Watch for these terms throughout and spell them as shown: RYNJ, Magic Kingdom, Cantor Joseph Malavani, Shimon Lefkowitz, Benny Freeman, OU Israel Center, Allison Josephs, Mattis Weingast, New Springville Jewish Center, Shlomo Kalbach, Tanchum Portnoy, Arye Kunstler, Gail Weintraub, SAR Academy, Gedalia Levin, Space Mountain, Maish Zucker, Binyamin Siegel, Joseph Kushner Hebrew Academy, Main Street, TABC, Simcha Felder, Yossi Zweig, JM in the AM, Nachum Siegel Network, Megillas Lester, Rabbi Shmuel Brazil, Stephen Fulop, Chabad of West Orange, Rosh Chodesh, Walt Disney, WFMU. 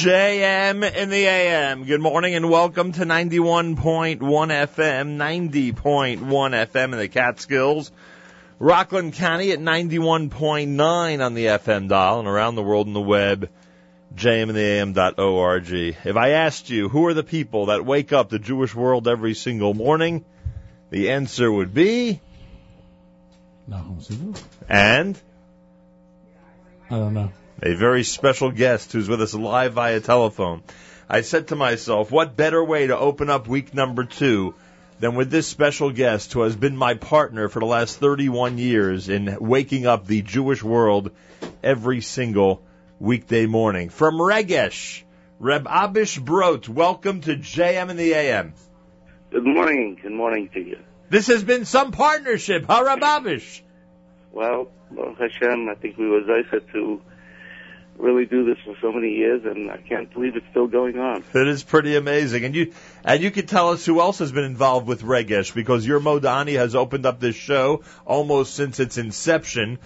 JM in the AM. Good morning and welcome to 91.1 FM, 90.1 FM in the Catskills, Rockland County at 91.9 on the FM dial, and around the world on the web, jmintheam.org. If I asked you, who are the people that wake up the Jewish world every single morning, The answer would be? Nachum Siegel. And? I don't know. A very special guest who's with us live via telephone. I said to myself, what better way to open up week number 2 than with this special guest who has been my partner for the last 31 years in waking up the Jewish world every single weekday morning. From Regesh, Reb Abish Brod, welcome to JM in the AM. Good morning. Good morning to you. This has been some partnership, huh, Reb Abish? Well, Baruch Hashem, I think we were zeichet to really do this for so many years, and I can't believe it's still going on. It is pretty amazing. And you can tell us who else has been involved with Regesh, because your Moda Ani has opened up this show almost since its inception.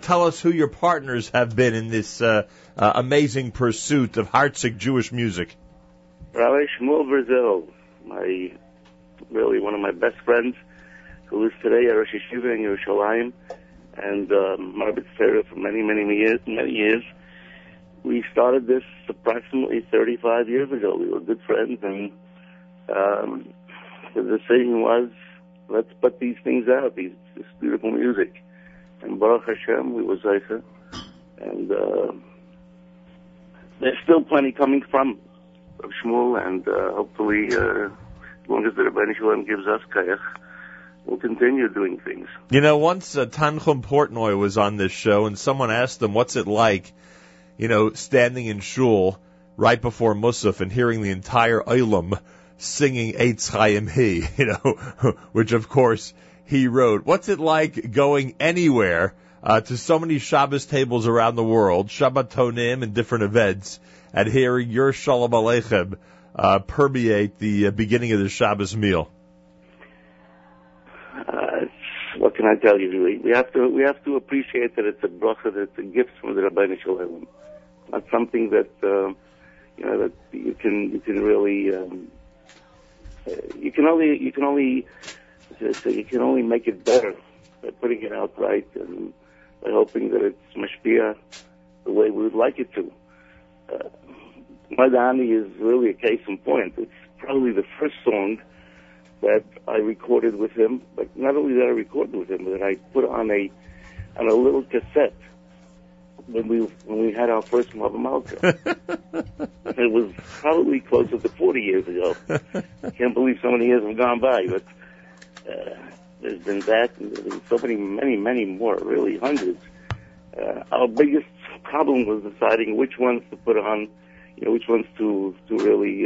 Tell us who your partners have been in this amazing pursuit of Hartzik Jewish music. Rabbi Shmuel Brazil, really one of my best friends, who is today a Rosh Yeshiva in Yerushalayim, and Marbet Sarah for many, many years, many years. We started this approximately 35 years ago. We were good friends, and the decision was, let's put these things out, this beautiful music. And Baruch Hashem, we were Zaycha, and there's still plenty coming from Shmuel, and hopefully, as long as the Rabbi Shalom gives us kayach, we'll continue doing things. You know, once Tanchum Portnoy was on this show, and someone asked him, what's it like, you know, standing in shul right before Musaf and hearing the entire Olam singing Eitz Chaim He, you know, which, of course, he wrote. What's it like going anywhere to so many Shabbos tables around the world, Shabbatonim and different events, and hearing your Shalom Aleichem permeate the beginning of the Shabbos meal? What can I tell you? We have to appreciate that it's a bracha, that it's a gift from the Rabbi Shalom. Not something that that you can really you can only make it better by putting it out right and by hoping that it's mashpia the way we would like it to. Moda Ani is really a case in point. It's probably the first song that I recorded with him, but not only that I recorded with him, but that I put on a little cassette when we had our first Mava Malka. It was probably closer to 40 years ago. I can't believe so many years have gone by, but there's been that, and there's been so many more, really hundreds. Our biggest problem was deciding which ones to put on, which ones to really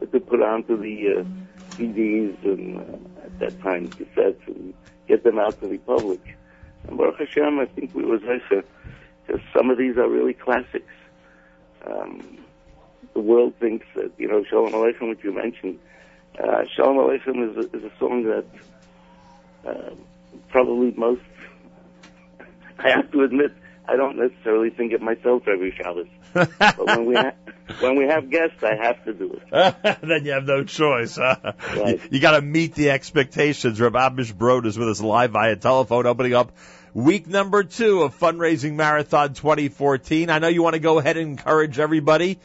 to put on to the CDs and at that time cassettes, and get them out to the public. And Baruch Hashem, I think we were nicer, because some of these are really classics. The world thinks that, Shalom Aleichem, which you mentioned, Shalom Aleichem is a song that probably most, I have to admit, I don't necessarily sing it myself every Shabbos. But when we have guests, I have to do it. Then you have no choice, huh? Right. You got to meet the expectations. Reb Abish Brod is with us live via telephone, opening up week number 2 of Fundraising Marathon 2014. I know you want to go ahead and encourage everybody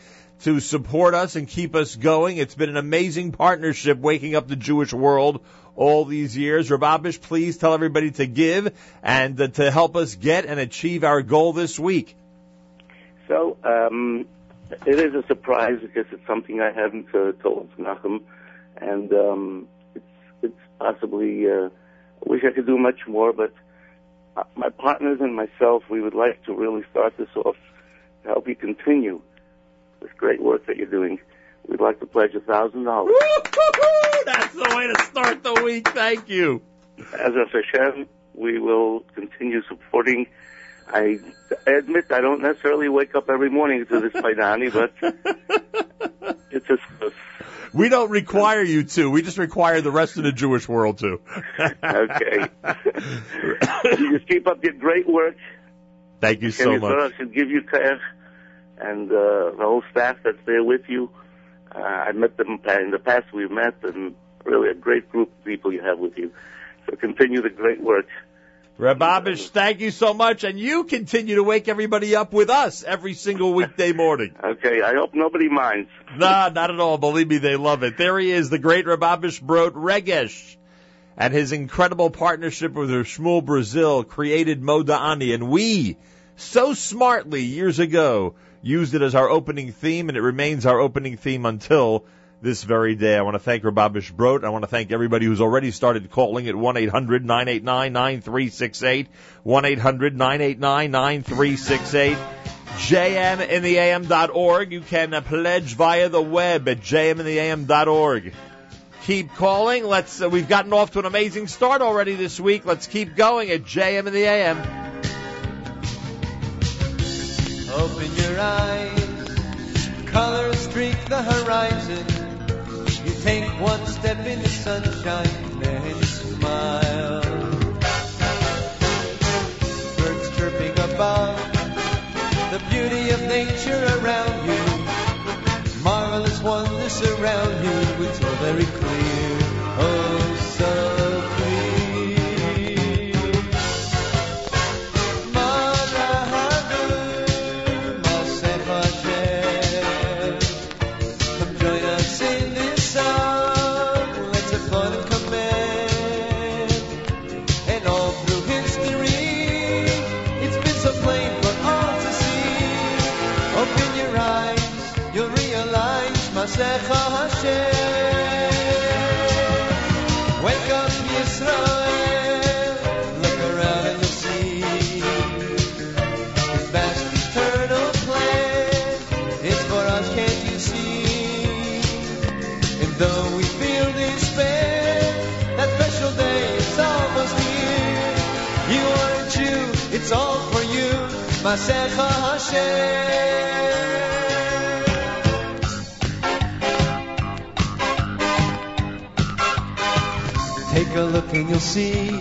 to support us and keep us going. It's been an amazing partnership waking up the Jewish world all these years. Reb Abish, please tell everybody to give and to help us get and achieve our goal this week. So, it is a surprise because it's something I haven't told Nachum, and it's possibly, I wish I could do much more, but my partners and myself, we would like to really start this off to help you continue this great work that you're doing. We'd like to pledge $1,000. That's the way to start the week. Thank you. As a Hashem, we will continue supporting. I admit I don't necessarily wake up every morning to this Moda Ani, but it's just... We don't require you to. We just require the rest of the Jewish world to. Okay. You just keep up your great work. Thank you so much. I should give you kayach, and the whole staff that's there with you. I met them in the past. We've met, and really a great group of people you have with you. So continue the great work. Reb Abish, thank you so much, and you continue to wake everybody up with us every single weekday morning. Okay, I hope nobody minds. Nah, not at all. Believe me, they love it. There he is, the great Reb Abish Brod, Regesh, and his incredible partnership with Rabbi Shmuel Brazil created Moda Ani, and we so smartly years ago used it as our opening theme, and it remains our opening theme until this very day. I want to thank Reb Abish Brod. I want to thank everybody who's already started calling at 1-800-989-9368, 1-800-989-9368. jmintheam.org. You can pledge via the web at jmintheam.org. Keep calling. Let's. We've gotten off to an amazing start already this week. Let's keep going at JM in the AM. Open your eyes. Colors streak the horizon. You take one step in the sunshine and smile. Birds chirping above. The beauty of nature around you, marvelous wonders around you, it's all very clear, oh so clear. Mara Havu, Maseh Hashem, come join us in this song, let's applaud and commend, and all through history, it's been so plain. You'll realize Maseh Hashem. Wake up Yisrael, look around and you'll see His vast eternal plan, it's for us, can't you see? And though we feel despair, that special day is almost here. You are a Jew, it's all for you, Maseh Hashem. Take a look and you'll see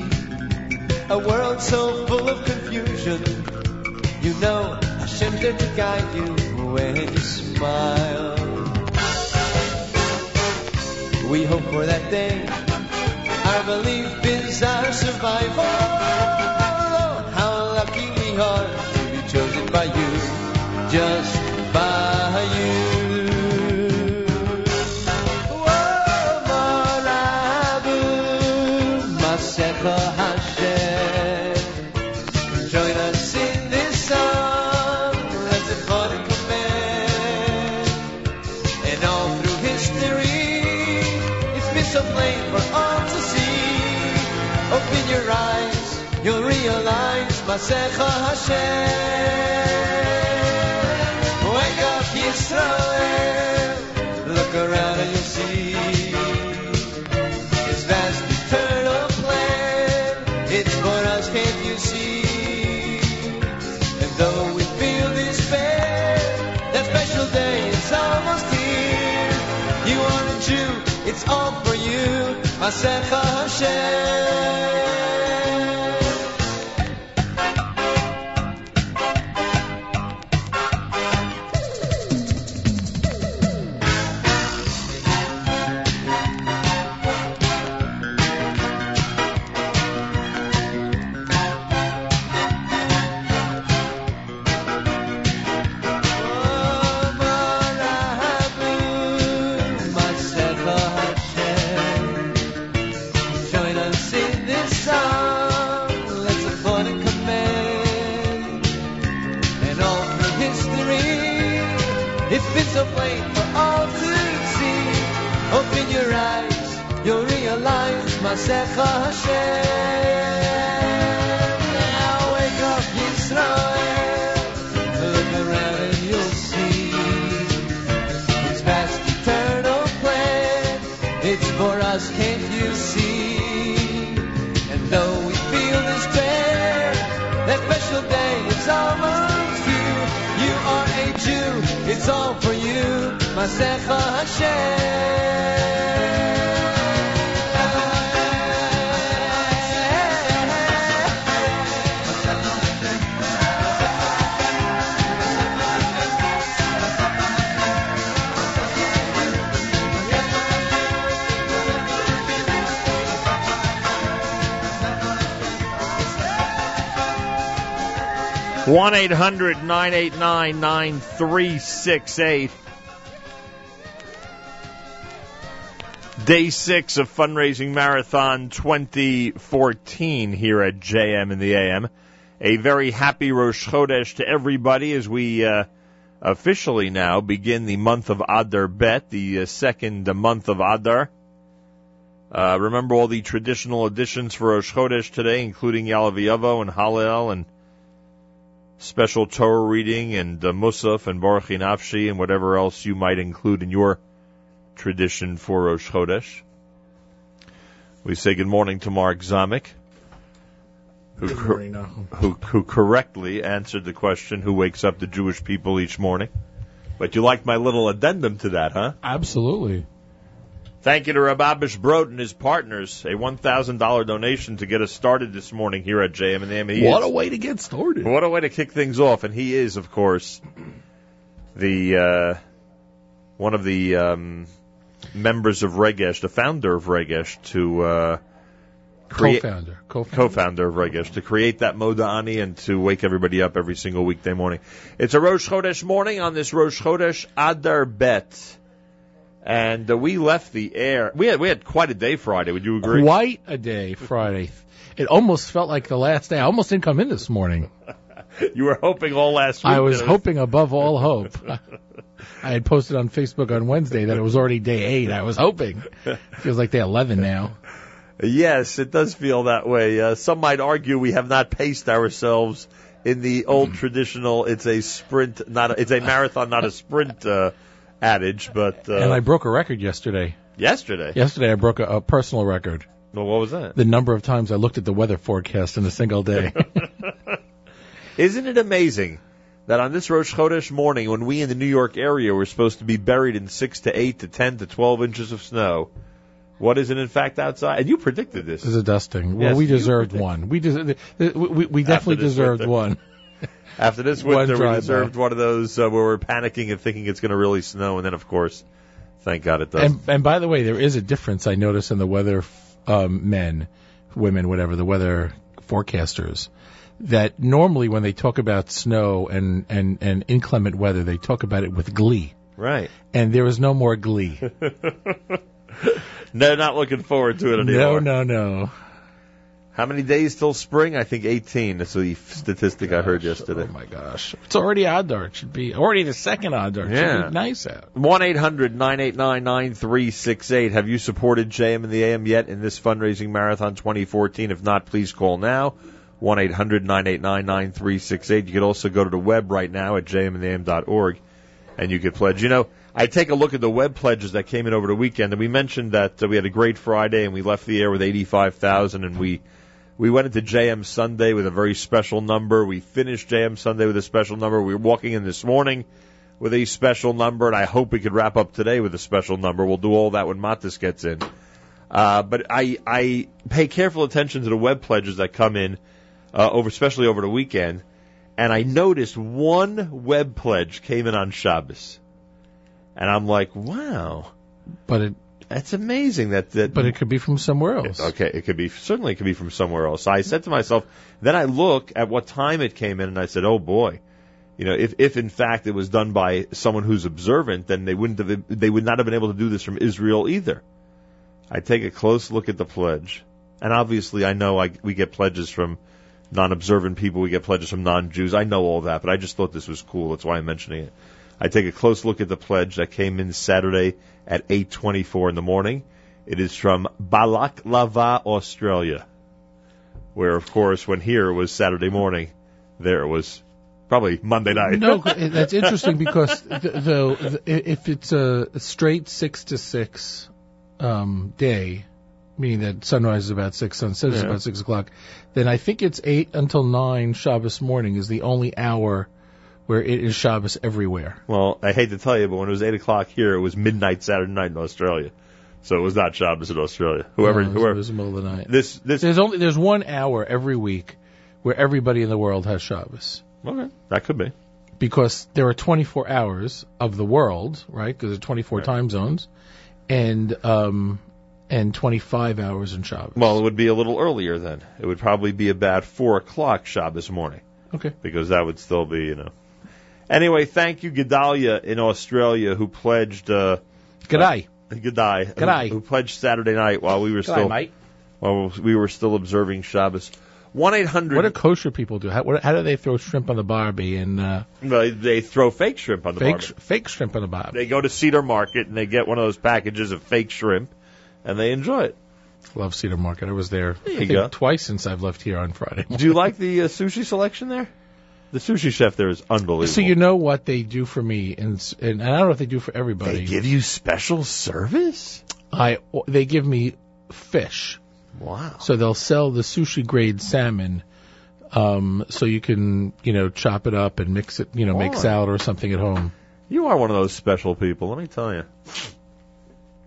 a world so full of confusion. You know Hashem's there to guide you when you smile. We hope for that day. Our belief is our survival. Oh, how lucky we are to be chosen by you, just by you. Open your eyes, you'll realize Maseh Hashem. Wake up Yisrael, look around and you'll see His vast eternal plan, it's for us, can't you see? And though we feel despair, that special day is almost here. You are a Jew, it's all for you, Maseh Hashem. Maseh Hashem. Now wake up Yisrael, look around and you'll see His vast eternal plan, it's for us, can't you see? And though we feel despair, that special day is almost here. You are a Jew, it's all for you, Maseh Hashem. One 800-989-9368. Day 6 of Fundraising Marathon 2014 here at JM in the AM. A very happy Rosh Chodesh to everybody as we officially now begin the month of Adar Bet, the second month of Adar. Remember all the traditional additions for Rosh Chodesh today, including Yalav and Hallel and special Torah reading and Musaf and Baruch Nafshi and whatever else you might include in your tradition for Rosh Chodesh. We say good morning to Mark Zamek, who correctly answered the question, who wakes up the Jewish people each morning. But you liked my little addendum to that, huh? Absolutely. Thank you to Reb Abish Brod and his partners, a $1,000 donation to get us started this morning here at JM and the AM. What a way to get started. What a way to kick things off. And he is, of course, the one of the members of Regesh, the founder of Regesh, to create... Co-founder of Regesh, to create that Moda Ani and to wake everybody up every single weekday morning. It's a Rosh Chodesh morning on this Rosh Chodesh Adar Bet. And we left the air. We had quite a day Friday. Would you agree? Quite a day Friday. It almost felt like the last day. I almost didn't come in this morning. You were hoping all last week. I was hoping above all hope. I had posted on Facebook on Wednesday that it was already day 8. I was hoping. It feels like day 11 now. Yes, it does feel that way. Some might argue we have not paced ourselves in the old traditional, it's a marathon, not a sprint adage, but... and I broke a record yesterday. Yesterday I broke a personal record. Well, what was that? The number of times I looked at the weather forecast in a single day. Isn't it amazing that on this Rosh Chodesh morning, when we in the New York area were supposed to be buried in 6 to 8 to 10 to 12 inches of snow, what is it in fact outside? And you predicted this. It's a dusting. Well, yes, we deserved one. We definitely deserved one. After this winter, we deserved one of those where we're panicking and thinking it's going to really snow, and then, of course, thank God it doesn't. And by the way, there is a difference, I notice, in the weather the weather forecasters, that normally when they talk about snow and inclement weather, they talk about it with glee. Right. And there is no more glee. No, not looking forward to it anymore. No. How many days till spring? I think 18. That's the statistic I heard yesterday. Oh, my gosh. It's already Adar. It should be already the second Adar. Yeah. It should be nice out. 1-800-989-9368. Have you supported JM and the AM yet in this fundraising marathon 2014? If not, please call now. 1-800-989-9368. You could also go to the web right now at jmandtheam.org, and you could pledge. You know, I take a look at the web pledges that came in over the weekend, and we mentioned that we had a great Friday, and we left the air with 85,000, and we went into JM Sunday with a very special number. We finished JM Sunday with a special number. We were walking in this morning with a special number, and I hope we could wrap up today with a special number. We'll do all that when Mattis gets in. But I pay careful attention to the web pledges that come in, especially over the weekend, and I noticed one web pledge came in on Shabbos. And I'm like, wow. But that's amazing that but it could be from somewhere else. Okay, it could be from somewhere else. So I said to myself, then I look at what time it came in, and I said, oh boy, you know, if in fact it was done by someone who's observant, then they would not have been able to do this from Israel either. I take a close look at the pledge, and obviously I know we get pledges from non-observant people, we get pledges from non-Jews. I know all that, but I just thought this was cool. That's why I'm mentioning it. I take a close look at the pledge that came in Saturday at 8:24 in the morning. It is from Balaklava, Australia, where, of course, when here it was Saturday morning, there it was probably Monday night. No, that's interesting because, though, if it's a straight 6 to 6 day, meaning that sunrise is about 6, sunset is about 6 o'clock, then I think it's 8 until 9 Shabbos morning is the only hour where it is Shabbos everywhere. Well, I hate to tell you, but when it was 8 o'clock here, it was midnight Saturday night in Australia. So it was not Shabbos in Australia. It was the middle of the night. There's 1 hour every week where everybody in the world has Shabbos. Okay, that could be. Because there are 24 hours of the world, right? Because there are 24 time zones, and 25 hours in Shabbos. Well, it would be a little earlier then. It would probably be about 4 o'clock Shabbos morning. Okay. Because that would still be, you know... Anyway, thank you, Gedalia in Australia, who pledged... G'day. Gedalia, who pledged Saturday night while we were still observing Shabbos. 1-800. What do kosher people do? How do they throw shrimp on the barbie? And they throw fake shrimp on the barbie. Fake shrimp on the barbie. They go to Cedar Market and they get one of those packages of fake shrimp, and they enjoy it. Love Cedar Market. I was there twice since I've left here on Friday. Do you like the sushi selection there? The sushi chef there is unbelievable. So you know what they do for me, and I don't know if they do for everybody. They give you special service? They give me fish. Wow. So they'll sell the sushi-grade salmon, so you can, chop it up and mix it, make salad or something at home. You are one of those special people, let me tell you.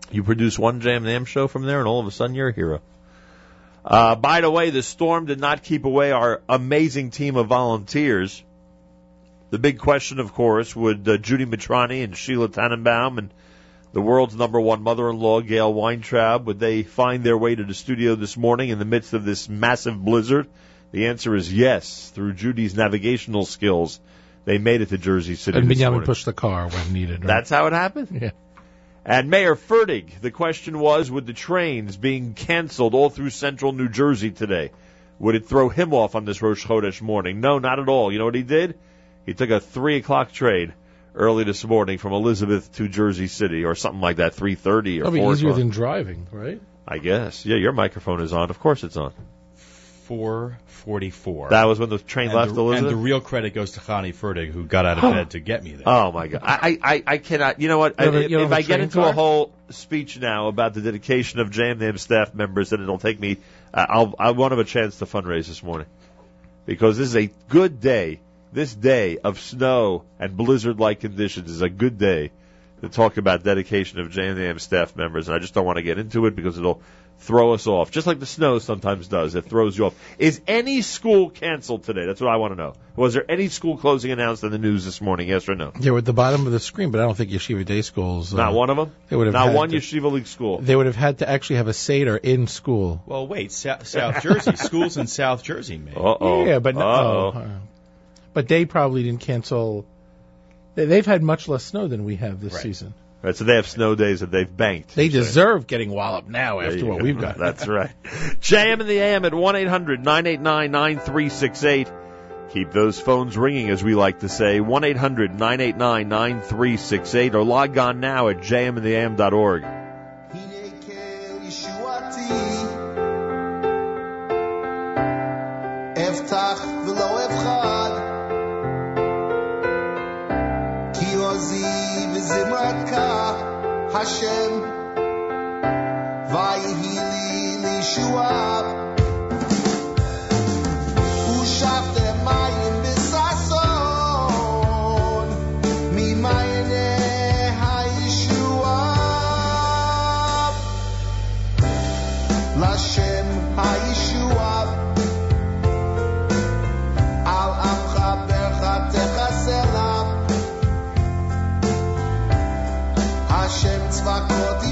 You produce one JM in the AM show from there, and all of a sudden you're a hero. By the way, the storm did not keep away our amazing team of volunteers. The big question, of course, would Judy Mitrani and Sheila Tannenbaum and the world's number one mother-in-law, Gail Weintraub, would they find their way to the studio this morning in the midst of this massive blizzard? The answer is yes. Through Judy's navigational skills, they made it to Jersey City and this morning. And Binyamin pushed the car when needed. Right? That's how it happened? Yeah. And Mayor Fertig, the question was, with the trains being canceled all through central New Jersey today, would it throw him off on this Rosh Chodesh morning? No, not at all. You know what he did? He took a 3 o'clock train early this morning from Elizabeth to Jersey City or something like that, 3:30 or 4 o'clock. Probably easier than driving, right? I guess. Yeah, your microphone is on. Of course it's on. 4:44. That was when the train left Elizabeth? And the real credit goes to Chani Fertig, who got out of bed to get me there. Oh, my God. I cannot. You know what? If I get into a whole speech now about the dedication of JM in the AM staff members, then it'll take me. I won't have a chance to fundraise this morning because this is a good day. This day of snow and blizzard-like conditions is a good day to talk about dedication of JM in the AM staff members, and I just don't want to get into it because it'll throw us off, just like the snow sometimes does. It throws you off. Is any school canceled today? That's what I want to know. Was there any school closing announced in the news this morning, yes or no? They were at the bottom of the screen, but I don't think Yeshiva Day schools. Not one of them? They would have not one Yeshiva League school. They would have had to actually have a Seder in school. Well, wait, South Jersey. Schools in South Jersey, maybe. Uh-oh. Yeah, but no. But they probably didn't cancel. They've had much less snow than we have this season. Right, so they have snow days that they've banked. They deserve getting walloped now after what we've got. That's right. JM in the AM at 1-800-989-9368. Keep those phones ringing, as we like to say, 1-800-989-9368, or log on now at jmintheam.org. Zimratka Hashem Vayihili Lishuab. It's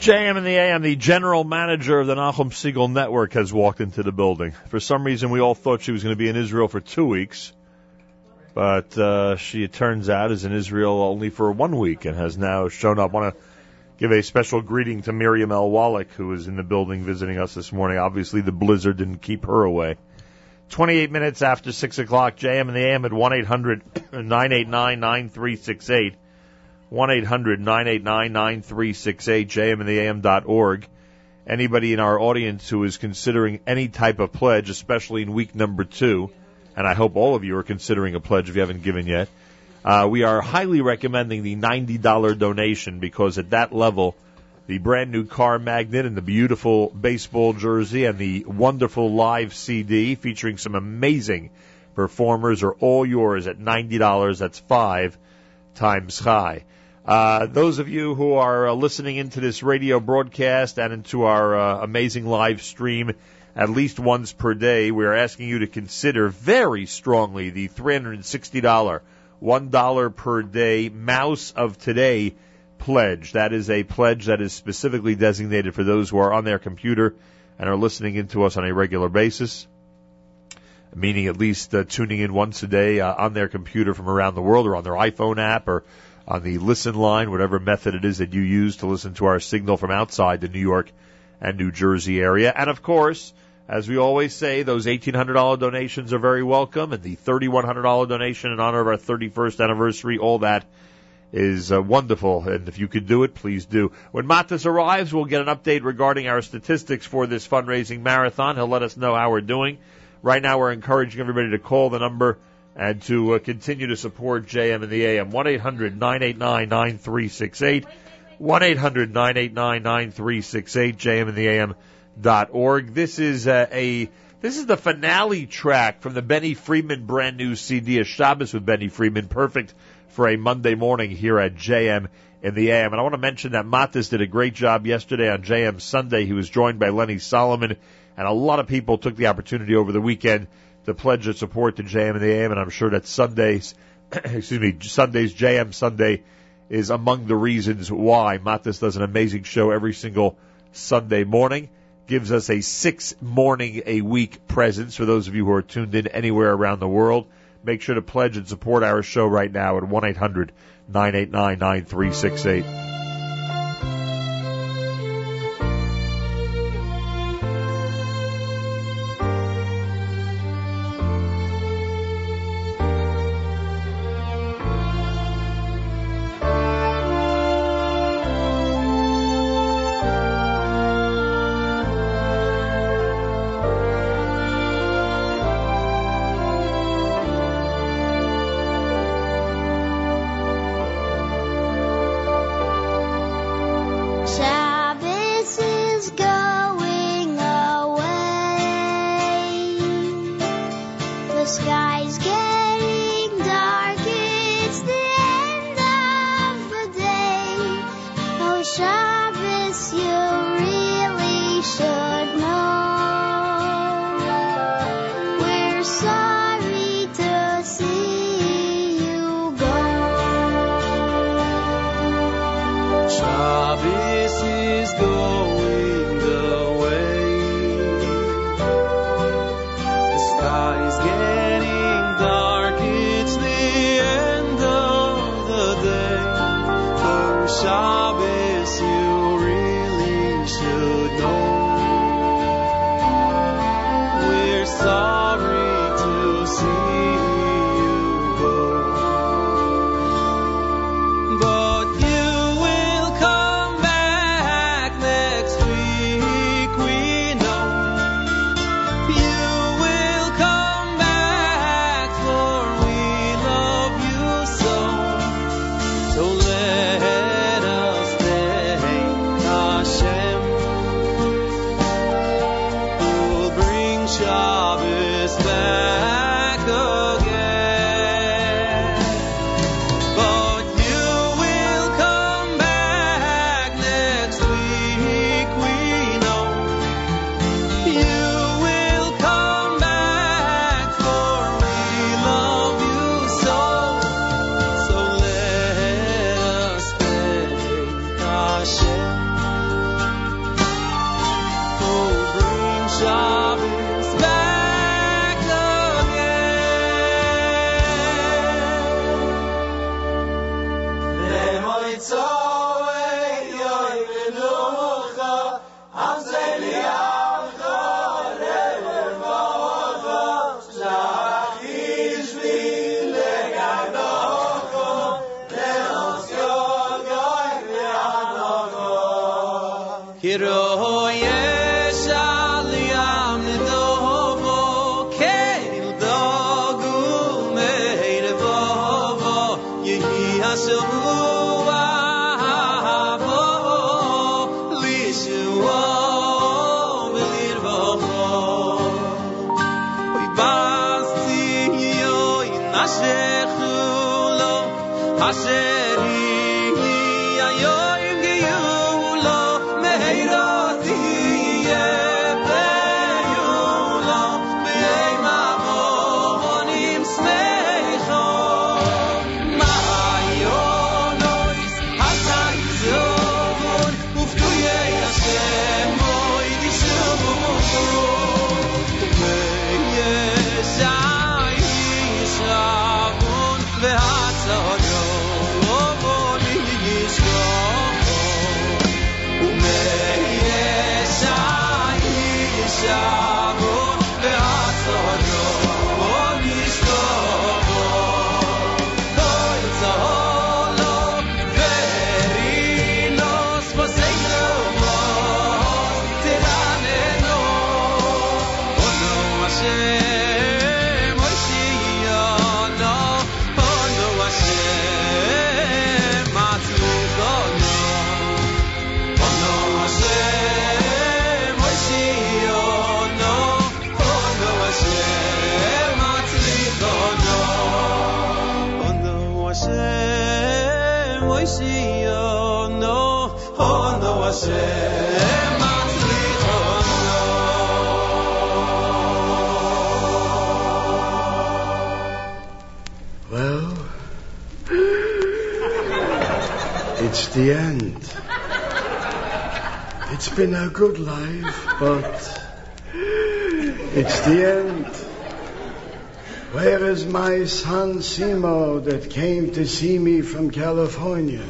JM in the AM, the general manager of the Nachum Siegel Network, has walked into the building. For some reason, we all thought she was going to be in Israel for 2 weeks, but she, it turns out, is in Israel only for 1 week and has now shown up. I want to give a special greeting to Miriam L. Wallach, who is in the building visiting us this morning. Obviously, the blizzard didn't keep her away. 28 minutes after 6 o'clock, JM in the AM at 1-800-989-9368. 1-800-989-9368, jmintheam.org. Anybody in our audience who is considering any type of pledge, especially in week number 2, and I hope all of you are considering a pledge if you haven't given yet, we are highly recommending the $90 donation, because at that level, the brand new car magnet and the beautiful baseball jersey and the wonderful live CD featuring some amazing performers are all yours at $90. That's 5 times high. Those of you who are listening into this radio broadcast and into our amazing live stream at least once per day, we are asking you to consider very strongly the $360, $1 per day Mouse of Today pledge. That is a pledge that is specifically designated for those who are on their computer and are listening into us on a regular basis, meaning at least tuning in once a day on their computer from around the world, or on their iPhone app, or on the listen line, whatever method it is that you use to listen to our signal from outside the New York and New Jersey area. And, of course, as we always say, those $1,800 donations are very welcome, and the $3,100 donation in honor of our 31st anniversary, all that is wonderful. And if you could do it, please do. When Mattis arrives, we'll get an update regarding our statistics for this fundraising marathon. He'll let us know how we're doing. Right now, we're encouraging everybody to call the number and to continue to support JM in the AM. 1-800-989-9368, 1-800-989-9368, jmintheam.org. This is the finale track from the Benny Freeman brand new CD, A Shabbos with Benny Freeman, perfect for a Monday morning here at JM in the AM. And I want to mention that Mattis did a great job yesterday on JM Sunday. He was joined by Lenny Solomon. And a lot of people took the opportunity over the weekend to pledge their support to JM and the AM, and I'm sure that Sunday's JM Sunday is among the reasons why. Mattis does an amazing show every single Sunday morning, gives us a 6 morning a week presence for those of you who are tuned in anywhere around the world. Make sure to pledge and support our show right now at 1-800-989-9368. The end. It's been a good life, but it's the end. Where is my son Simo that came to see me from California?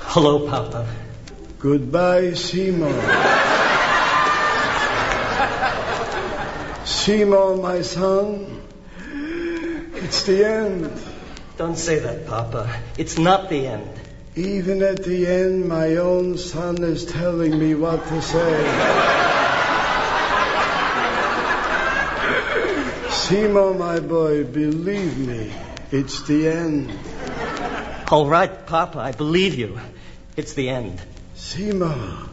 Hello, Papa. Goodbye, Simo. Simo, my son, it's the end. Don't say that, Papa. It's not the end. Even at the end, my own son is telling me what to say. Simo, my boy, believe me, it's the end. All right, Papa, I believe you. It's the end. Simo,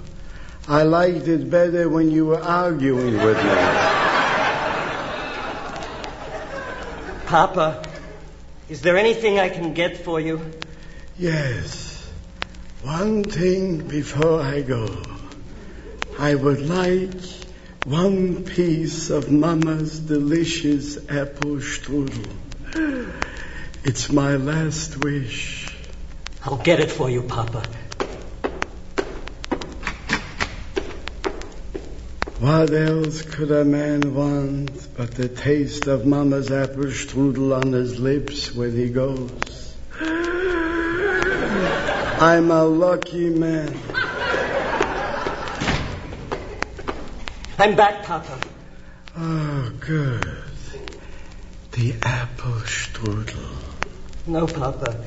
I liked it better when you were arguing with me. Papa, is there anything I can get for you? Yes. One thing before I go. I would like one piece of Mama's delicious apple strudel. It's my last wish. I'll get it for you, Papa. What else could a man want but the taste of Mama's apple strudel on his lips when he goes? I'm a lucky man. I'm back, Papa. Oh, good. The apple strudel. No, Papa.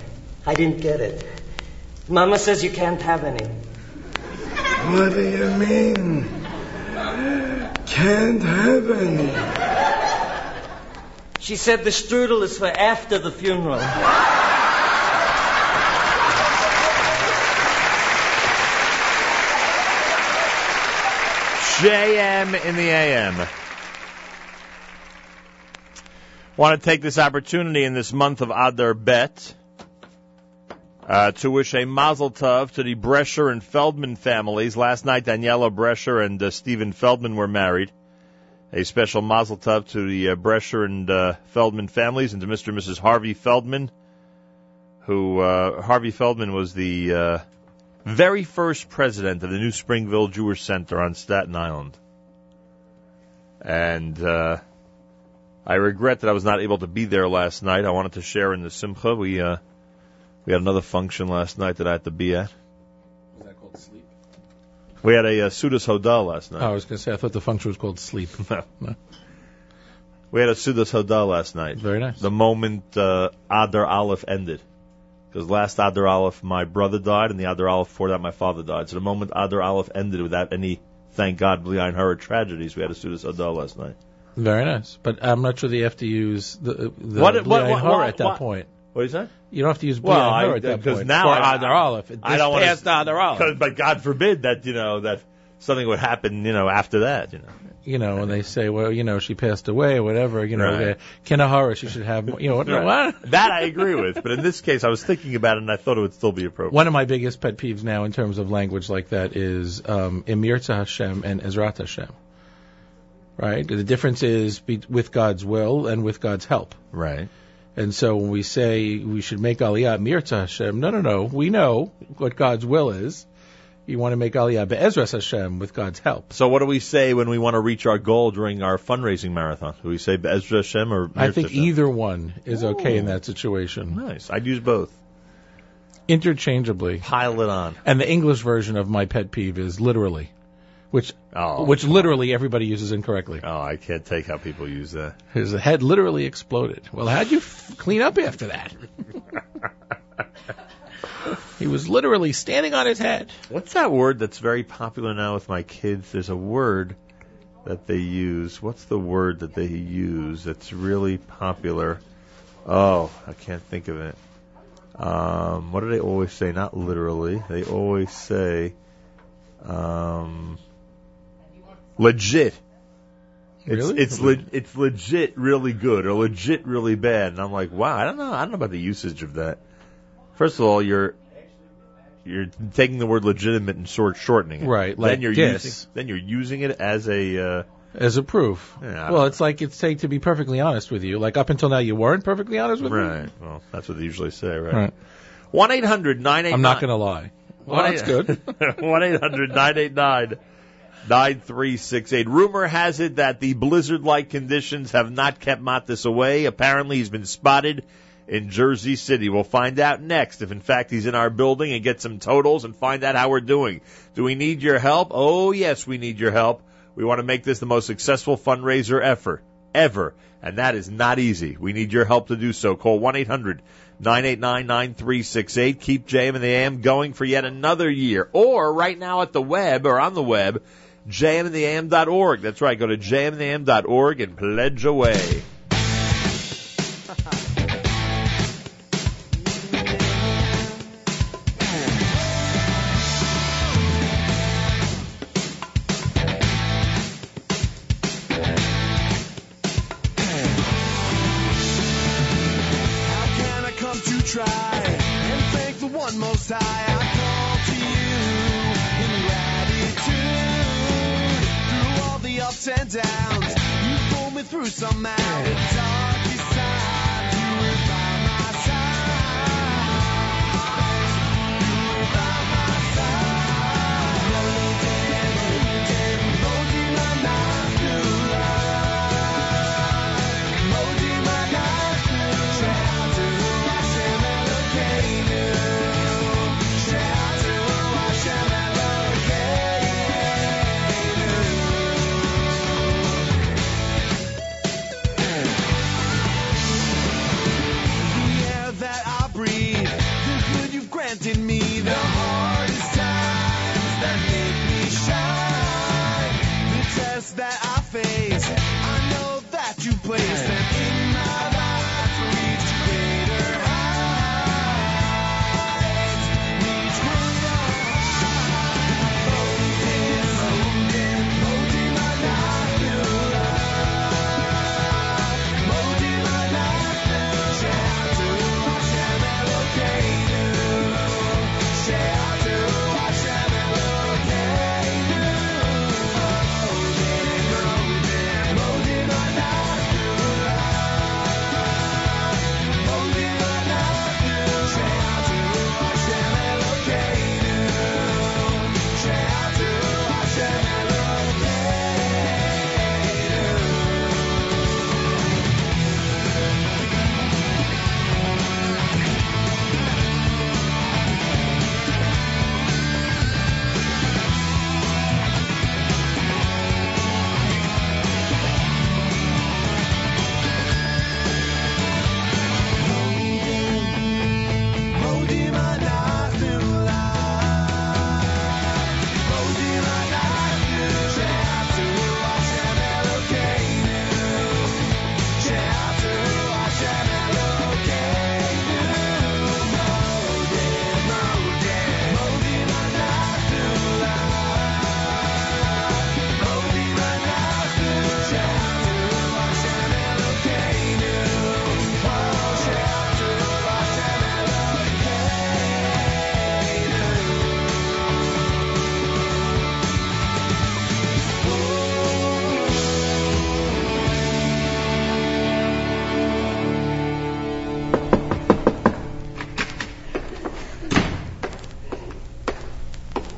I didn't get it. Mama says you can't have any. What do you mean? Can't have any. She said the strudel is for after the funeral. JM in the AM. Want to take this opportunity in this month of Adar Bet to wish a mazel tov to the Brescher and Feldman families. Last night, Daniela Brescher and Stephen Feldman were married. A special mazel tov to the Brescher and Feldman families, and to Mr. and Mrs. Harvey Feldman, who Harvey Feldman was the very first president of the New Springville Jewish Center on Staten Island. And I regret that I was not able to be there last night. I wanted to share in the Simcha. We had another function last night that I had to be at. Was that called sleep? We had a Sudas Hodah last night. Oh, I was going to say, I thought the function was called sleep. No. We had a Sudas Hodah last night. Very nice. The moment Adar Aleph ended. Because last Adar Aleph, my brother died, and the Adar Aleph before that, my father died. So the moment Adar Aleph ended without any, thank God, Bli Ayin Hara tragedies, we had a Sudas Hodah last night. Very nice. But I'm not sure that you have to use the Bli Ayin Hara at that point. What did you say? You don't have to use Bli Ayin Hara at that point. Because now Adar Aleph. I don't want to. Adar Aleph. But God forbid that, that something would happen, after that, and they say, well, she passed away or whatever, right. Kinahara, she should have, what? That I agree with, but in this case, I was thinking about it and I thought it would still be appropriate. One of my biggest pet peeves now in terms of language like that is Emir Tzah Hashem and Ezrat Hashem, right? The difference is with God's will and with God's help. Right. And so when we say we should make Aliyah Emir Tzah Hashem, no, we know what God's will is. You want to make Aliyah be'ezras Hashem with God's help. So what do we say when we want to reach our goal during our fundraising marathon? Do we say be'ezras Hashem or Mirza? I think Hashem? Either one is okay in that situation. Nice. I'd use both. Interchangeably. Pile it on. And the English version of my pet peeve is literally, which literally everybody uses incorrectly. Oh, I can't take how people use that. His head literally exploded. Well, how'd you clean up after that? He was literally standing on his head. What's that word that's very popular now with my kids? There's a word that they use. What's the word that they use that's really popular? Oh, I can't think of it. What do they always say? Not literally. They always say legit. Really? It's legit really good or legit really bad. And I'm like, wow, I don't know about the usage of that. First of all, you're taking the word legitimate and shortening it. Right. Like then you're using it as a proof. Yeah, well, it's like it's saying to be perfectly honest with you. Like up until now, you weren't perfectly honest with me. Right. Well, that's what they usually say, right? 1-800-989. I'm not going to lie. Well, that's good. 1-800-989-9368. Rumor has it that the blizzard-like conditions have not kept Mattis away. Apparently, he's been spotted in Jersey City. We'll find out next if, in fact, he's in our building and get some totals and find out how we're doing. Do we need your help? Oh, yes, we need your help. We want to make this the most successful fundraiser effort ever, and that is not easy. We need your help to do so. Call 1-800-989-9368. Keep JM and the AM going for yet another year. Or right now at the web or on the web, jmandtheam.org. That's right. Go to jmandtheam.org and pledge away.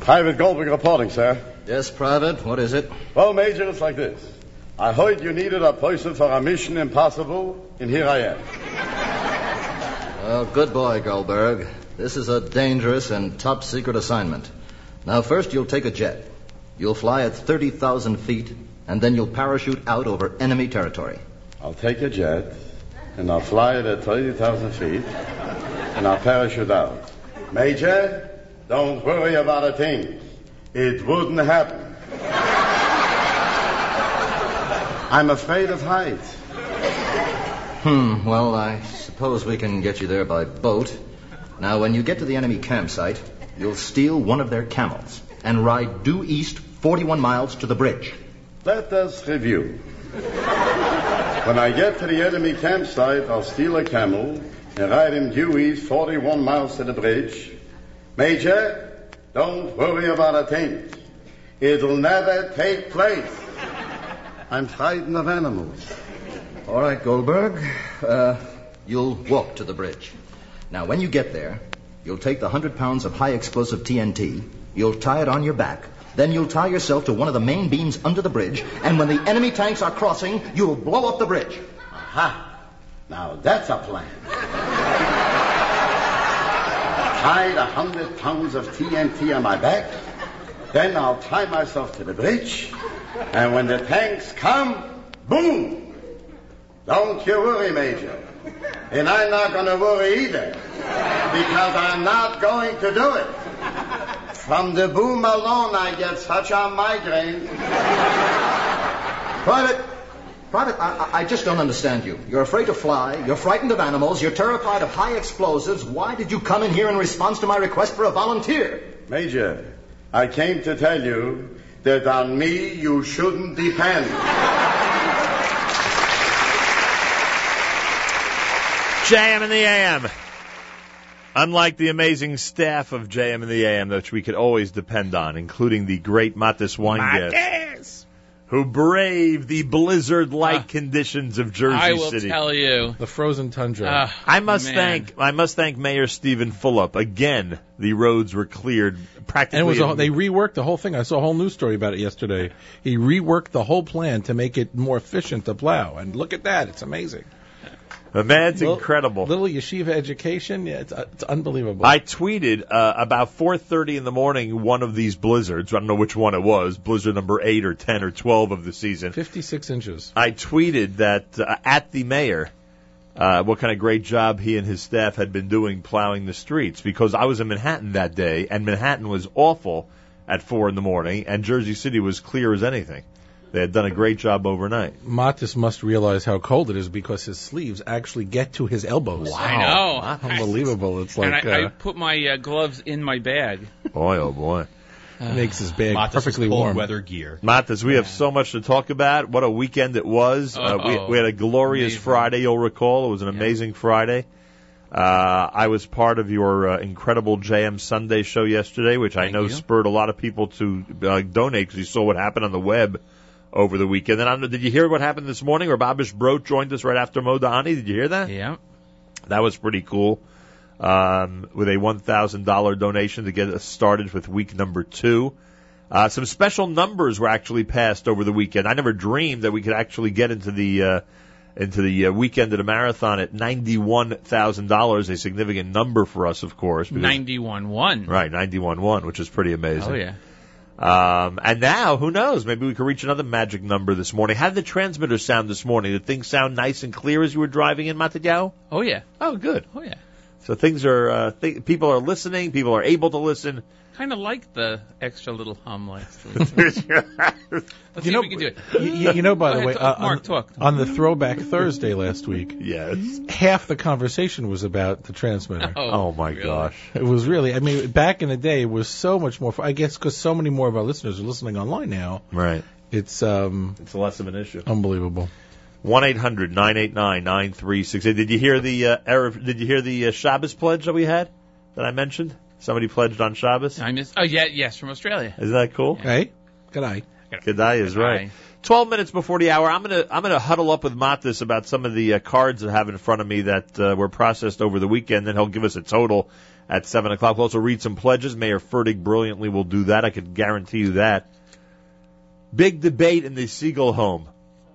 Private Goldberg reporting, sir. Yes, Private. What is it? Well, Major, it's like this. I heard you needed a person for a mission impossible, and here I am. Well, good boy, Goldberg. This is a dangerous and top-secret assignment. Now, first you'll take a jet. You'll fly at 30,000 feet, and then you'll parachute out over enemy territory. I'll take a jet, and I'll fly it at 30,000 feet, and I'll parachute out. Major, don't worry about a thing. It wouldn't happen. I'm afraid of heights. Well, I suppose we can get you there by boat. Now, when you get to the enemy campsite, you'll steal one of their camels and ride due east 41 miles to the bridge. Let us review. When I get to the enemy campsite, I'll steal a camel and ride him due east 41 miles to the bridge. Major, don't worry about a thing. It'll never take place. I'm frightened of animals. All right, Goldberg. You'll walk to the bridge. Now, when you get there, you'll take the 100 pounds of high-explosive TNT, you'll tie it on your back, then you'll tie yourself to one of the main beams under the bridge, and when the enemy tanks are crossing, you'll blow up the bridge. Aha! Now that's a plan. Tie the 100 pounds of TNT on my back, then I'll tie myself to the bridge, and when the tanks come, boom! Don't you worry, Major. And I'm not going to worry either, because I'm not going to do it. From the boom alone, I get such a migraine. Private, I just don't understand you. You're afraid to fly, you're frightened of animals, you're terrified of high explosives. Why did you come in here in response to my request for a volunteer? Major, I came to tell you that on me you shouldn't depend. JM in the AM. Unlike the amazing staff of JM in the AM, which we could always depend on, including the great Mattis Weingast, who braved the blizzard-like conditions of Jersey City. I will tell you, the frozen tundra. I must thank Mayor Stephen Fulop again. The roads were cleared practically. And they reworked the whole thing. I saw a whole news story about it yesterday. He reworked the whole plan to make it more efficient to plow. And look at that; it's amazing. That's incredible. Little yeshiva education, it's unbelievable. I tweeted about 4:30 in the morning one of these blizzards. I don't know which one it was, blizzard number 8 or 10 or 12 of the season. 56 inches. I tweeted that at the mayor what kind of great job he and his staff had been doing plowing the streets, because I was in Manhattan that day, and Manhattan was awful at 4 in the morning, and Jersey City was clear as anything. They had done a great job overnight. Mattis must realize how cold it is because his sleeves actually get to his elbows. Wow. I know. Unbelievable. It's like, and I put my gloves in my bag. Boy, oh boy. Makes his bag Mattis perfectly warm. Weather gear. Mattis, we have so much to talk about. What a weekend it was. We had a glorious Friday, you'll recall. It was an amazing Friday. I was part of your incredible JM Sunday show yesterday, which I know spurred a lot of people to donate because you saw what happened on the web over the weekend. And I don't know, did you hear what happened this morning? Reb Abish Brod joined us right after Moda Ani. Did you hear that? Yeah. That was pretty cool. With a $1,000 donation to get us started with week number 2. Some special numbers were actually passed over the weekend. I never dreamed that we could actually get into the weekend of the marathon at $91,000, a significant number for us, of course. 91-1. Right, 91-1, which is pretty amazing. Oh, yeah. And now, who knows? Maybe we could reach another magic number this morning. How did the transmitter sound this morning? Did things sound nice and clear as you were driving in, Matadao? Oh, yeah. Oh, good. Oh, yeah. So things are, people are listening, people are able to listen. Kind of like the extra little hum last week. Let's see if we can do it. By the way, Mark, on the Throwback Thursday last week, half the conversation was about the transmitter. Oh my gosh. It was really, I mean, back in the day, it was so much more, I guess because so many more of our listeners are listening online now. Right. It's less of an issue. Unbelievable. 1-800-989-9368. Did you hear the Shabbos pledge that we had that I mentioned? Somebody pledged on Shabbos? Yes, from Australia. Isn't that cool? Yeah. Hey, Gedalia is right. 12 minutes before the hour, I'm gonna huddle up with Mattis about some of the cards I have in front of me that were processed over the weekend. Then he'll give us a total at 7 o'clock. We'll also read some pledges. Mayor Fertig brilliantly will do that. I could guarantee you that. Big debate in the Siegel home,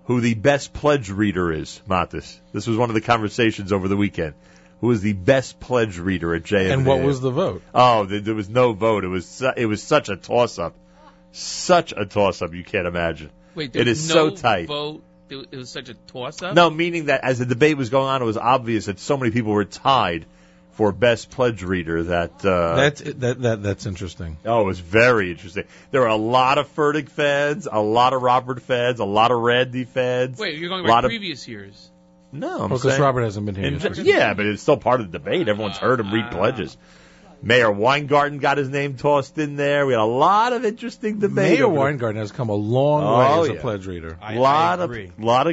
who the best pledge reader is, Mattis. This was one of the conversations over the weekend. Who was the best pledge reader at JM? And what was the vote? Oh, there was no vote. It was such a toss-up. Such a toss-up, you can't imagine. Wait, it is so tight. Vote? It was such a toss-up? No, meaning that as the debate was going on, it was obvious that so many people were tied for best pledge reader that... That's interesting. Oh, it was very interesting. There were a lot of Fertig fans, a lot of Robert fans, a lot of Randy fans. Wait, you're going back previous years. No, I'm because Robert hasn't been here. Yeah, but it's still part of the debate. Everyone's heard him read pledges. Mayor Weingarten got his name tossed in there. We had a lot of interesting debate. Mayor Weingarten has come a long way as a pledge reader. A lot of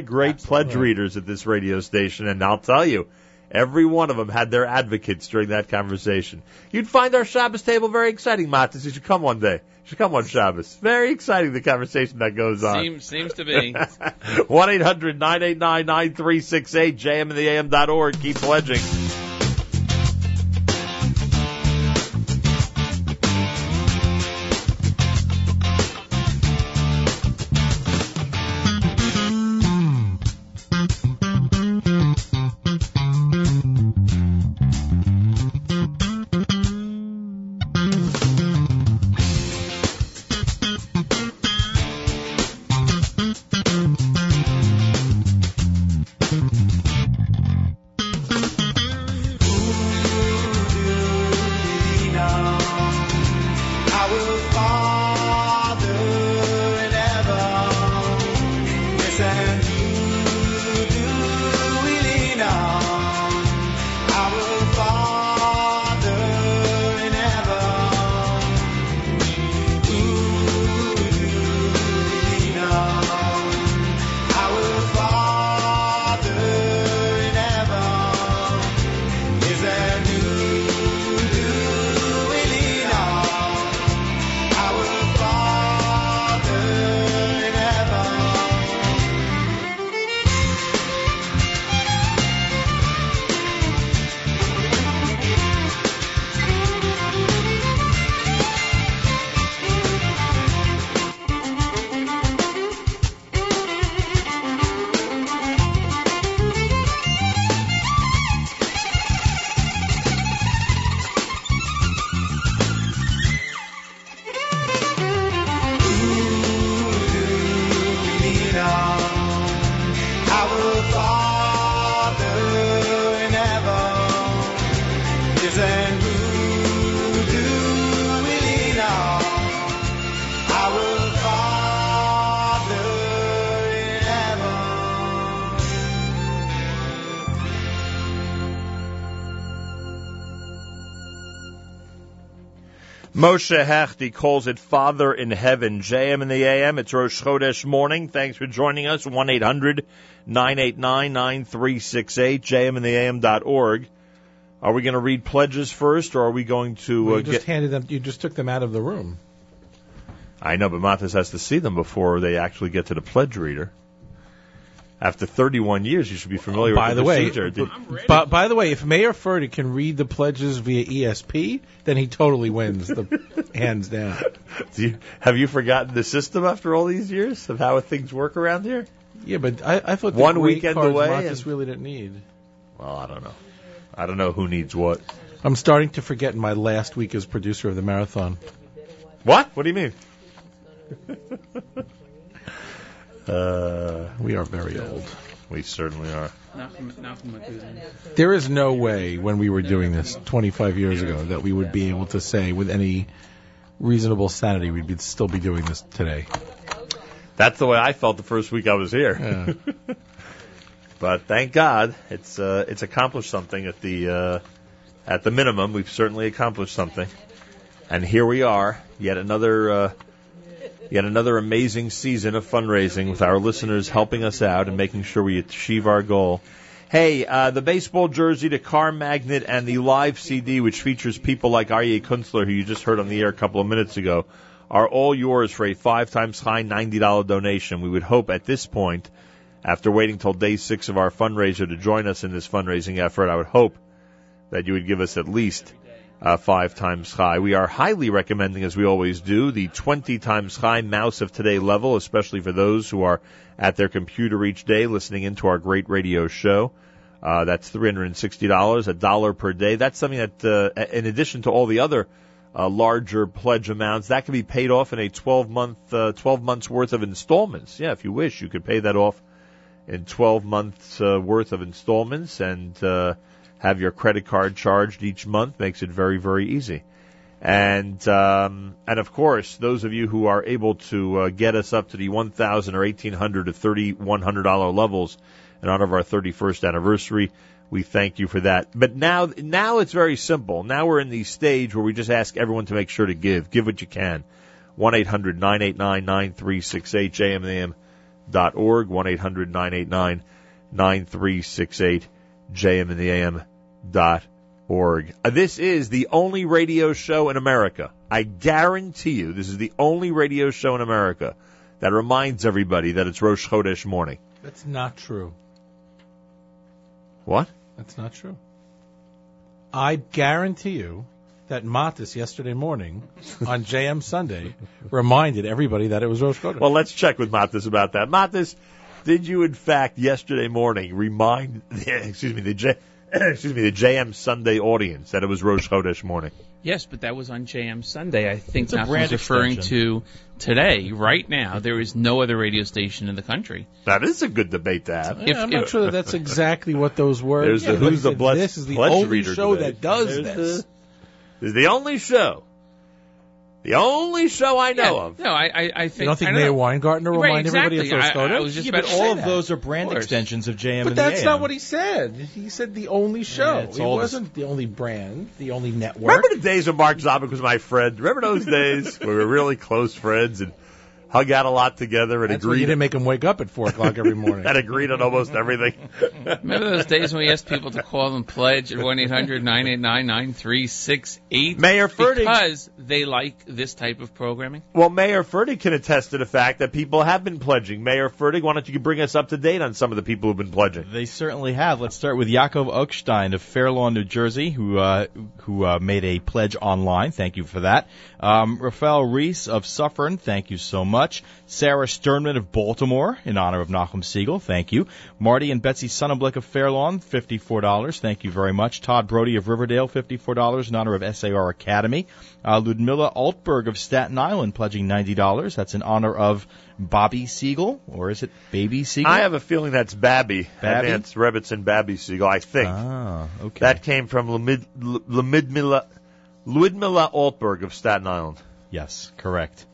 great pledge readers at this radio station, and I'll tell you, every one of them had their advocates during that conversation. You'd find our Shabbos table very exciting, Mattis. You should come one day. You should come on Shabbos. Very exciting, the conversation that goes on. Seems to be. 1-800-989-9368, jmintheam.org. Keep pledging. Moshe Hechti calls it Father in Heaven. JM in the AM. It's Rosh Chodesh morning. Thanks for joining us. 1-800-989-9368. jmintheam.org. Are we going to read pledges first, or are we going to... Well, you just took them out of the room. I know, but Mattis has to see them before they actually get to the pledge reader. After 31 years, you should be familiar with the procedure. By the way, if Mayor Fertig can read the pledges via ESP, then he totally wins, hands down. Have you forgotten the system after all these years of how things work around here? Yeah, but I thought the one weekend away Mattis really didn't need. Well, I don't know. I don't know who needs what. I'm starting to forget my last week as producer of the marathon. What? What do you mean? We are very old. We certainly are. There is no way when we were doing this 25 years ago that we would be able to say with any reasonable sanity we'd still be doing this today. That's the way I felt the first week I was here. Yeah. But thank God it's accomplished something at the minimum. We've certainly accomplished something. And here we are, yet another amazing season of fundraising with our listeners helping us out and making sure we achieve our goal. Hey, the baseball jersey, the car magnet, and the live CD, which features people like Arye Kunstler, who you just heard on the air a couple of minutes ago, are all yours for a 5 times high $90 donation. We would hope at this point, after waiting till day 6 of our fundraiser to join us in this fundraising effort, I would hope that you would give us at least 5 times high. We are highly recommending, as we always do, the 20 times high Mouse of Today level, especially for those who are at their computer each day listening into our great radio show. That's $360, $1 per day. That's something that, in addition to all the other larger pledge amounts, that can be paid off in a 12 months worth of installments. Yeah, if you wish, you could pay that off in 12 months worth of installments and have your credit card charged each month. Makes it very, very easy. And of course, those of you who are able to get us up to the $1,000 or $1,800 to $3,100 levels in honor of our 31st anniversary, we thank you for that. But now it's very simple. Now we're in the stage where we just ask everyone to make sure to give. Give what you can. 1-800-989-9368, jmandtheam.org, 1-800-989-9368, jmandtheam.org. This is the only radio show in America. I guarantee you this is the only radio show in America that reminds everybody that it's Rosh Chodesh morning. That's not true. What? That's not true. I guarantee you that Mattis yesterday morning on JM Sunday reminded everybody that it was Rosh Chodesh. Well, let's check with Mattis about that. Mattis, did you in fact yesterday morning remind the JM Sunday audience that it was Rosh Chodesh morning? Yes, but that was on JM Sunday. I think Mattis was referring to today, right now. There is no other radio station in the country. That is a good debate to have. Yeah, I'm not sure that that's exactly what those were. There's the Who's the Blessed. This is the only show today that does this. This is the only show. The only show I know of. No, I think. You don't think Mayor Weingartner will remind everybody of Rosh Chodesh? I was just about to say that. All of those are brand extensions of JM and the AM. But that's not what he said. He said the only show. Yeah, it wasn't the only brand, the only network. Remember the days when Mark Zamek was my friend? Remember those days where we were really close friends and hug out a lot together and agreed? You didn't make him wake up at 4 o'clock every morning. And agreed on almost everything. Remember those days when we asked people to call and pledge at 1-800-989-9368? Mayor Fertig. Because they like this type of programming? Well, Mayor Fertig can attest to the fact that people have been pledging. Mayor Fertig, why don't you bring us up to date on some of the people who've been pledging? They certainly have. Let's start with Yaakov Uckstein of Fair Lawn, New Jersey, who made a pledge online. Thank you for that. Rafael Reese of Suffern, thank you so much. Sarah Sternman of Baltimore, in honor of Nachum Siegel, thank you. Marty and Betsy Sonnenblick of Fair Lawn, $54, thank you very much. Todd Brody of Riverdale, $54, in honor of SAR Academy. Ludmilla Altberg of Staten Island pledging $90. That's in honor of Bobby Siegel, or is it Baby Siegel? I have a feeling that's Babby. Babby? That's Rebitson Babby Siegel, I think. Ah, okay. That came from Ludmilla Altberg of Staten Island. Yes, correct.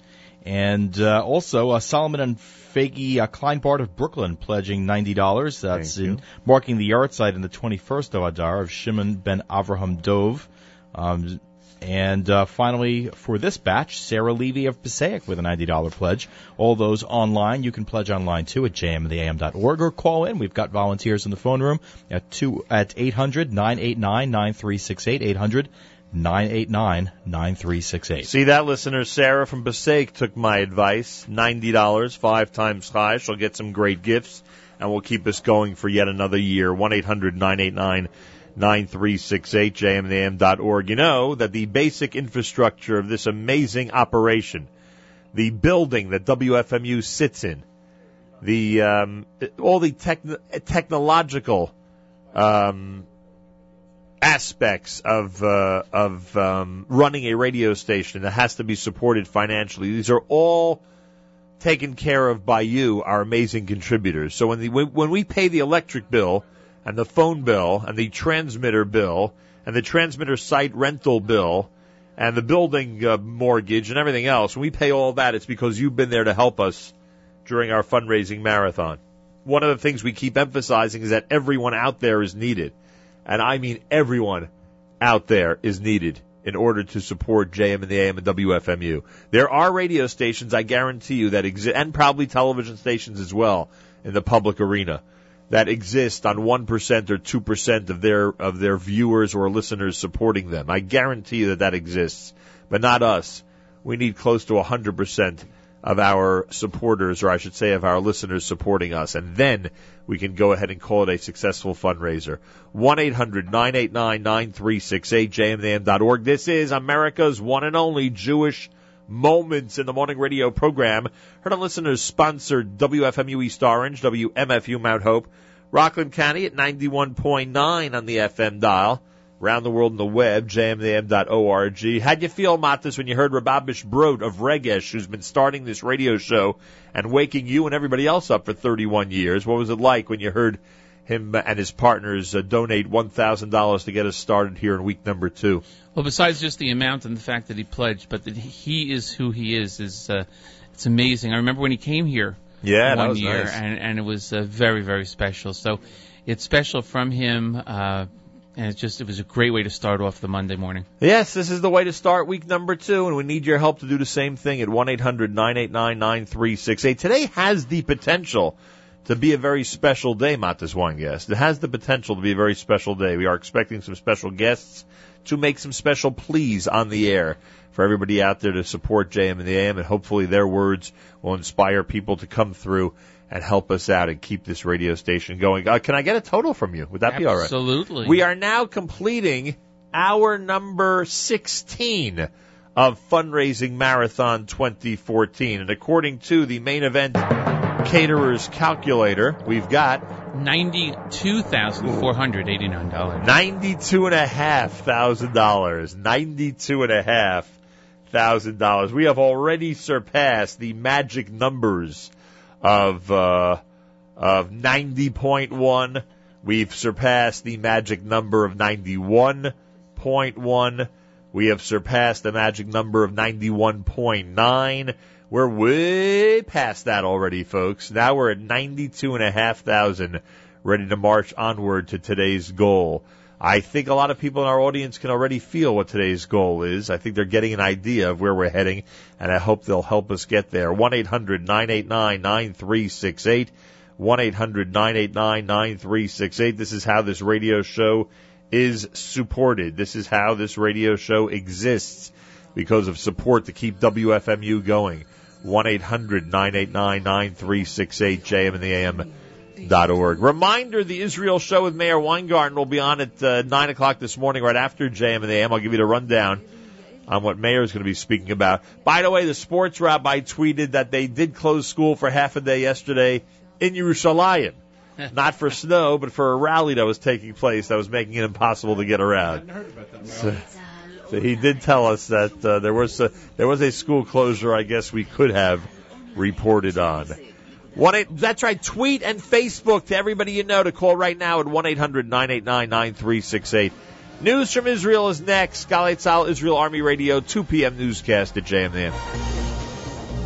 And also Solomon and Faggy Kleinbart of Brooklyn pledging $90. That's in marking the yahrzeit in the 21st of Adar of Shimon ben Avraham Dov. And finally, for this batch, Sarah Levy of Passaic with a $90 pledge. All those online. You can pledge online, too, at jmandtheam.org or call in. We've got volunteers in the phone room at 800-989-9368, 800-989-9368. See that, listener? Sarah from Passaic took my advice. $90, 5 times high. She'll get some great gifts, and we'll keep us going for yet another year. 1-800-989-9368, jmandtheam.org. You know that the basic infrastructure of this amazing operation, the building that WFMU sits in, the all the technological aspects of running a radio station that has to be supported financially. These are all taken care of by you, our amazing contributors. So when we pay the electric bill and the phone bill and the transmitter bill and the transmitter site rental bill and the building mortgage and everything else, when we pay all that, it's because you've been there to help us during our fundraising marathon. One of the things we keep emphasizing is that everyone out there is needed. And I mean everyone out there is needed in order to support JM and the AM and WFMU. There are radio stations, I guarantee you, that exist, and probably television stations as well in the public arena, that exist on 1% or 2% of their viewers or listeners supporting them. I guarantee you that exists. But not us. We need close to 100% of our supporters, or I should say of our listeners supporting us, and then we can go ahead and call it a successful fundraiser. 1-800-989-9368, jmam.org. This is America's one and only Jewish Moments in the Morning radio program. Heard on listeners sponsored WFMU East Orange, WMFU Mount Hope, Rockland County at 91.9 on the FM dial, around the world on the web, jmam.org. How'd you feel, Mattis, when you heard Reb Abish Brod of Regesh, who's been starting this radio show and waking you and everybody else up for 31 years? What was it like when you heard him and his partners donate $1,000 to get us started here in week number 2? Well, besides just the amount and the fact that he pledged, but that he is who he is it's amazing. I remember when he came here that was year, nice. and it was very, very special. So it's special from him, and it was a great way to start off the Monday morning. Yes, this is the way to start week number 2, and we need your help to do the same thing at 1-800-989-9368. Today has the potential to be a very special day, Mattis Weingast. It has the potential to be a very special day. We are expecting some special guests to make some special pleas on the air for everybody out there to support JM in the AM, and hopefully their words will inspire people to come through and help us out and keep this radio station going. Can I get a total from you? Would that be all right? Absolutely. We are now completing hour number 16 of Fundraising Marathon 2014. And according to the main event caterer's calculator, we've got $92,489. $92,500. $92,500. We have already surpassed the magic numbers of 90.1. We've surpassed the magic number of 91.1. We have surpassed the magic number of 91.9. We're way past that already, folks. Now we're at 92,500, ready to march onward to today's goal. I think a lot of people in our audience can already feel what today's goal is. I think they're getting an idea of where we're heading, and I hope they'll help us get there. 1-800-989-9368. 1-800-989-9368. This is how this radio show is supported. This is how this radio show exists, because of support to keep WFMU going. 1-800-989-9368, jmintheam.org. Reminder, the Israel show with Mayor Weingarten will be on at 9 o'clock this morning, right after JM in the AM. I'll give you the rundown on what Mayor is going to be speaking about. By the way, the sports rabbi tweeted that they did close school for half a day yesterday in Yerushalayim. Not for snow, but for a rally that was taking place that was making it impossible to get around. I hadn't heard about that. So he did tell us that there was a school closure, I guess, we could have reported on. That's right. Tweet and Facebook to everybody you know to call right now at 1-800-989-9368. News from Israel is next. Galei Tzahal, Israel Army Radio, 2 p.m. newscast at JMN.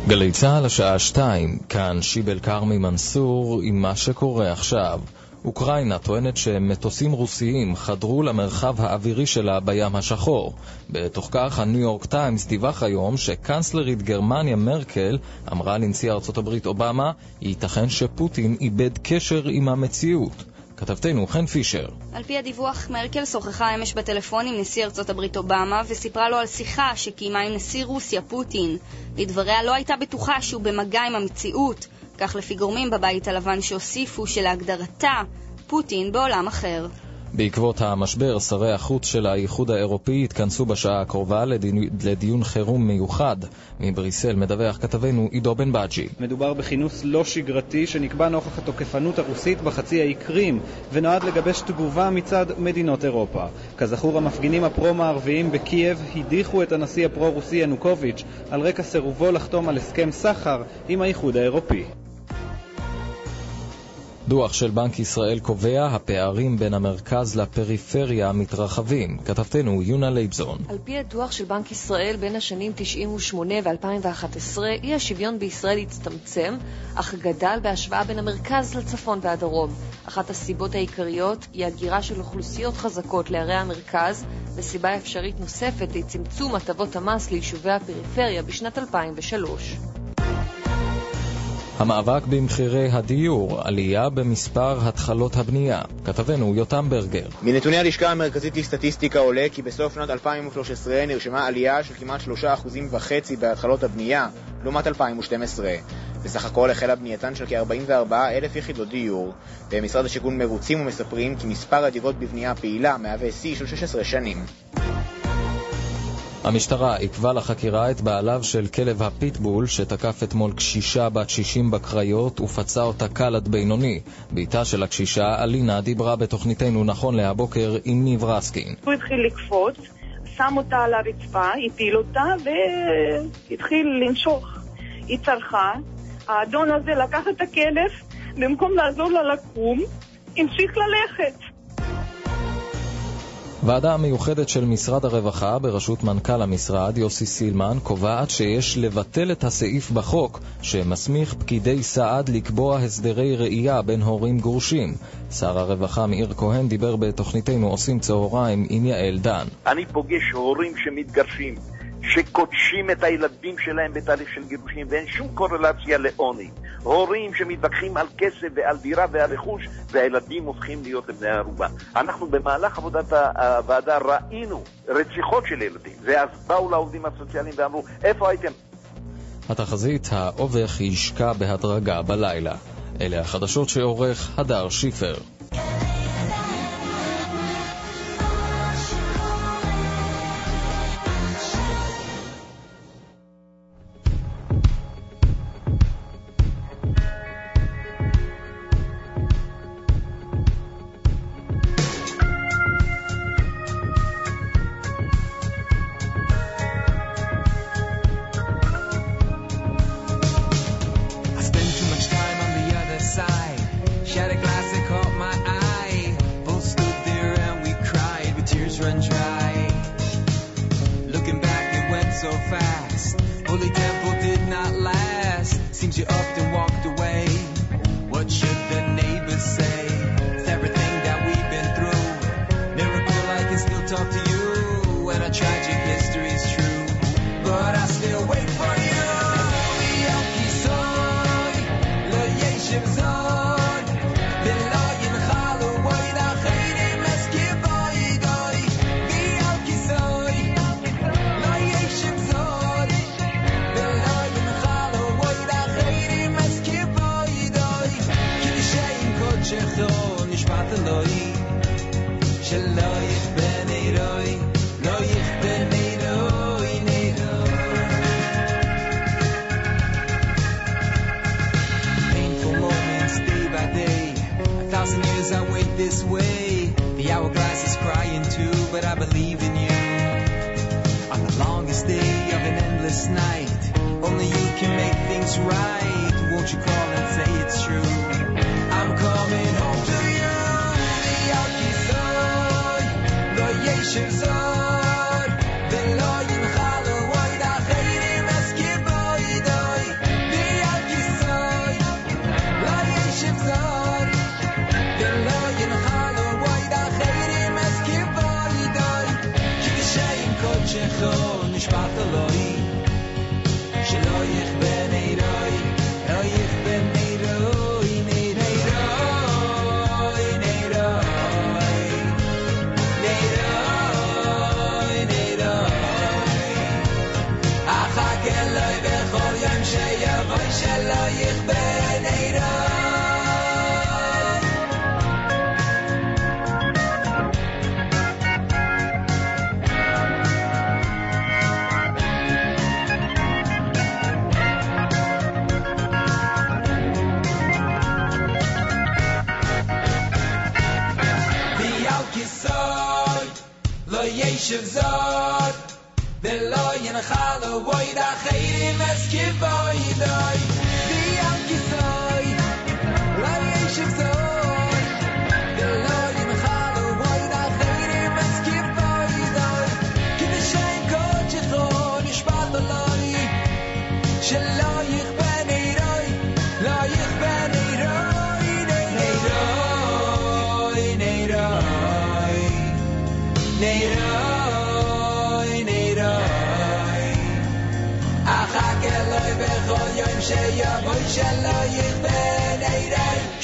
גלי צה"ל השעה 2, כאן שיבל קרמי מנסור עם מה שקורה עכשיו. אוקראינה טוענת שמטוסים רוסיים חדרו למרחב האווירי שלה בים השחור. בתוך כך, הניו יורק טיימס דיווח היום שקנצלרית גרמניה מרקל אמרה לנשיא ארצות הברית אובמה, ייתכן שפוטין איבד קשר עם המציאות. כתבתנו חן פישר. על פי הדיווח, מרקל שוחחה אמש בטלפון עם נשיא ארצות הברית אובמה וסיפרה לו על שיחה שקיימה עם נשיא רוסיה פוטין. לדבריה לא הייתה בטוחה שהוא במגע עם המציאות. כך לפי גורמים בבית הלבן שהוסיפו שלהגדרתה פוטין בעולם אחר. בעקבות המשבר, שרי החוץ של האיחוד האירופי התכנסו בשעה הקרובה לדיון חירום מיוחד. מבריסל מדווח כתבנו עידו בן בג'י. מדובר בכינוס לא שגרתי שנקבע נוכח התוקפנות הרוסית בחצי האי קרים ונועד לגבש תגובה מצד מדינות אירופה. כזכור, המפגינים הפרו-מערביים בקייב הדיחו את הנשיא הפרו-רוסי ינוקוביץ' על רקע סירובו לחתום על הסכם סחר עם האיחוד האירופי. דוח של בנק ישראל קובע, הפערים בין המרכז לפריפריה מתרחבים. כתבתנו יונה לייבזון. על פי הדוח של בנק ישראל, בין השנים 98 ו-2011, אי השוויון בישראל הצטמצם, אך גדל בהשוואה בין המרכז לצפון והדרום. אחת הסיבות העיקריות היא הגירה של אוכלוסיות חזקות לערי המרכז, וסיבה אפשרית נוספת לצמצום הטבות המס ליישובי הפריפריה בשנת 2003. המאבק במחירי הדיור, עלייה במספר התחלות הבנייה. כתבנו יותם ברגר. מנתוני הלשכה המרכזית לסטטיסטיקה עולה כי בסוף שנת 2013 נרשמה עלייה של כמעט 3.5% בהתחלות הבנייה. לעומת 2012. בסך הכל החלה בנייתן של כ-44,000 יחידות דיור. במשרד השיכון מרוצים ומספרים כי מספר הדירות בבנייה הפעילה מהווה שיא של 16 שנים. המשטרה עיכבה לחקירה את בעליו של כלב הפיטבול שתקף אתמול קשישה בת 60 בקריות ופצע אותה קל עד בינוני. ביתה של הקשישה אלינה דיברה בתוכניתנו נכון להבוקר עם ניב רסקין. הוא התחיל לקפוץ, שם אותה על הרצפה, הפיל אותה והתחיל לנשוך. היא צרחה, האדון הזה לקח את הכלב, במקום לעזור לה לקום, המשיך ללכת. ועדה המיוחדת של משרד הרווחה בראשות מנכ"ל המשרד יוסי סילמן קובעת שיש לבטל את הסעיף בחוק שמסמיך פקידי סעד לקבוע הסדרי ראייה בין הורים גורשים. שר הרווחה מאיר כהן דיבר בתוכניתנו עושים צהריים עם יעל דן. אני פוגש הורים שמתגרשים, שקודשים את הילדים שלהם בתהליך של גירושים, ואין שום קורלציה לעוני. הורים שמתווכחים על כסף ועל דירה ועל רכוש, והילדים הופכים להיות לבני ערובה. אנחנו במהלך עבודת הוועדה ראינו רציחות של ילדים, ואז באו לעובדים הסוציאליים ואמרו, איפה הייתם? התחזית, האובך ישקע בהדרגה בלילה. אלה החדשות שעורך הדר שיפר.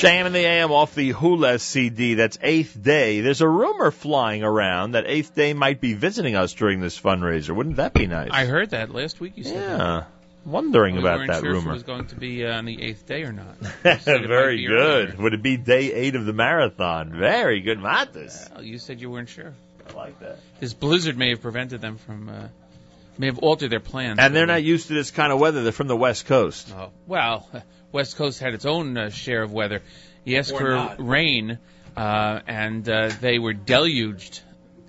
JM in the AM off the Hules CD, that's 8th Day. There's a rumor flying around that 8th Day might be visiting us during this fundraiser. Wouldn't that be nice? I heard that last week you said that. wondering about that rumor. We weren't sure if it was going to be on the 8th day or not. Very good. Earlier. Would it be day 8 of the marathon? Very good, Mattis. Well, you said you weren't sure. I like that. This blizzard may have prevented them from... may have altered their plans. And they're not used to this kind of weather. They're from the West Coast. Oh, well, West Coast had its own share of weather. Yes, or for not. Rain, and they were deluged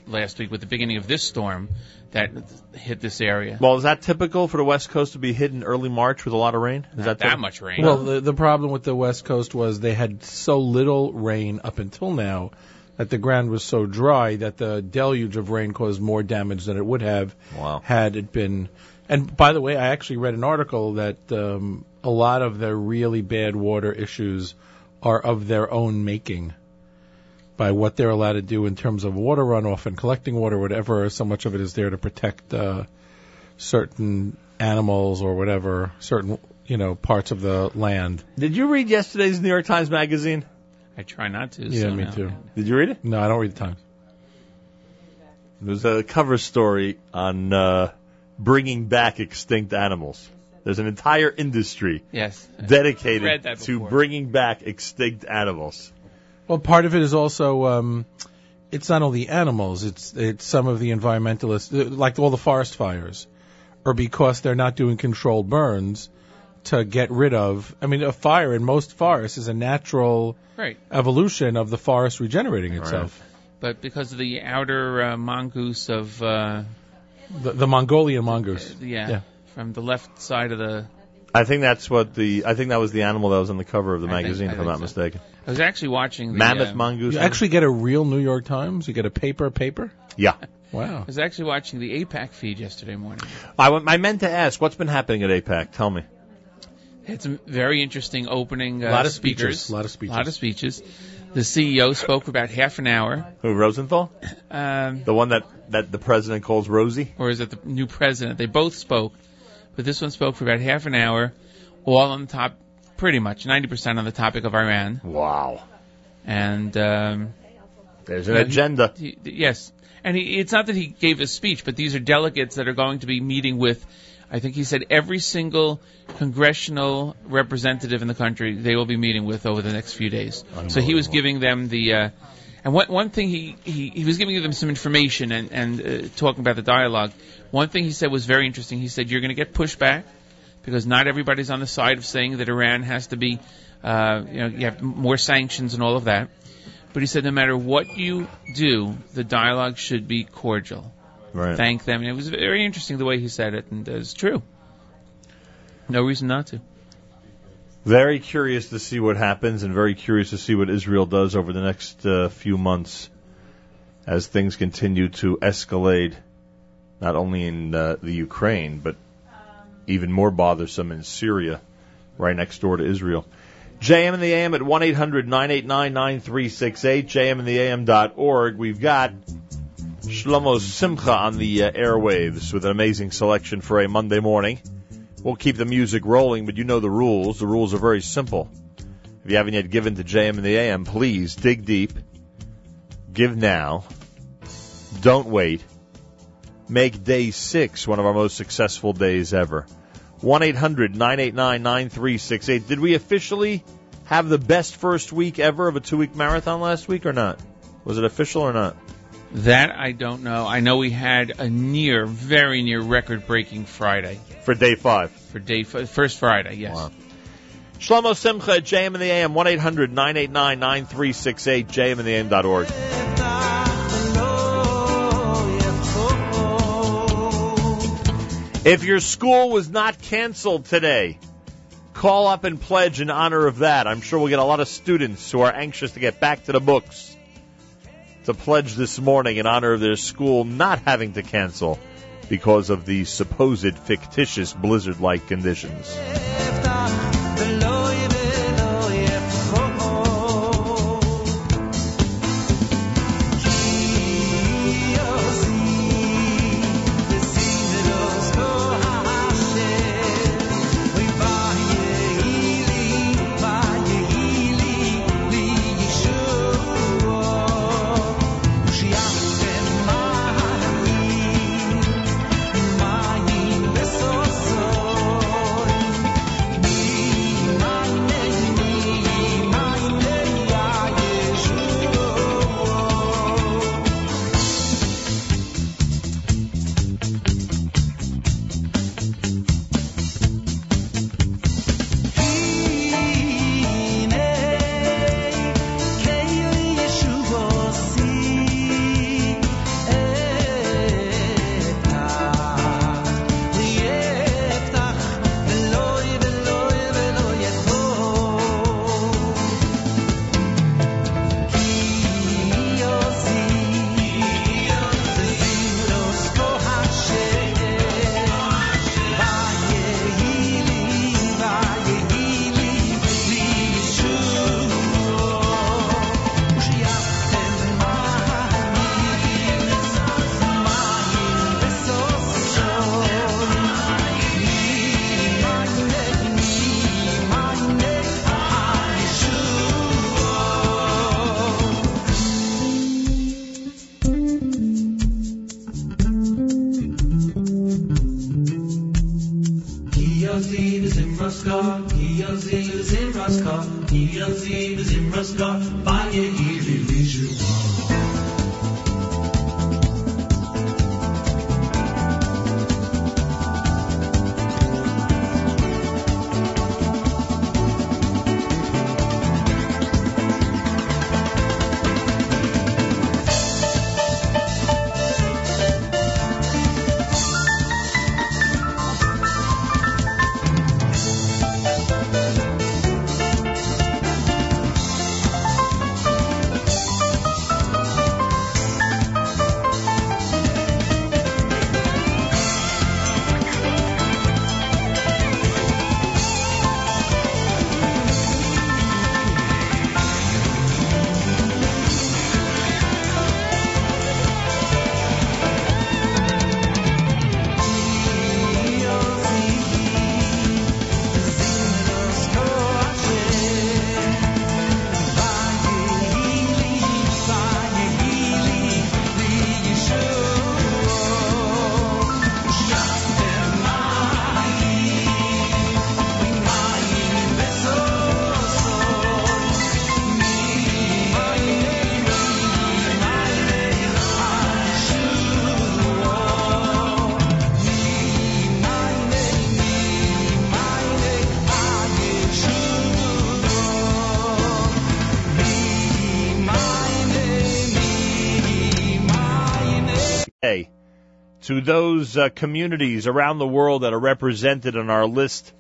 last week with the beginning of this storm that hit this area. Well, is that typical for the West Coast to be hit in early March with a lot of rain? Is not that much rain. Well, the problem with the West Coast was they had so little rain up until now that the ground was so dry that the deluge of rain caused more damage than it would have had it been. And by the way, I actually read an article that a lot of the really bad water issues are of their own making by what they're allowed to do in terms of water runoff and collecting water, whatever. So much of it is there to protect certain animals or whatever, certain parts of the land. Did you read yesterday's New York Times Magazine? I try not to. Yeah, so me too. Did you read it? No, I don't read the Times. There's a cover story on bringing back extinct animals. There's an entire industry dedicated to bringing back extinct animals. Well, part of it is also it's not only animals. It's some of the environmentalists, like all the forest fires, or because they're not doing controlled burns to get rid of. I mean, a fire in most forests is a natural evolution of the forest regenerating itself. Right. But because of the outer mongoose of... The Mongolian mongoose. From the left side of the... I think that was the animal that was on the cover of the magazine, if I'm not mistaken. I was actually watching the... Mammoth mongoose. You actually get a real New York Times? You get a paper? Yeah. Wow. I was actually watching the APAC feed yesterday morning. I meant to ask, what's been happening at APAC? Tell me. It's a very interesting opening. A lot of speakers. The CEO spoke for about half an hour. Who, Rosenthal? The one that the president calls Rosie? Or is it the new president? They both spoke, but this one spoke for about half an hour, all on the top, pretty much 90% on the topic of Iran. Wow. And there's an agenda. Yes. And it's not that he gave a speech, but these are delegates that are going to be meeting with, I think he said, every single congressional representative in the country they will be meeting with over the next few days. So he was giving them the... and one thing he was giving them some information and talking about the dialogue. One thing he said was very interesting. He said, you're going to get pushback because not everybody's on the side of saying that Iran has to be... you have more sanctions and all of that. But he said, no matter what you do, the dialogue should be cordial. Right. Thank them. And it was very interesting the way he said it, and it's true. No reason not to. Very curious to see what happens, and very curious to see what Israel does over the next few months as things continue to escalate, not only in the Ukraine, but even more bothersome in Syria, right next door to Israel. JM in the AM at 1-800-989-9368, jmintheam.org. We've got Shlomo Simcha on the airwaves with an amazing selection for a Monday morning. We'll keep the music rolling, but you know the rules. The rules are very simple. If you haven't yet given to JM and the AM, please dig deep. Give now. Don't wait. Make day 6 one of our most successful days ever. 1-800-989-9368. Did we officially have the best first week ever of a 2-week marathon last week or not? Was it official or not? That I don't know. I know we had a very near record-breaking Friday. For day 5. For day first Friday, yes. Wow. Shlomo Simcha at JM in the AM, 1-800-989-9368, jmintheam.org. If your school was not canceled today, call up and pledge in honor of that. I'm sure we'll get a lot of students who are anxious to get back to the books to pledge this morning in honor of their school not having to cancel because of the supposed fictitious blizzard-like conditions. TLC Zimra Star by Yehiri Visual. To those communities around the world that are represented on our list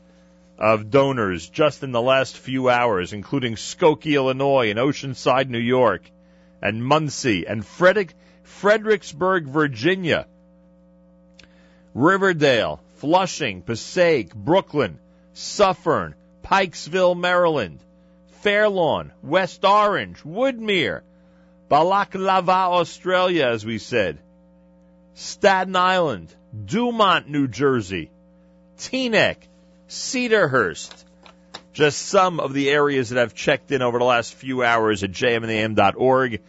of donors just in the last few hours, including Skokie, Illinois, and Oceanside, New York, and Muncie, and Fredericksburg, Virginia, Riverdale, Flushing, Passaic, Brooklyn, Suffern, Pikesville, Maryland, Fairlawn, West Orange, Woodmere, Balaklava, Australia, as we said, Staten Island, Dumont, New Jersey, Teaneck, Cedarhurst, just some of the areas that I've checked in over the last few hours at jmandam.org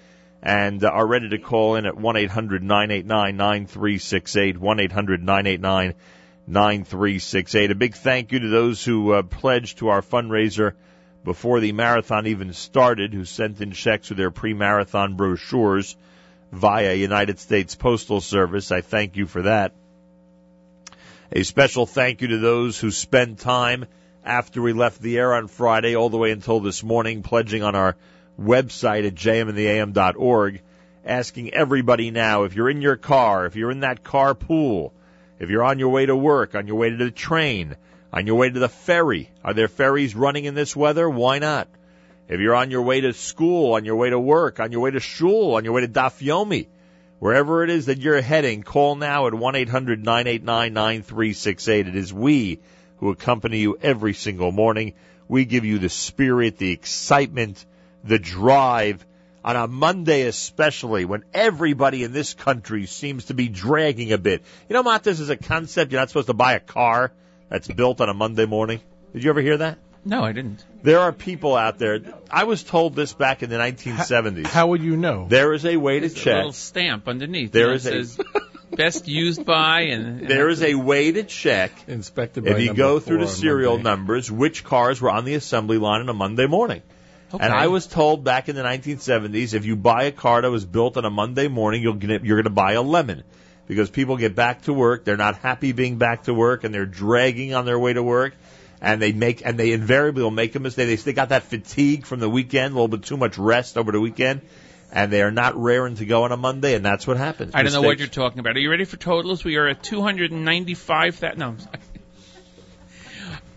and are ready to call in at 1-800-989-9368, 1-800-989-9368. A big thank you to those who pledged to our fundraiser before the marathon even started, who sent in checks with their pre-marathon brochures via United States Postal Service. I thank you for that. A special thank you to those who spend time after we left the air on Friday all the way until this morning, pledging on our website at jmintheam.org, asking everybody now, if you're in your car, if you're in that carpool, if you're on your way to work, on your way to the train, on your way to the ferry, are there ferries running in this weather? Why not? If you're on your way to school, on your way to work, on your way to shul, on your way to Daf Yomi, wherever it is that you're heading, call now at 1-800-989-9368. It is we who accompany you every single morning. We give you the spirit, the excitement, the drive, on a Monday especially, when everybody in this country seems to be dragging a bit. You know, Mattis, is a concept you're not supposed to buy a car that's built on a Monday morning. Did you ever hear that? No, I didn't. There are people out there. I was told this back in the 1970s. How would you know? There is a way to check. A little stamp underneath. There is a best used by, and there is a way to check. Inspected by. If you go through the serial numbers, which cars were on the assembly line on a Monday morning. Okay. And I was told back in the 1970s, if you buy a car that was built on a Monday morning, you're going to buy a lemon, because people get back to work, they're not happy being back to work, and they're dragging on their way to work. And they invariably will make a mistake. They still got that fatigue from the weekend, a little bit too much rest over the weekend, and they are not raring to go on a Monday, and that's what happens. I don't know what you're talking about. Are you ready for totals? We are at 295. No, I'm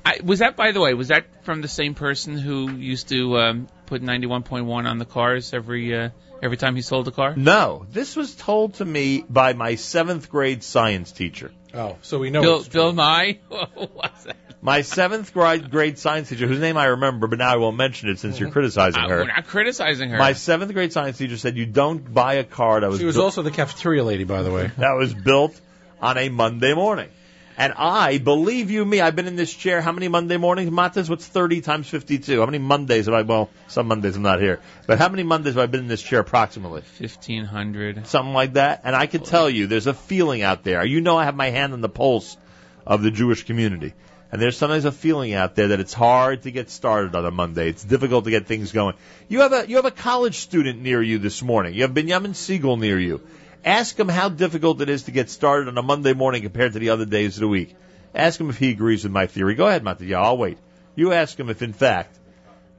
sorry. Was that, by the way, was that from the same person who used to put 91.1 on the cars every time he sold a car? No, this was told to me by my 7th grade science teacher. Oh, so we know. Bill Nye? What was that? My 7th grade science teacher, whose name I remember, but now I won't mention it since you're criticizing her. We're not criticizing her. My 7th grade science teacher said you don't buy a car that was... She was also the cafeteria lady, by the way. That was built on a Monday morning. And I, believe you me, I've been in this chair how many Monday mornings? Mattis, what's 30 times 52? How many Mondays have I... Well, some Mondays I'm not here. But how many Mondays have I been in this chair approximately? 1,500. Something like that. And I could tell you, there's a feeling out there. You know I have my hand on the pulse of the Jewish community. And there's sometimes a feeling out there that it's hard to get started on a Monday. It's difficult to get things going. You have a college student near you this morning. You have Binyamin Siegel near you. Ask him how difficult it is to get started on a Monday morning compared to the other days of the week. Ask him if he agrees with my theory. Go ahead, Mattia. I'll wait. You ask him if, in fact,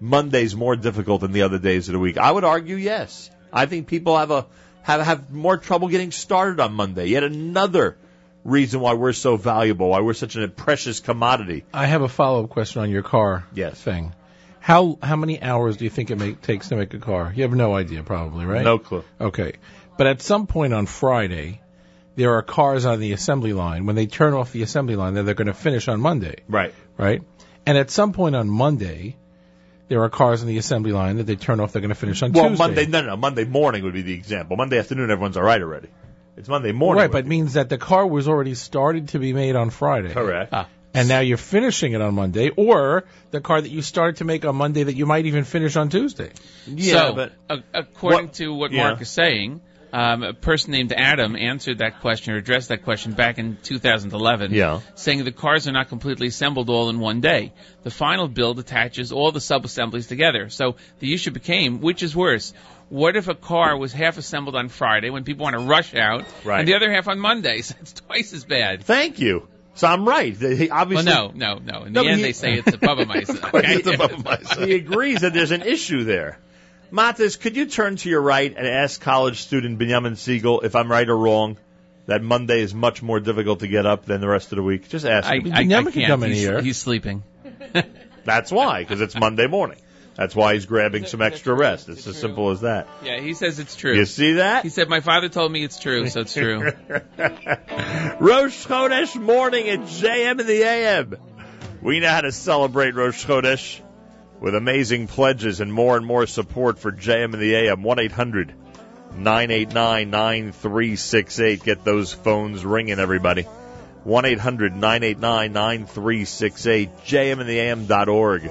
Monday's more difficult than the other days of the week. I would argue yes. I think people have more trouble getting started on Monday. Yet another reason why we're so valuable, why we're such a precious commodity. I have a follow-up question on your car thing. How many hours do you think takes to make a car? You have no idea, probably, right? No clue. Okay. But at some point on Friday, there are cars on the assembly line. When they turn off the assembly line, then they're going to finish on Monday. Right? And at some point on Monday, there are cars on the assembly line that they turn off, they're going to finish on Tuesday. Well, Monday morning would be the example. Monday afternoon, everyone's all right already. It's Monday morning. Right, but it means that the car was already started to be made on Friday. Correct. And now you're finishing it on Monday, or the car that you started to make on Monday that you might even finish on Tuesday. Yeah, so, but according to what Mark is saying, a person named Adam answered that question or addressed that question back in 2011, saying the cars are not completely assembled all in one day. The final build attaches all the sub-assemblies together. So the issue became, which is worse? What if a car was half assembled on Friday when people want to rush out, and the other half on Monday? So it's twice as bad. Thank you. So I'm right. He obviously, well, no. In the end, they say it's above a mice. Okay? It's above mice. He agrees that there's an issue there. Mattis, could you turn to your right and ask college student Binyamin Siegel if I'm right or wrong that Monday is much more difficult to get up than the rest of the week? Just ask him. Binyamin can come in here. He's sleeping. That's why, because it's Monday morning. That's why he's grabbing some extra rest. It's as simple as that. Yeah, he says it's true. You see that? He said, my father told me it's true, so it's true. Rosh Chodesh morning at JM in the AM. We know how to celebrate Rosh Chodesh with amazing pledges and more support for JM and the AM. 1-800-989-9368. Get those phones ringing, everybody. 1-800-989-9368. jmandtheam.org.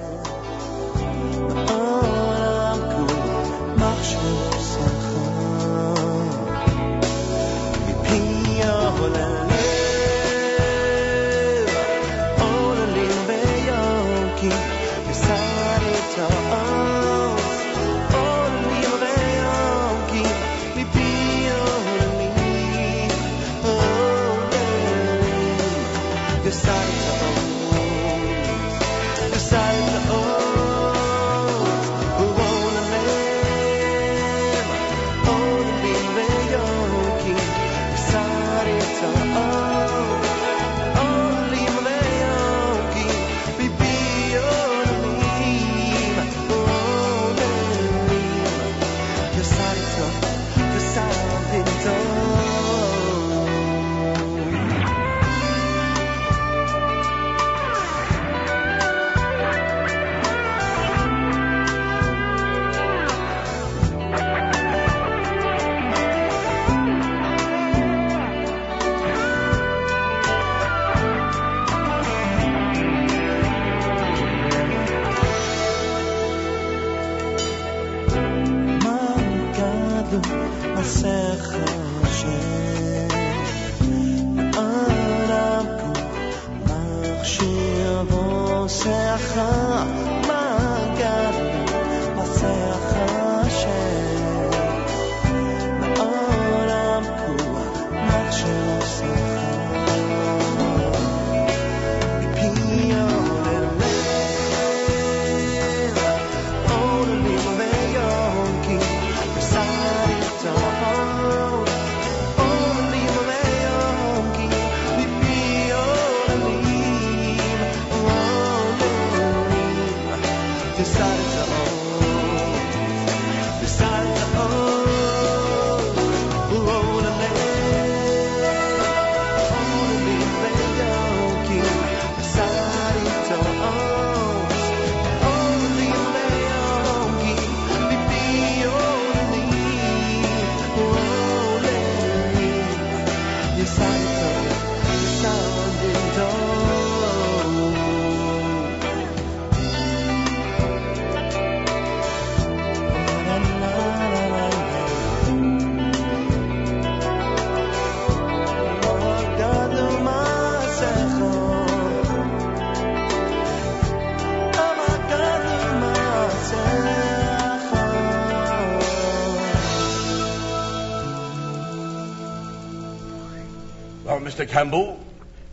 Mr. Campbell,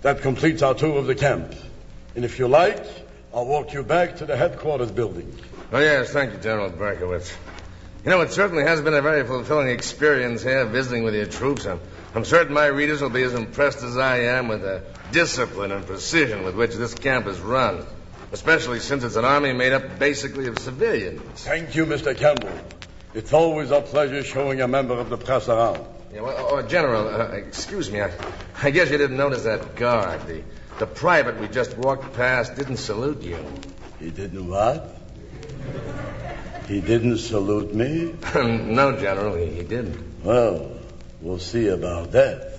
that completes our tour of the camp. And if you like, I'll walk you back to the headquarters building. Oh, yes, thank you, General Berkowitz. You know, it certainly has been a very fulfilling experience here visiting with your troops. I'm certain my readers will be as impressed as I am with the discipline and precision with which this camp is run, especially since it's an army made up basically of civilians. Thank you, Mr. Campbell. It's always a pleasure showing a member of the press around. Yeah, well, General, excuse me, I guess you didn't notice that guard. The private we just walked past didn't salute you. He didn't what? He didn't salute me? No, General, he didn't. Well, we'll see about that.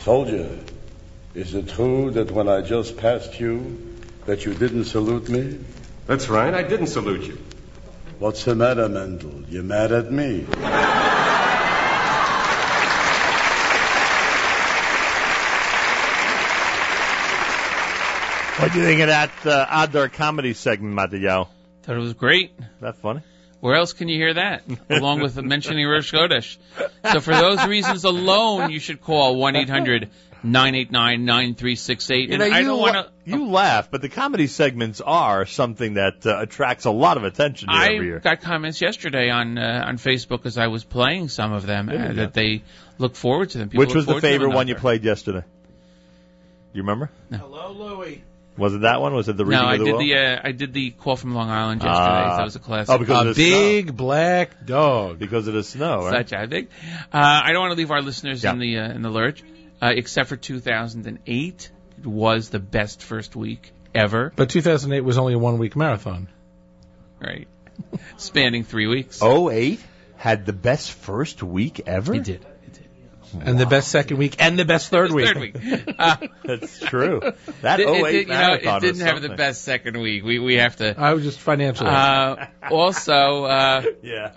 Soldier, is it true that when I just passed you, that you didn't salute me? That's right, I didn't salute you. What's the matter, Mendel? You mad at me? What do you think of that outdoor comedy segment, Mateo? Thought it was great. That funny? Where else can you hear that? Along with mentioning Rosh Chodesh. So for those reasons alone, you should call 1-800-989-9368. And I don't want to... You laugh, but the comedy segments are something that attracts a lot of attention every year. I got comments yesterday on Facebook as I was playing some of them that they look forward to them. People Which was the favorite one you played yesterday? You remember? No. Hello, Louie. Was it that one? Was it the reading of the will? No, I did the call from Long Island yesterday. That was a classic. Oh, because of the big snow. Black dog. Because of the snow, right? Such a big. I don't want to leave our listeners in the lurch, except for 2008. It was the best first week ever. But 2008 was only a one-week marathon. Right. Spanning 3 weeks. 2008 had the best first week ever? It did. And the best second week and the best third week. That's true. That 08 marathon it didn't have the best second week. We have to. I was just financially. Also, I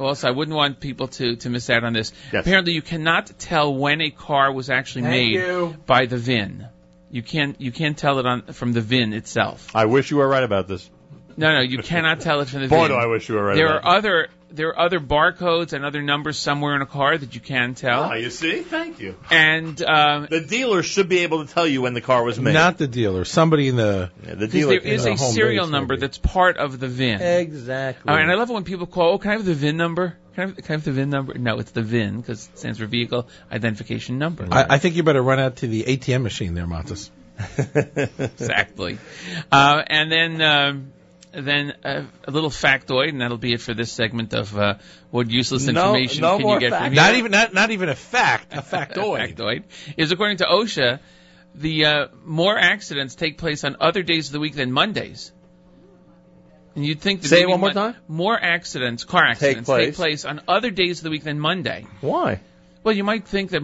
wouldn't want people to miss out on this. Yes. Apparently, you cannot tell when a car was actually made by the VIN. You can't tell it from the VIN itself. I wish you were right about this. No, you cannot tell it from the VIN. Boy, do I wish you were right about this. There are other barcodes and other numbers somewhere in a car that you can tell. Ah, you see? Thank you. And the dealer should be able to tell you when the car was made. Not the dealer. Somebody in the... Yeah, the dealer. There is a serial number that's part of the VIN. Exactly. And I love it when people call, can I have the VIN number? Can I have the VIN number? No, it's the VIN, because it stands for Vehicle Identification Number. Right. I think you better run out to the ATM machine there, Mattis. Exactly. And then... Then a little factoid, and that'll be it for this segment of what useless information can you get from here. Not even a fact, a factoid. Factoid is, according to OSHA, the more accidents take place on other days of the week than Mondays. And you'd think that say it one more time. More accidents, car accidents, take place on other days of the week than Monday. Why? Well, you might think that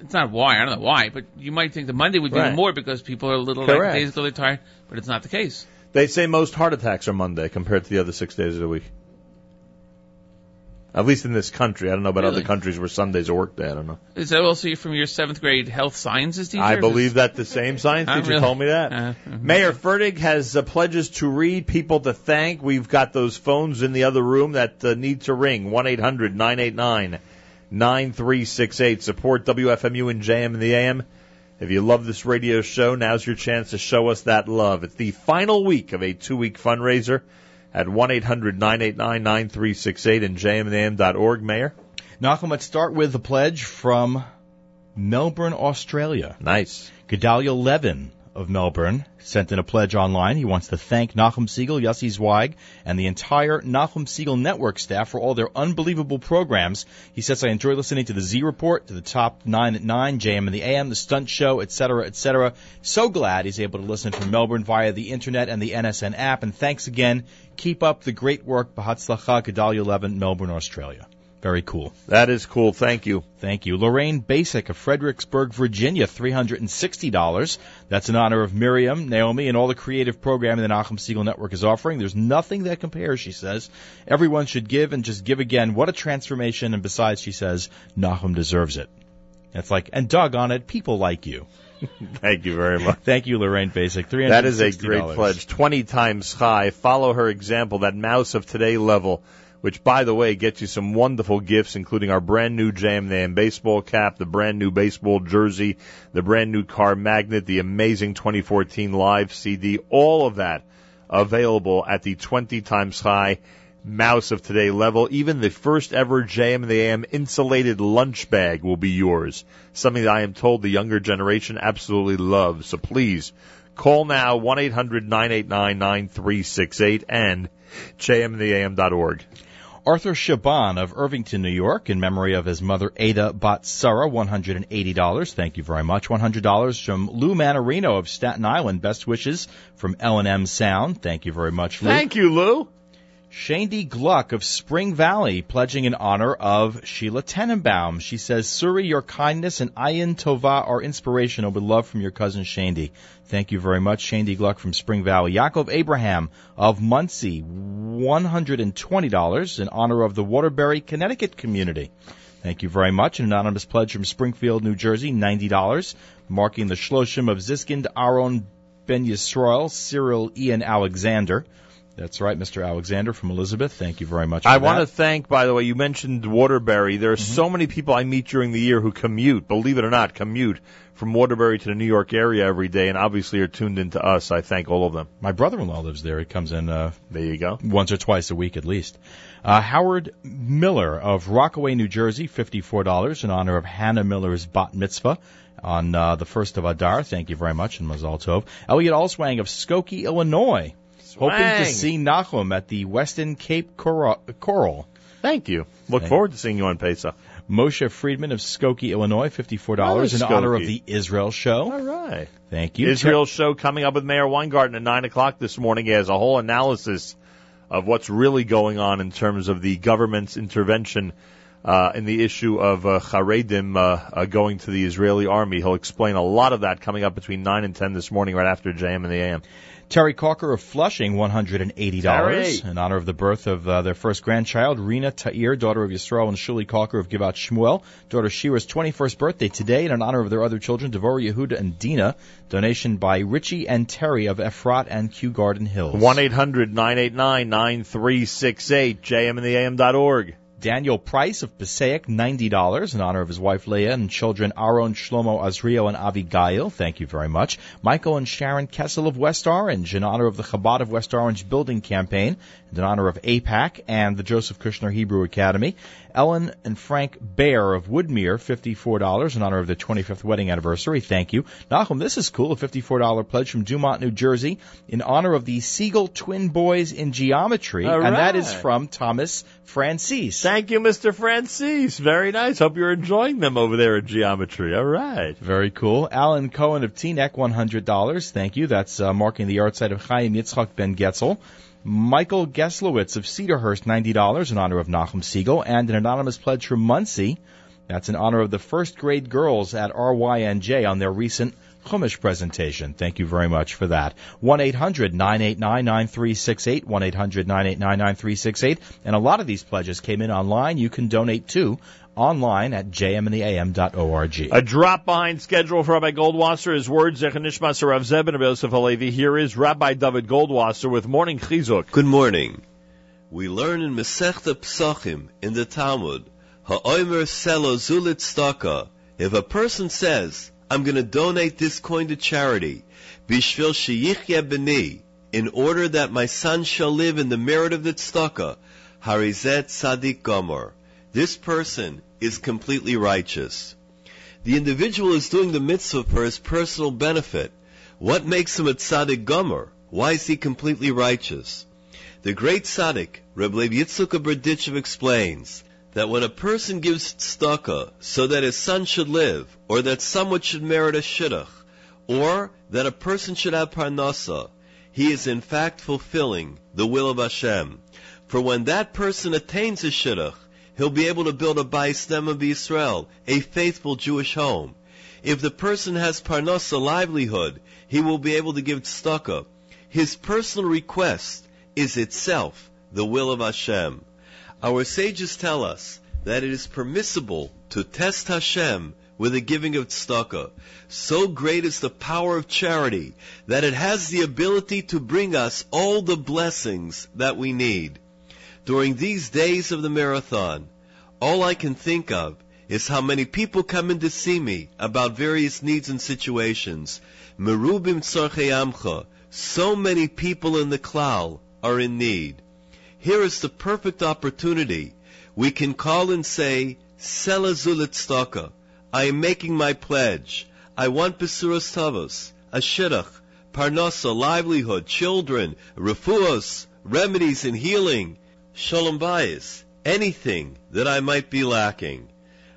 it's not why. I don't know why, but you might think that Monday would be more because people are a little like days until they're tired, but it's not the case. They say most heart attacks are Monday compared to the other 6 days of the week. At least in this country. I don't know about other countries where Sunday's a work day. I don't know. Is that also from your 7th grade health sciences teacher? I believe that the same science teacher told me that. Mayor Fertig has pledges to read, people to thank. We've got those phones in the other room that need to ring. 1-800-989-9368. Support WFMU and JM in the AM. If you love this radio show, now's your chance to show us that love. It's the final week of a 2-week fundraiser at 1-800-989-9368 and jmnam.org. Mayor? Nachum, let's start with a pledge from Melbourne, Australia. Nice. Gedalia Levin of Melbourne sent in a pledge online. He wants to thank Nachum Siegel, Yossi Zweig, and the entire Nachum Siegel Network staff for all their unbelievable programs. He says, I enjoy listening to the Z Report, to the Top 9 at 9, JM in the AM, the Stunt Show, etc., etc. So glad he's able to listen from Melbourne via the Internet and the NSN app. And thanks again. Keep up the great work. Bahatzlacha, Gedalia Levin, Melbourne, Australia. Very cool. That is cool. Thank you. Thank you. Lorraine Basic of Fredericksburg, Virginia, $360. That's in honor of Miriam, Naomi, and all the creative programming the Nachum Siegel Network is offering. There's nothing that compares, she says. Everyone should give and just give again. What a transformation. And besides, she says, Nachum deserves it. That's like, and doggone it, people like you. Thank you very much. Thank you, Lorraine Basic. $360. That is a great pledge. 20 times high. Follow her example, that mouse of today level. which, by the way, gets you some wonderful gifts, including our brand-new JM in the AM baseball cap, the brand-new baseball jersey, the brand-new car magnet, the amazing 2014 live CD, all of that available at the 20 times high Mouse of Today level. Even the first ever JM in the AM insulated lunch bag will be yours, something that I am told the younger generation absolutely loves. So please call now, 1-800-989-9368 and jmintheam.org. Arthur Shaban of Irvington, New York, in memory of his mother, Ada Batsara, $180. Thank you very much. $100 from Lou Manarino of Staten Island. Best wishes from L&M Sound. Thank you very much, Lou. Thank you, Lou. Shandy Gluck of Spring Valley, pledging in honor of Sheila Tannenbaum. She says, Suri, your kindness and Ayin Tova are inspirational with love from your cousin Shandy. Thank you very much, Shandy Gluck from Spring Valley. Yaakov Abraham of Muncie, $120 in honor of the Waterbury, Connecticut community. Thank you very much. An anonymous pledge from Springfield, New Jersey, $90, marking the Shloshim of Ziskind, Aaron Ben Yisrael, Cyril Ian Alexander. That's right, Mr. Alexander from Elizabeth. Thank you very much for that. I want to thank, by the way, you mentioned Waterbury. There are so many people I meet during the year who commute, believe it or not, commute from Waterbury to the New York area every day and obviously are tuned in to us. I thank all of them. My brother-in-law lives there. He comes in there you go. Once or twice a week at least. Howard Miller of Rockaway, New Jersey, $54 in honor of Hannah Miller's bat mitzvah on the 1st of Adar. Thank you very much, and Mazal Tov. Elliot Alswang of Skokie, Illinois. Hoping to see Nachum at the Westin Cape Coral. Thank you. Look forward to seeing you on Pesach. Moshe Friedman of Skokie, Illinois, $54 in honor of the Israel Show. All right. Thank you. Israel Show coming up with Mayor Weingarten at 9 o'clock this morning. He has a whole analysis of what's really going on in terms of the government's intervention in the issue of Haredim going to the Israeli army. He'll explain a lot of that coming up between 9 and 10 this morning right after JM in the AM. Terry Calker of Flushing, $180 in honor of the birth of their first grandchild, Rena Ta'ir, daughter of Yisrael, and Shuli Calker of Givat Shmuel. Daughter Shira's 21st birthday today, and in honor of their other children, Devorah, Yehuda, and Dina. Donation by Richie and Terry of Efrat and Kew Garden Hills. 1-800-989-9368, jmintheam.org. Daniel Price of Passaic, $90 in honor of his wife Leah and children Aaron, Shlomo, Azriel, and Abigail. Thank you very much. Michael and Sharon Kessel of West Orange in honor of the Chabad of West Orange Building Campaign, and in honor of APAC and the Joseph Kushner Hebrew Academy. Ellen and Frank Baer of Woodmere, $54 in honor of their 25th wedding anniversary. Thank you. Nachum, this is cool, a $54 pledge from Dumont, New Jersey, in honor of the Siegel twin boys in geometry. All right. And that is from Thomas Francis. Thank you, Mr. Francis. Very nice. Hope you're enjoying them over there at geometry. All right. Very cool. Alan Cohen of Teaneck, $100. Thank you. That's marking the yard site of Chaim Yitzchak Ben Getzel. Michael Geslowitz of Cedarhurst, $90 in honor of Nachum Siegel, and an anonymous pledge from Muncie. That's in honor of the first grade girls at RYNJ on their recent Chumash presentation. Thank you very much for that. 1-800-989-9368, 1-800-989-9368. And a lot of these pledges came in online. You can donate too, online at jmintheam.org. A drop-behind schedule for Rabbi Goldwasser. His words, Zecher Nishmas Rav Zeben of Yosef Halevi. Here is Rabbi David Goldwasser with Morning Chizuk. Good morning. We learn in Masechta Psachim in the Talmud, Ha'omer selo zulit staka. If a person says, I'm going to donate this coin to charity, Bishvil sheyichya b'ni, in order that my son shall live in the merit of the tzedakah, harizet tzadik gomor. This person is completely righteous. The individual is doing the mitzvah for his personal benefit. What makes him a tzadik gomor? Why is he completely righteous? The great tzaddik, Reb Leib Yitzchok of Berdichev, explains that when a person gives tzedakah so that his son should live, or that someone should merit a shidduch, or that a person should have parnasa, he is in fact fulfilling the will of Hashem. For when that person attains a shidduch, he'll be able to build a Bais Nema B'Yisrael, a faithful Jewish home. If the person has parnasa, livelihood, he will be able to give tzedakah. His personal request is itself the will of Hashem. Our sages tell us that it is permissible to test Hashem with the giving of tzedakah. So great is the power of charity that it has the ability to bring us all the blessings that we need. During these days of the marathon, all I can think of is how many people come in to see me about various needs and situations. Merubim tzarchei amcha. So many people in the klal are in need. Here is the perfect opportunity. We can call and say, Sela zulet tzedakah. I am making my pledge. I want besuros tovos, a shidduch, parnasa, livelihood, children, refuos, remedies and healing, shalom bayis, anything that I might be lacking.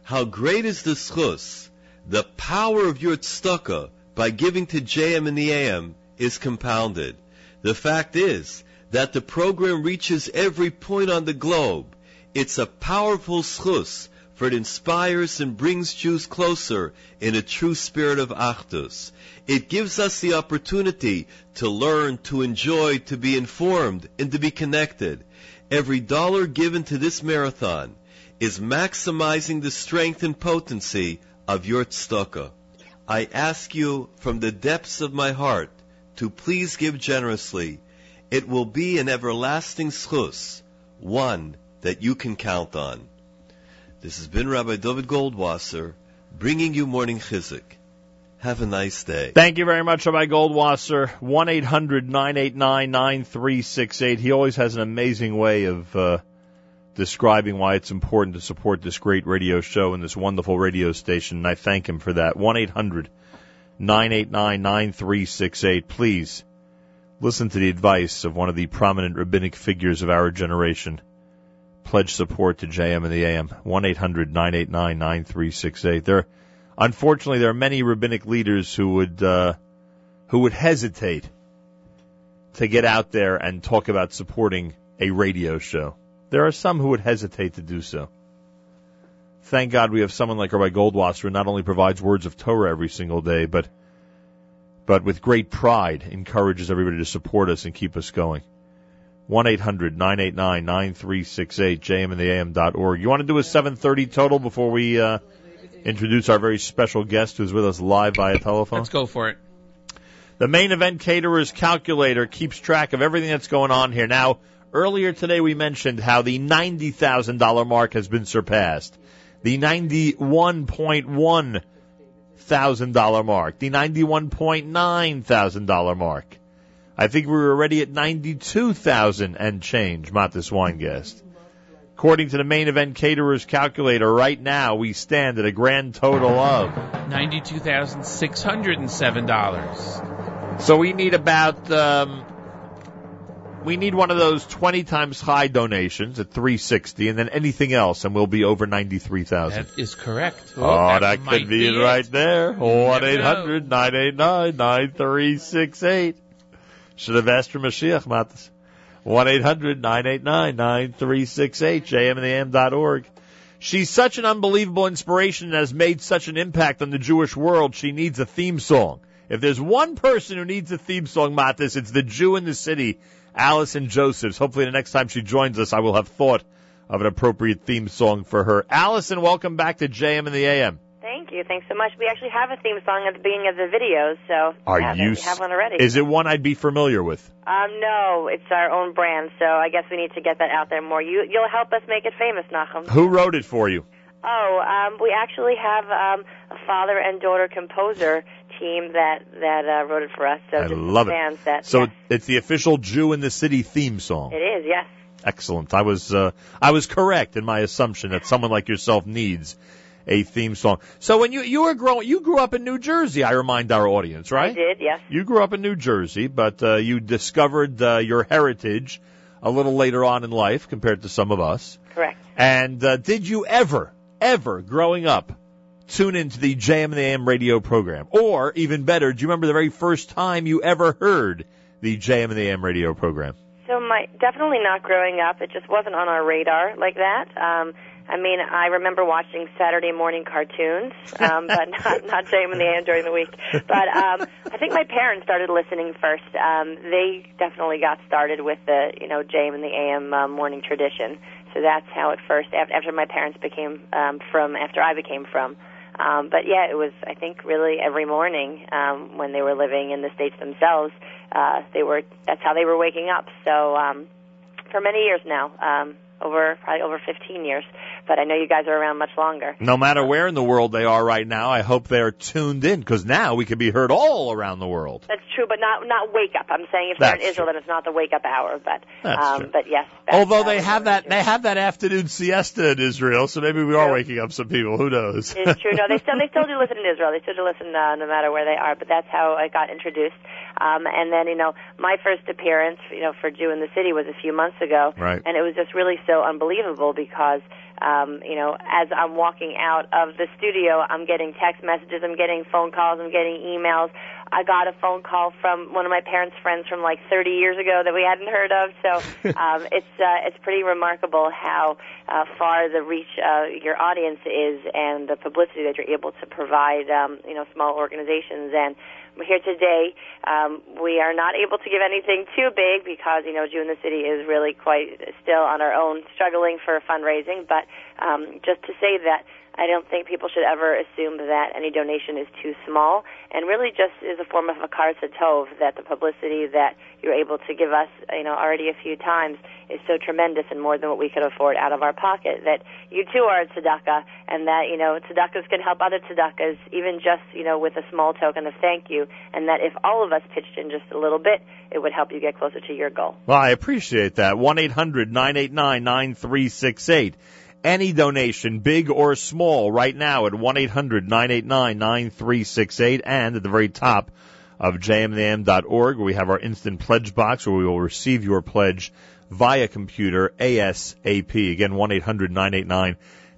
How great is the schus, the power of your tzedakah by giving to JM in the AM is compounded. The fact is that the program reaches every point on the globe. It's a powerful schus, for it inspires and brings Jews closer in a true spirit of Achdus. It gives us the opportunity to learn, to enjoy, to be informed, and to be connected. Every dollar given to this marathon is maximizing the strength and potency of your tzedakah. I ask you from the depths of my heart to please give generously. It will be an everlasting schus, one that you can count on. This has been Rabbi David Goldwasser, bringing you Morning Chizuk. Have a nice day. Thank you very much, Rabbi Goldwasser. 1-800-989-9368. He always has an amazing way of describing why it's important to support this great radio show and this wonderful radio station, and I thank him for that. 1-800-989-9368. Please listen to the advice of one of the prominent rabbinic figures of our generation. Pledge support to JM and the AM, 1-800-989-9368. Unfortunately, there are many rabbinic leaders who would hesitate to get out there and talk about supporting a radio show. There are some who would hesitate to do so. Thank God we have someone like Rabbi Goldwasser who not only provides words of Torah every single day, but with great pride encourages everybody to support us and keep us going. 1-800-989-9368, jmandtheam.org. You want to do a 7:30 total before we introduce our very special guest who's with us live via telephone? Let's go for it. The main event caterer's calculator keeps track of everything that's going on here. Now, earlier today we mentioned how the $90,000 mark has been surpassed, the $91,100 mark, the $91,900 mark. I think we were already at 92,000 and change, Mattis Weingast. According to the main event caterer's calculator, right now we stand at a grand total of $92,607. So we need about one of those 20 times high donations at 360, and then anything else, and we'll be over 93,000. That is correct. That could be it right there. 1-800-989-9368. Should have asked for Mashiach, Mattis. 1-800-989-9368, jmandtheam.org. She's such an unbelievable inspiration and has made such an impact on the Jewish world, she needs a theme song. If there's one person who needs a theme song, Mattis, it's the Jew in the City, Allison Josephs. Hopefully the next time she joins us, I will have thought of an appropriate theme song for her. Allison, welcome back to JM and the AM. Thank you. Thanks so much. We actually have a theme song at the beginning of the video, so we have one already. Is it one I'd be familiar with? No, it's our own brand, so I guess we need to get that out there more. You'll help us make it famous, Nachum. Who wrote it for you? We actually have a father and daughter composer team that wrote it for us. So I love it. It's the official Jew in the City theme song. It is, yes. Excellent. I was correct in my assumption that someone like yourself needs a theme song. So when you were growing, you grew up in New Jersey, I remind our audience, right? I did, yes. You grew up in New Jersey, but you discovered your heritage a little later on in life compared to some of us. Correct. And did you ever, growing up, tune into the JM and the AM radio program? Or, even better, do you remember the very first time you ever heard the JM and the AM radio program? So definitely not growing up. It just wasn't on our radar like that. I remember watching Saturday morning cartoons, but not JM in the AM during the week. But I think my parents started listening first. They definitely got started with the JM in the AM morning tradition. So that's how it first, after my parents became from, after I became from. But yeah, it was, I think, really every morning when they were living in the States themselves. That's how they were waking up. So for many years now. probably over 15 years, but I know you guys are around much longer. No matter where in the world they are right now, I hope they're tuned in, because now we can be heard all around the world. That's true, but not wake up. I'm saying if they're in Israel, then it's not the wake up hour, but yes. Although they have that afternoon siesta in Israel, so maybe we are waking up some people. Who knows? It's true. No, they still do listen in Israel. They still do listen no matter where they are. But that's how I got introduced. And then, my first appearance, for Jew in the City was a few months ago. Right. And it was just really so unbelievable because, as I'm walking out of the studio, I'm getting text messages, I'm getting phone calls, I'm getting emails. I got a phone call from one of my parents' friends from 30 years ago that we hadn't heard of. So it's pretty remarkable how far the reach your audience is and the publicity that you're able to provide, small organizations. And here today, we are not able to give anything too big because, Jew in the City is really quite still on our own, struggling for fundraising. But just to say that I don't think people should ever assume that any donation is too small, and really just is a form of a karsa tov, that the publicity that you're able to give us, already a few times is so tremendous and more than what we could afford out of our pocket, that you too are a tzedakah, and that, tzedakahs can help other tzedakahs, even just, with a small token of thank you, and that if all of us pitched in just a little bit, it would help you get closer to your goal. Well, I appreciate that. 1-800-989-9368. Any donation, big or small, right now at 1-800-989-9368. And at the very top of jmnam.org, we have our instant pledge box where we will receive your pledge via computer ASAP. Again,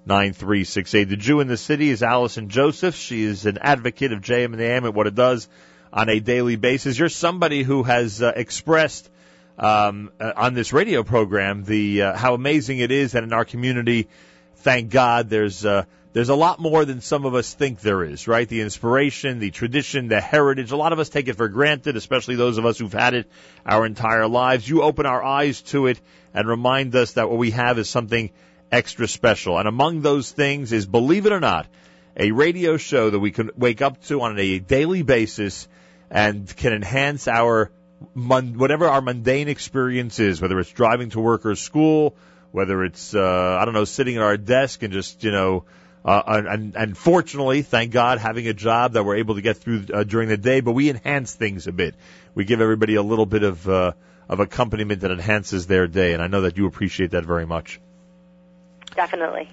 1-800-989-9368. The Jew in the City is Allison Josephs. She is an advocate of JM in the AM and what it does on a daily basis. You're somebody who has expressed on this radio program, how amazing it is that in our community, thank God, there's a lot more than some of us think there is, right? The inspiration, the tradition, the heritage. A lot of us take it for granted, especially those of us who've had it our entire lives. You open our eyes to it and remind us that what we have is something extra special. And among those things is, believe it or not, a radio show that we can wake up to on a daily basis and can enhance our whatever our mundane experience is, whether it's driving to work or school, whether it's, sitting at our desk and just, and fortunately, thank God, having a job that we're able to get through during the day, but we enhance things a bit. We give everybody a little bit of accompaniment that enhances their day, and I know that you appreciate that very much. Definitely.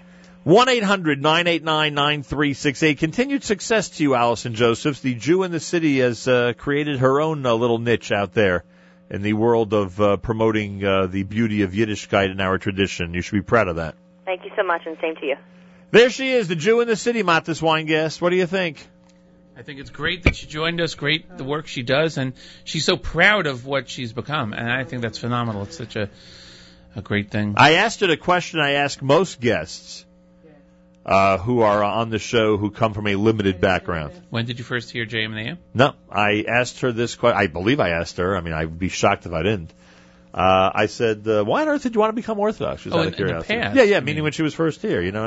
1-800-989-9368. Continued success to you, Allison Josephs. The Jew in the City has created her own little niche out there in the world of promoting the beauty of Yiddishkeit in our tradition. You should be proud of that. Thank you so much, and same to you. There she is, the Jew in the City, Mattis Weingast. What do you think? I think it's great that she joined us, great the work she does, and she's so proud of what she's become, and I think that's phenomenal. It's such a great thing. I asked her the question I ask most guests who are on the show who come from a limited background. When did you first hear JM in the AM? No, I asked her this question. I believe I asked her. I mean, I'd be shocked if I didn't. I said, why on earth did you want to become Orthodox? She was out of curiosity. Yeah, meaning when she was first here, and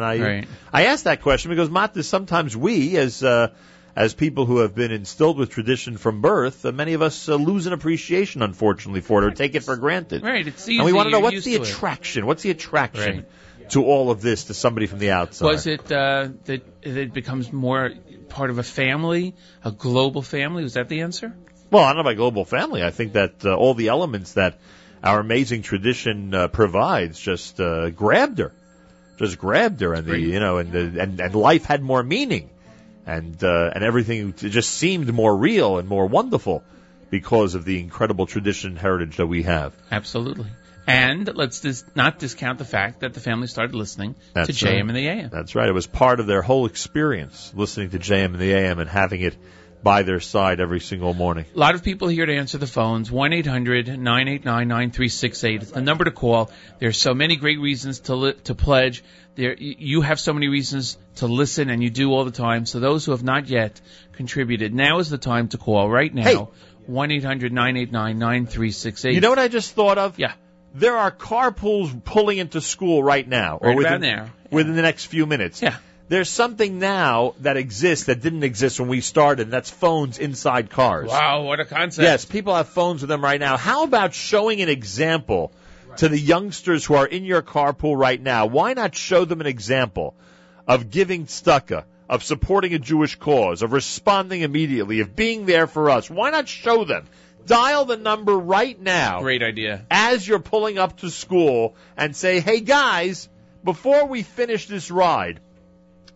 I asked that question because, Mattis, sometimes we, as people who have been instilled with tradition from birth, many of us lose an appreciation, unfortunately, for it or take it for granted. Right, it's easy. And we want to know, what's the attraction? Right. To all of this, to somebody from the outside? Was it that it becomes more part of a family, a global family? Was that the answer? Well, I don't know about global family. I think that all the elements that our amazing tradition provides just grabbed her. Just grabbed her, and and life had more meaning, and everything just seemed more real and more wonderful because of the incredible tradition and heritage that we have. Absolutely. And let's not discount the fact that the family started listening to JM in the AM. That's right. It was part of their whole experience, listening to JM in the AM and having it by their side every single morning. A lot of people here to answer the phones. 1-800-989-9368. It's the number to call. There's so many great reasons to pledge. You have so many reasons to listen, and you do all the time. So those who have not yet contributed, now is the time to call right now. Hey. 1-800-989-9368. You know what I just thought of? Yeah. There are carpools pulling into school right now, or within the next few minutes. Yeah. There's something now that exists that didn't exist when we started, and that's phones inside cars. Wow, what a concept. Yes, people have phones with them right now. How about showing an example to the youngsters who are in your carpool right now, why not show them an example of giving tzedakah, of supporting a Jewish cause, of responding immediately, of being there for us? Why not show them? Dial the number right now. Great idea. As you're pulling up to school and say, hey, guys, before we finish this ride,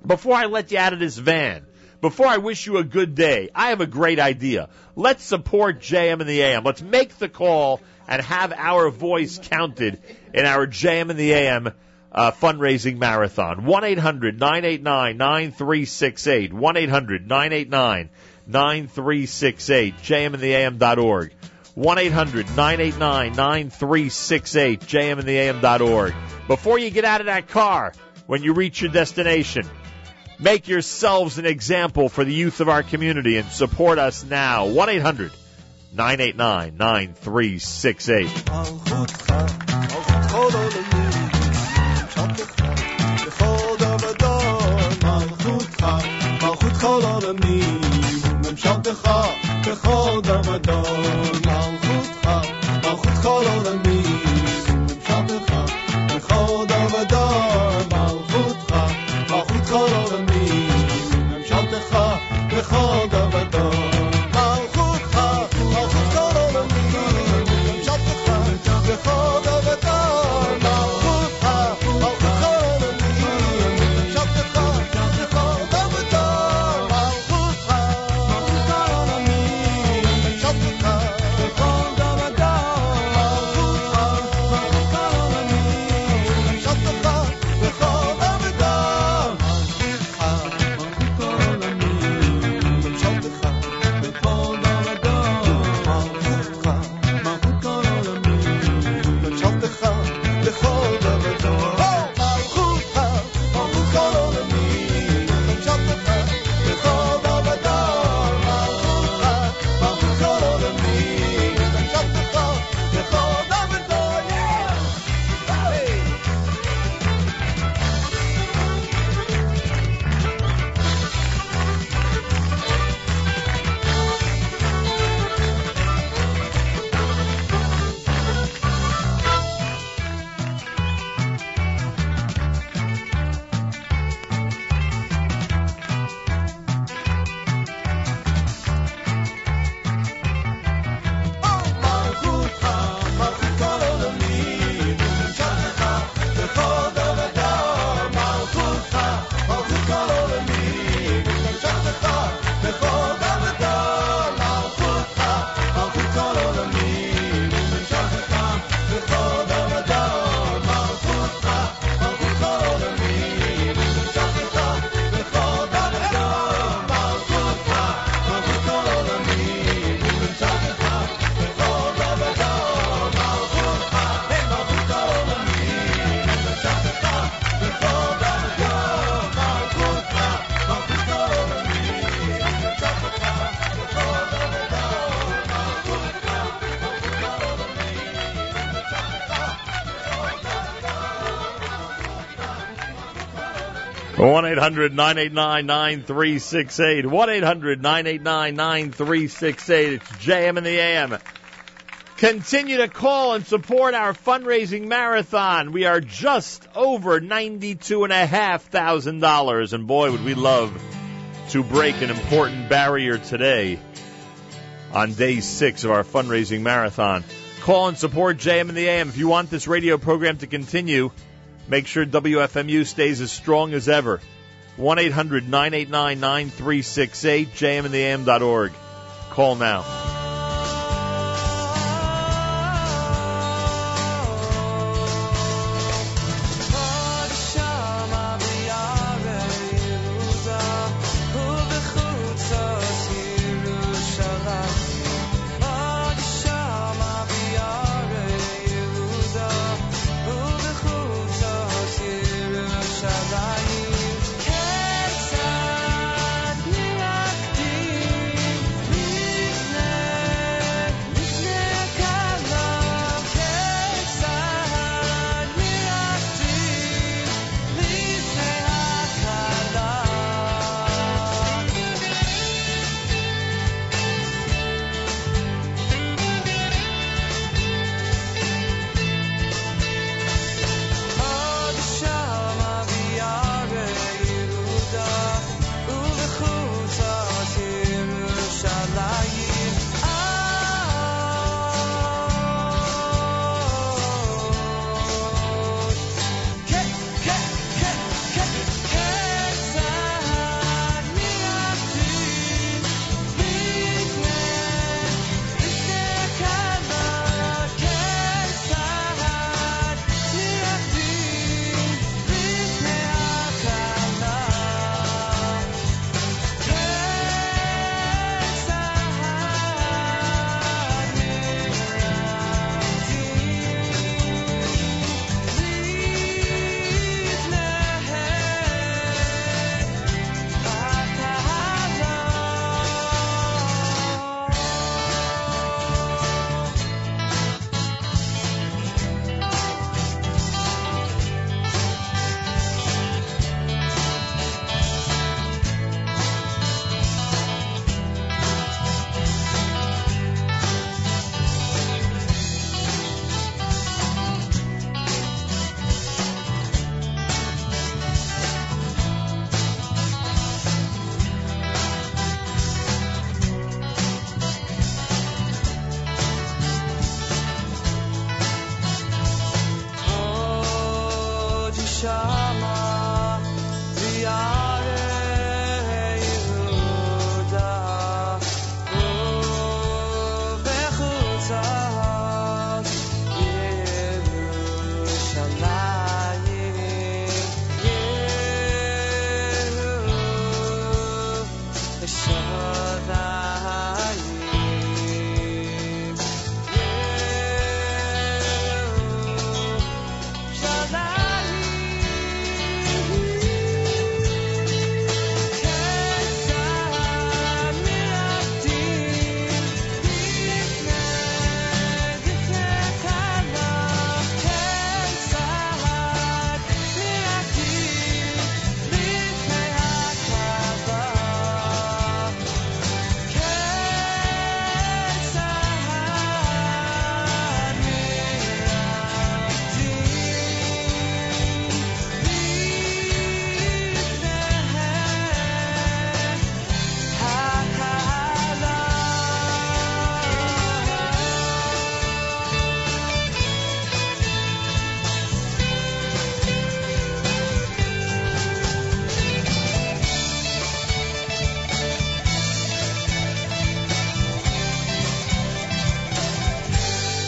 before I let you out of this van, before I wish you a good day, I have a great idea. Let's support JM in the AM. Let's make the call and have our voice counted in our JM in the AM fundraising marathon. 1-800-989-9368. 1-800-989-9368. jmintheam.org. 1-800-989-9368. jmintheam.org. Before you get out of that car, when you reach your destination, make yourselves an example for the youth of our community and support us now. 1-800-989-9368. Kol alami, memshaltecha bechol damadon. Malchutcha, kol alami, memshaltecha bechol damadon. Malchutcha, kol alami, memshaltecha bechol damadon. Malchutcha, kol alami, memshaltecha bechol damadon. Malchutcha, kol alami, memshaltecha bechol damadon. One 800 989 9368. It's JM in the AM. Continue to call and support our fundraising marathon. We are just over $92,500, and boy, would we love to break an important barrier today on day 6 of our fundraising marathon. Call and support JM in the AM. If you want this radio program to continue, make sure WFMU stays as strong as ever. 1-800-989-9368, jmintheam.org. Call now.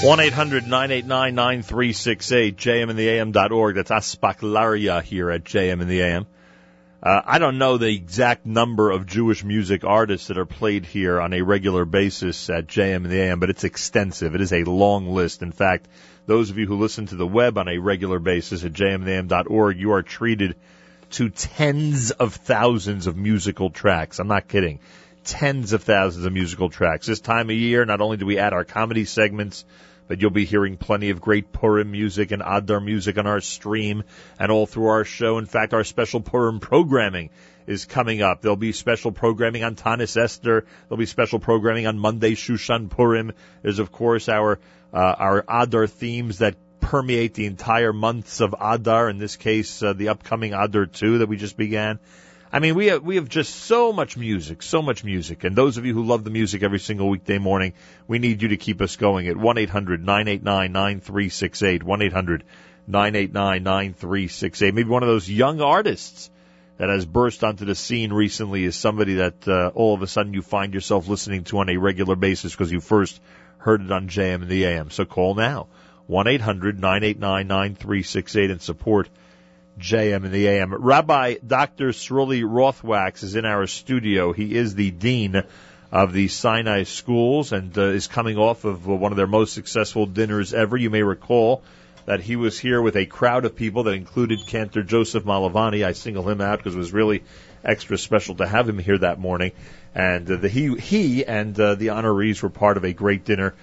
1-800-989-9368, jmintheam.org. That's Aspaklaria here at JM in the AM. I don't know the exact number of Jewish music artists that are played here on a regular basis at JM in the AM, but it's extensive. It is a long list. In fact, those of you who listen to the web on a regular basis at jmintheam.org, you are treated to tens of thousands of musical tracks. I'm not kidding. Tens of thousands of musical tracks. This time of year, not only do we add our comedy segments, but you'll be hearing plenty of great Purim music and Adar music on our stream and all through our show. In fact, our special Purim programming is coming up. There'll be special programming on Tanis Esther. There'll be special programming on Monday, Shushan Purim. There's, of course, our Adar themes that permeate the entire months of Adar, in this case, the upcoming Adar 2 that we just began. I mean, we have just so much music. And those of you who love the music every single weekday morning, we need you to keep us going at 1-800-989-9368, 1-800-989-9368. Maybe one of those young artists that has burst onto the scene recently is somebody that all of a sudden you find yourself listening to on a regular basis because you first heard it on JM in the AM. So call now, 1-800-989-9368, and support JM in the AM. Rabbi Dr. Sruli Rothwax is in our studio. He is the dean of the Sinai Schools and is coming off of one of their most successful dinners ever. You may recall that he was here with a crowd of people that included Cantor Joseph Malavani. I single him out because it was really extra special to have him here that morning. And he and the honorees were part of a great dinner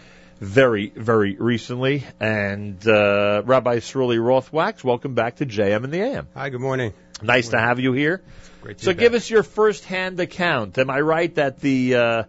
very, very recently. And Rabbi Sruli Rothwax, welcome back to JM in the AM. Hi, good morning. Nice to have you here. Great to be back. Give us your first-hand account. Am I right that the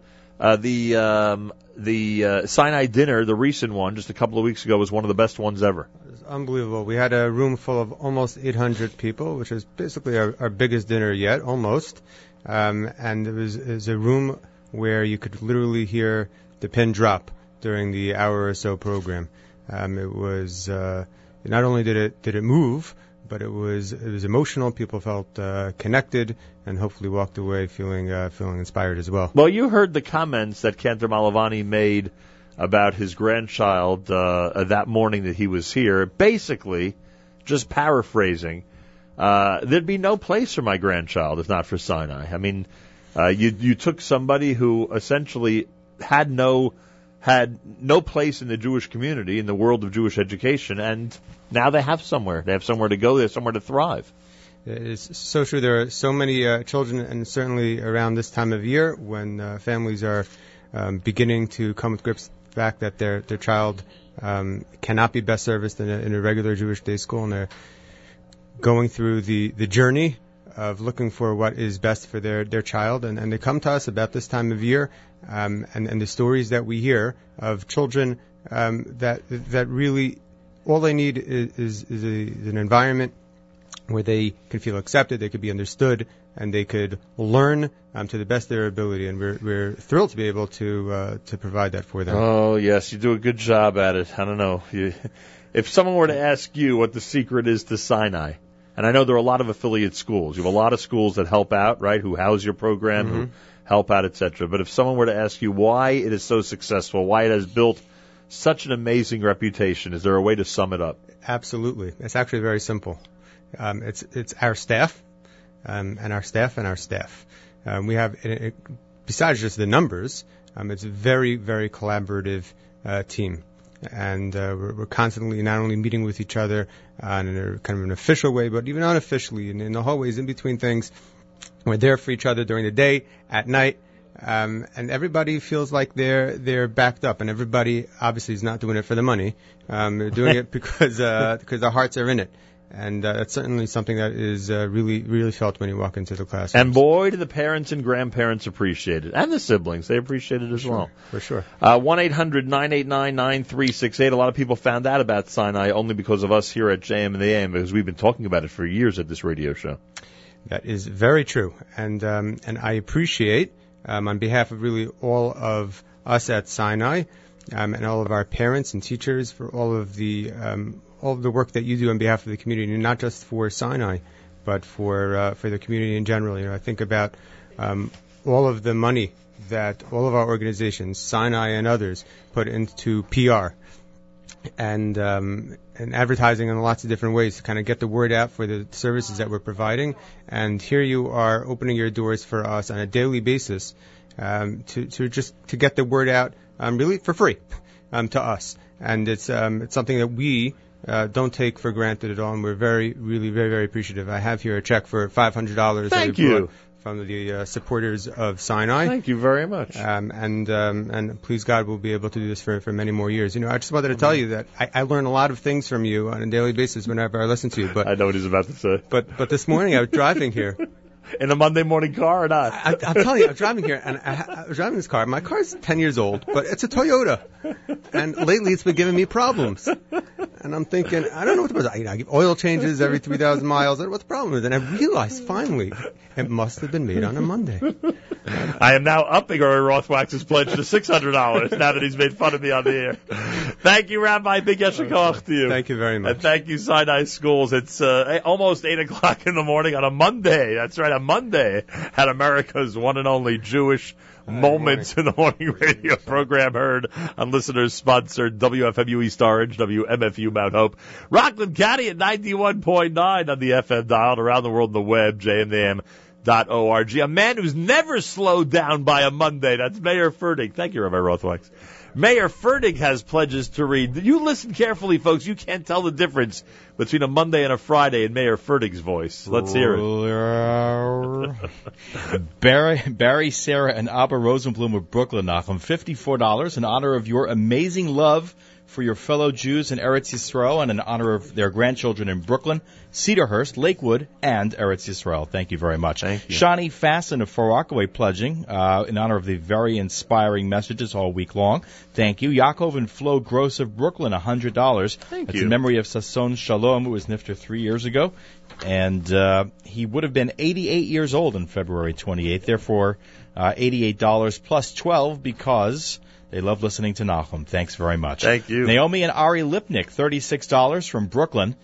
Sinai dinner, the recent one, just a couple of weeks ago, was one of the best ones ever? It was unbelievable. We had a room full of almost 800 people, which is basically our biggest dinner yet, almost. And it was a room where you could literally hear the pin drop during the hour or so program. It was not only did it move, but it was emotional. People felt connected and hopefully walked away feeling inspired as well. Well, you heard the comments that Cantor Malavani made about his grandchild that morning that he was here. Basically, just paraphrasing, there'd be no place for my grandchild if not for Sinai. I mean, you took somebody who essentially had no place in the Jewish community, in the world of Jewish education, and now they have somewhere. They have somewhere to go. They have somewhere to thrive. It's so true. There are so many children, and certainly around this time of year when families are beginning to come to grips with the fact that their child cannot be best serviced in a regular Jewish day school, and they're going through the journey of looking for what is best for their child. And they come to us about this time of year, and the stories that we hear of children that really all they need is an environment where they can feel accepted, they could be understood, and they could learn to the best of their ability. And we're thrilled to be able to provide that for them. Oh, yes, you do a good job at it. I don't know. If someone were to ask you what the secret is to Sinai, and I know there are a lot of affiliate schools. You have a lot of schools that help out, right, who house your program, mm-hmm. who help out, et cetera. But if someone were to ask you why it is so successful, why it has built such an amazing reputation, is there a way to sum it up? Absolutely. It's actually very simple. It's our staff and our staff and our staff. We have, besides just the numbers, it's a very, very collaborative team. And we're constantly not only meeting with each other in a kind of an official way, but even unofficially, and in the hallways, in between things. We're there for each other during the day, at night, and everybody feels like they're backed up, and everybody obviously is not doing it for the money. They're doing it because their hearts are in it. And that's certainly something that is really, really felt when you walk into the classroom. And boy, do the parents and grandparents appreciate it. And the siblings, they appreciate it as well. For sure. 1-800-989-9368. A lot of people found out about Sinai only because of us here at JM and the AM, because we've been talking about it for years at this radio show. That is very true. And I appreciate, on behalf of really all of us at Sinai, and all of our parents and teachers, for all of the work that you do on behalf of the community, and not just for Sinai, but for the community in general. You know, I think about all of the money that all of our organizations, Sinai and others, put into PR, and advertising in lots of different ways to kind of get the word out for the services that we're providing. And here you are opening your doors for us on a daily basis to get the word out really for free to us. And it's something that we don't take for granted at all, and we're very, very appreciative. I have here a check for $500. Thank you. From the supporters of Sinai. Thank you very much. And please God, we'll be able to do this for many more years. You know, I just wanted to tell you that I learn a lot of things from you on a daily basis whenever I listen to you. But I know what he's about to say. But this morning I was driving here. In a Monday morning car or not? I'm telling you, I'm driving here, and I was driving this car. My car's 10 years old, but it's a Toyota. And lately it's been giving me problems. And I'm thinking, I don't know what the problem is. I give oil changes every 3,000 miles. I don't know what the problem is. And I realized, finally, it must have been made on a Monday. I am now upping Ari Rothwax's pledge to $600 now that he's made fun of me on the air. Thank you, Rabbi. Big Yeshua Koch to you. Thank you very much. And thank you, Sinai Schools. It's almost 8 o'clock in the morning on a Monday. That's right. Monday had America's one and only Jewish Moments in the Morning radio program, heard on listeners sponsored WFMU East Orange, WMFU Mount Hope, Rockland County at 91.9 on the FM dial, around the world on the web, jmtheam.org. A man who's never slowed down by a Monday, that's Mayor Fertig. Thank you, Rabbi Rothwax. Mayor Fertig has pledges to read. You listen carefully, folks. You can't tell the difference between a Monday and a Friday in Mayor Fertig's voice. Let's hear it. Barry, Sarah, and Abba Rosenblum of Brooklyn, Nachum, $54 in honor of your amazing love for your fellow Jews in Eretz Yisrael and in honor of their grandchildren in Brooklyn, Cedarhurst, Lakewood, and Eretz Yisrael. Thank you very much. Thank you. Shani Fasson of Far Rockaway pledging in honor of the very inspiring messages all week long. Thank you. Yaakov and Flo Gross of Brooklyn, $100. That's in memory of Sasson Shalom, who was nifter 3 years ago. And he would have been 88 years old on February 28th. Therefore, $88 plus 12 because... they love listening to Nachum. Thanks very much. Thank you. Naomi and Ari Lipnick, $36 from Brooklyn.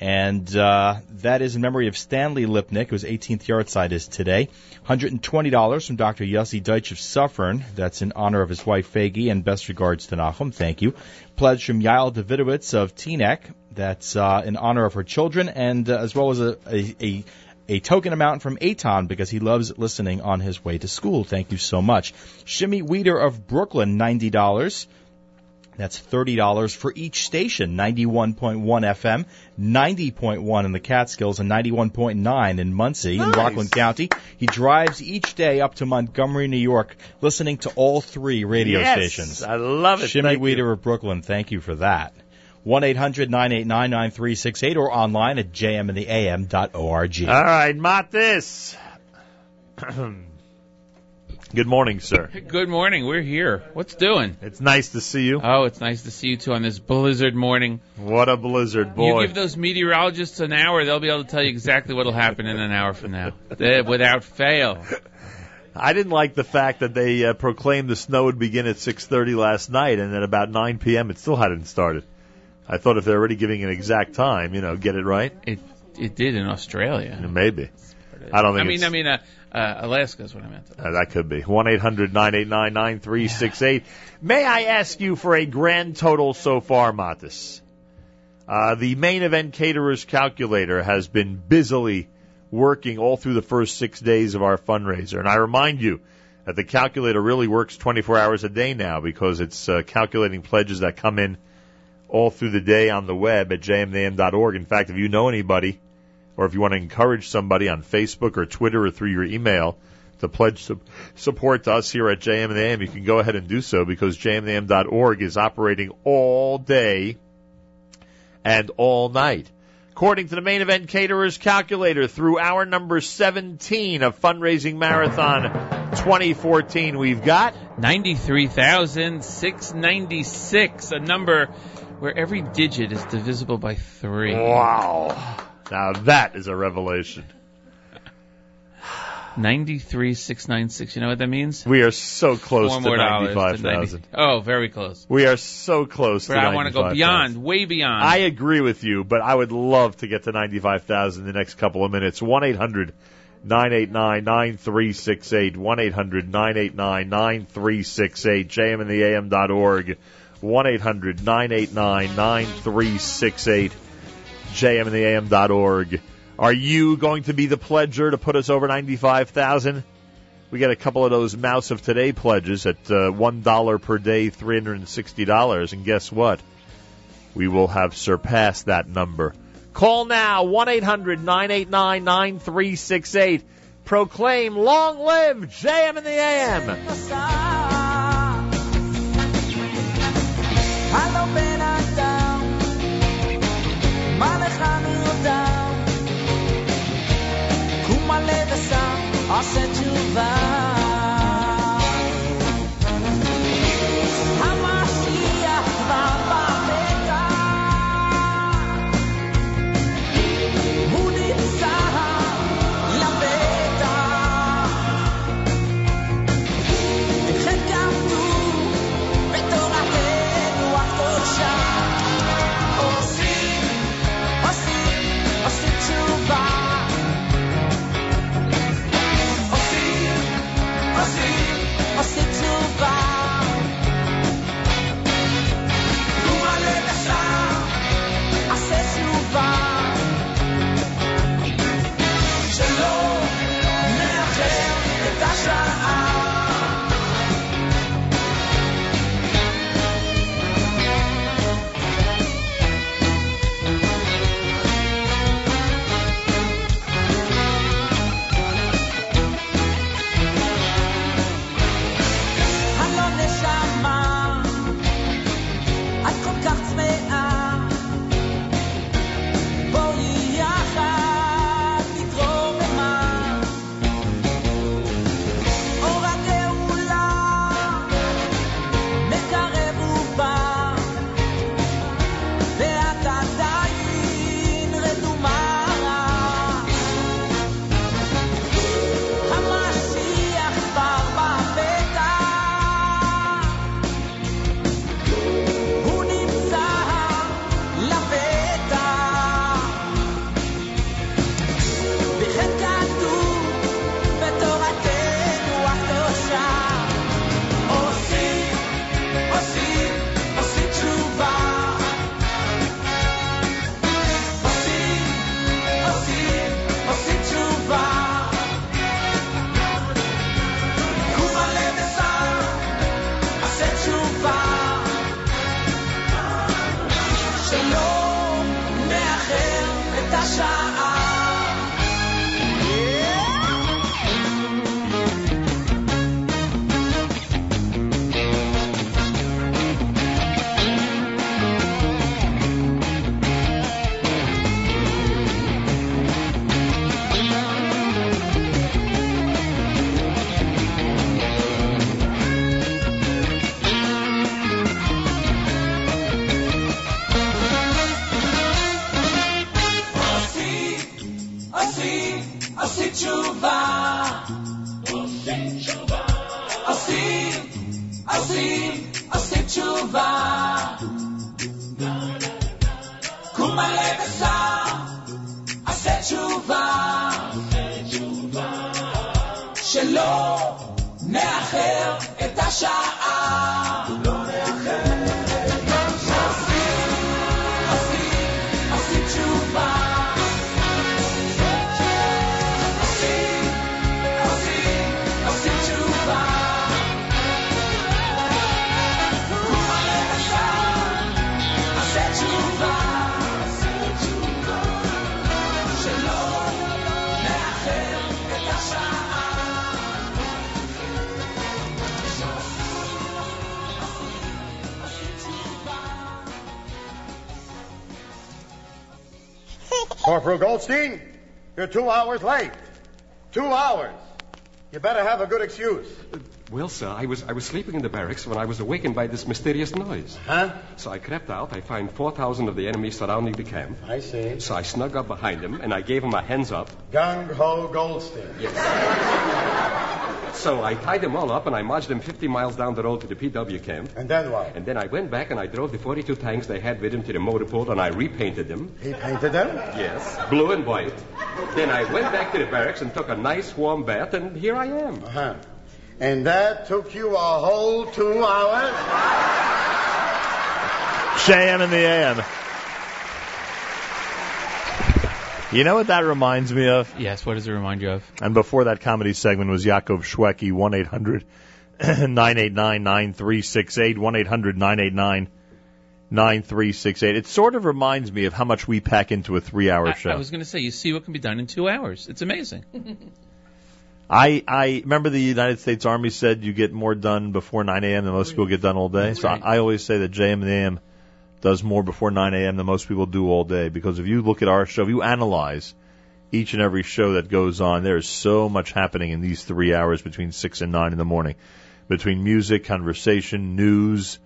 And that is in memory of Stanley Lipnick, whose 18th yahrzeit is today. $120 from Dr. Yossi Deutsch of Suffern. That's in honor of his wife, Fagi, and best regards to Nachum. Thank you. Pledge from Yael Davidowitz of Teaneck. That's in honor of her children, and as well as a token amount from Eitan because he loves listening on his way to school. Thank you so much. Shimmy Weeder of Brooklyn, $90. That's $30 for each station, 91.1 FM, 90.1 in the Catskills, and 91.9 in Muncie, in Rockland County. He drives each day up to Montgomery, New York, listening to all three radio stations. I love it. Shimmy Weeder of Brooklyn, thank you for that. 1-800-989-9368 or online at jmintheam.org. All right, Mattis. Good morning, sir. Good morning. We're here. What's doing? It's nice to see you. Oh, it's nice to see you, too, on this blizzard morning. What a blizzard, boy. You give those meteorologists an hour, they'll be able to tell you exactly what will happen in an hour from now, without fail. I didn't like the fact that they proclaimed the snow would begin at 6:30 last night, and at about 9 p.m. it still hadn't started. I thought if they're already giving an exact time, you know, get it right. It did in Australia. Maybe. I don't think. Alaska's what I meant. That could be. 1-800-989-9368. May I ask you for a grand total so far, Mattis? The main event caterer's calculator has been busily working all through the first 6 days of our fundraiser. And I remind you that the calculator really works 24 hours a day now because it's calculating pledges that come in all through the day on the web at jmnam.org. In fact, if you know anybody or if you want to encourage somebody on Facebook or Twitter or through your email to pledge support to us here at JMNAM, you can go ahead and do so because jmnam.org is operating all day and all night. According to the main event caterer's calculator, through hour number 17 of Fundraising Marathon 2014, we've got 93,696, a number where every digit is divisible by 3. Wow. Now that is a revelation. 93,696. You know what that means? We are so close to 95,000. Oh, very close. We are so close to 95,000. I want to go beyond, way beyond. I agree with you, but I would love to get to 95,000 in the next couple of minutes. 1-800-989-9368. 1-800-989-9368. jmintheam.org. 1-800-989-9368, jmintheam.org. Are you going to be the pledger to put us over 95,000? We got a couple of those Mouse of Today pledges at $1 per day, $360. And guess what? We will have surpassed that number. Call now, 1-800-989-9368. Proclaim, long live JM in the AM. I said to that. Corporal Goldstein, you're 2 hours late. 2 hours. You better have a good excuse. Well, sir, I was sleeping in the barracks when I was awakened by this mysterious noise. Huh? So I crept out. I found 4,000 of the enemy surrounding the camp. I see. So I snuck up behind them, and I gave them a hands up. Gung-ho Goldstein. Yes. So I tied them all up, and I marched them 50 miles down the road to the PW camp. And then what? And then I went back, and I drove the 42 tanks they had with them to the motor pool, and I repainted them. Repainted them? Yes, blue and white. Then I went back to the barracks and took a nice warm bath, and here I am. Uh-huh. And that took you a whole 2 hours? JM in the AM. You know what that reminds me of? Yes, what does it remind you of? And before that comedy segment was Yaakov Shweki, 1-800-989-9368, 1-800-989-9368. It sort of reminds me of how much we pack into a 3-hour show. I was going to say, you see what can be done in 2 hours. It's amazing. I remember the United States Army said you get more done before 9 a.m. than most people get done all day. So I always say that JM and AM does more before 9 a.m. than most people do all day. Because if you look at our show, if you analyze each and every show that goes on, there is so much happening in these 3 hours between 6 and 9 in the morning. Between music, conversation, news,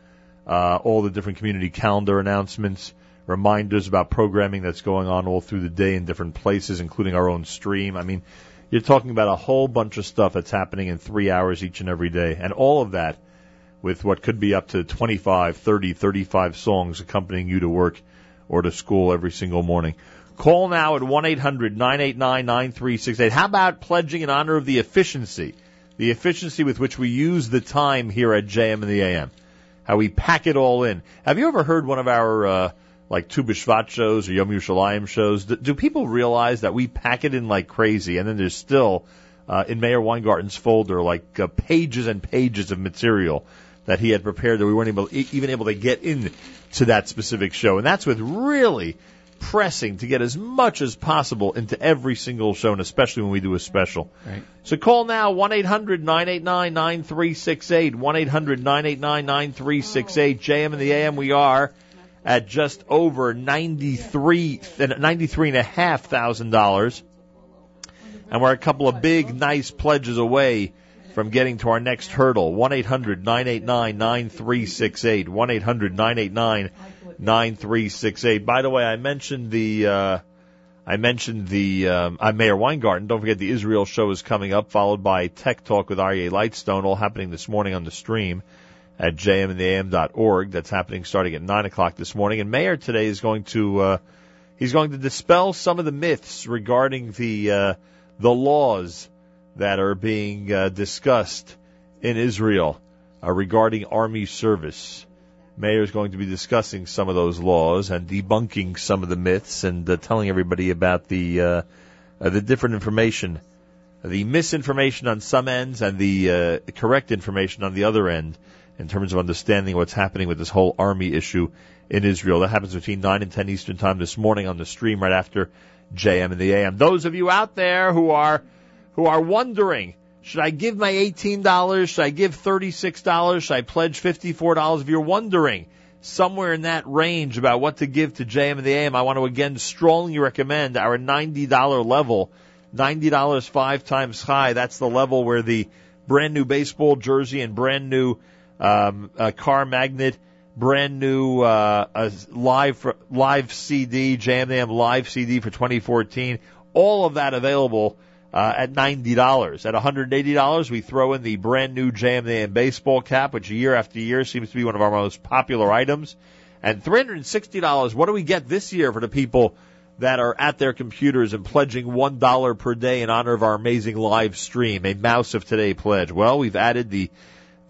all the different community calendar announcements, reminders about programming that's going on all through the day in different places, including our own stream. I mean, you're talking about a whole bunch of stuff that's happening in 3 hours each and every day. And all of that with what could be up to 25, 30, 35 songs accompanying you to work or to school every single morning. Call now at 1-800-989-9368. How about pledging in honor of the efficiency with which we use the time here at JM and the AM, how we pack it all in. Have you ever heard one of our like Tu B'Shvat shows or Yom Yerushalayim shows? Do people realize that we pack it in like crazy, and then there's still, in Mayor Weingarten's folder, like pages and pages of material that he had prepared that we weren't even able to get in to that specific show? And that's with really pressing to get as much as possible into every single show, and especially when we do a special. Right. So call now, 1-800-989-9368, 1-800-989-9368. JM in the AM, we are at just over $93,500, and we're a couple of big, nice pledges away from getting to our next hurdle. 1-800-989-9368, 1-800-989-9368. By the way, I mentioned the Mayor Weingarten. Don't forget the Israel show is coming up, followed by Tech Talk with Arye Lightstone, all happening this morning on the stream at jmandtheam.org. That's happening starting at 9 o'clock this morning. And Mayor today is going to, he's going to dispel some of the myths regarding the laws that are being discussed in Israel regarding army service. Mayor is going to be discussing some of those laws and debunking some of the myths and telling everybody about the different information, the misinformation on some ends and the correct information on the other end in terms of understanding what's happening with this whole army issue in Israel. That happens between 9 and 10 Eastern Time this morning on the stream right after JM and the AM. Those of you out there who are wondering, should I give my $18? Should I give $36? Should I pledge $54? If you're wondering somewhere in that range about what to give to JM and the AM, I want to again strongly recommend our $90 level, $90 five times high. That's the level where the brand new baseball jersey and brand new car magnet, brand new live CD, JM and the AM live CD for 2014, all of that available at $90. At $180, we throw in the brand new JM the AM baseball cap, which year after year seems to be one of our most popular items. And $360, what do we get this year for the people that are at their computers and pledging $1 per day in honor of our amazing live stream, a Mouse of Today pledge? Well, we've added the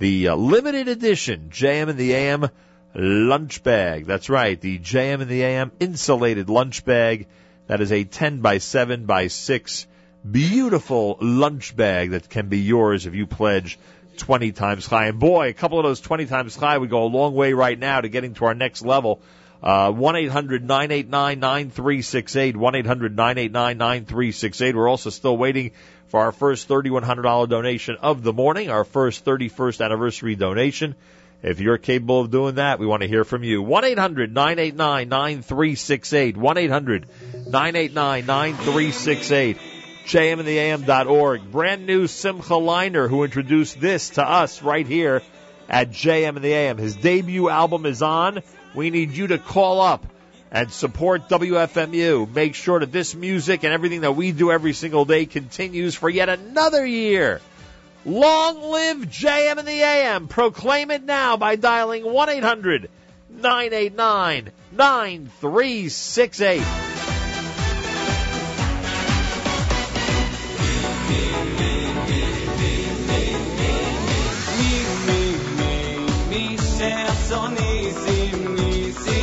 limited edition JM and the AM lunch bag. That's right, the JM and the AM insulated lunch bag. That is a 10 by 7 by 6 beautiful lunch bag that can be yours if you pledge 20 times high. And boy, a couple of those 20 times high would go a long way right now to getting to our next level. 1-800-989-9368, 1-800-989-9368. We're also still waiting for our first $3,100 donation of the morning, our first 31st anniversary donation. If you're capable of doing that, we want to hear from you. 1-800-989-9368, 1-800-989-9368. jmandtheam.org. Brand new Simcha Liner, who introduced this to us right here at JM and the AM. His debut album is on. We need you to call up and support WFMU. Make sure that this music and everything that we do every single day continues for yet another year. Long live JM and the AM. Proclaim it now by dialing 1-800-989-9368. So easy, easy.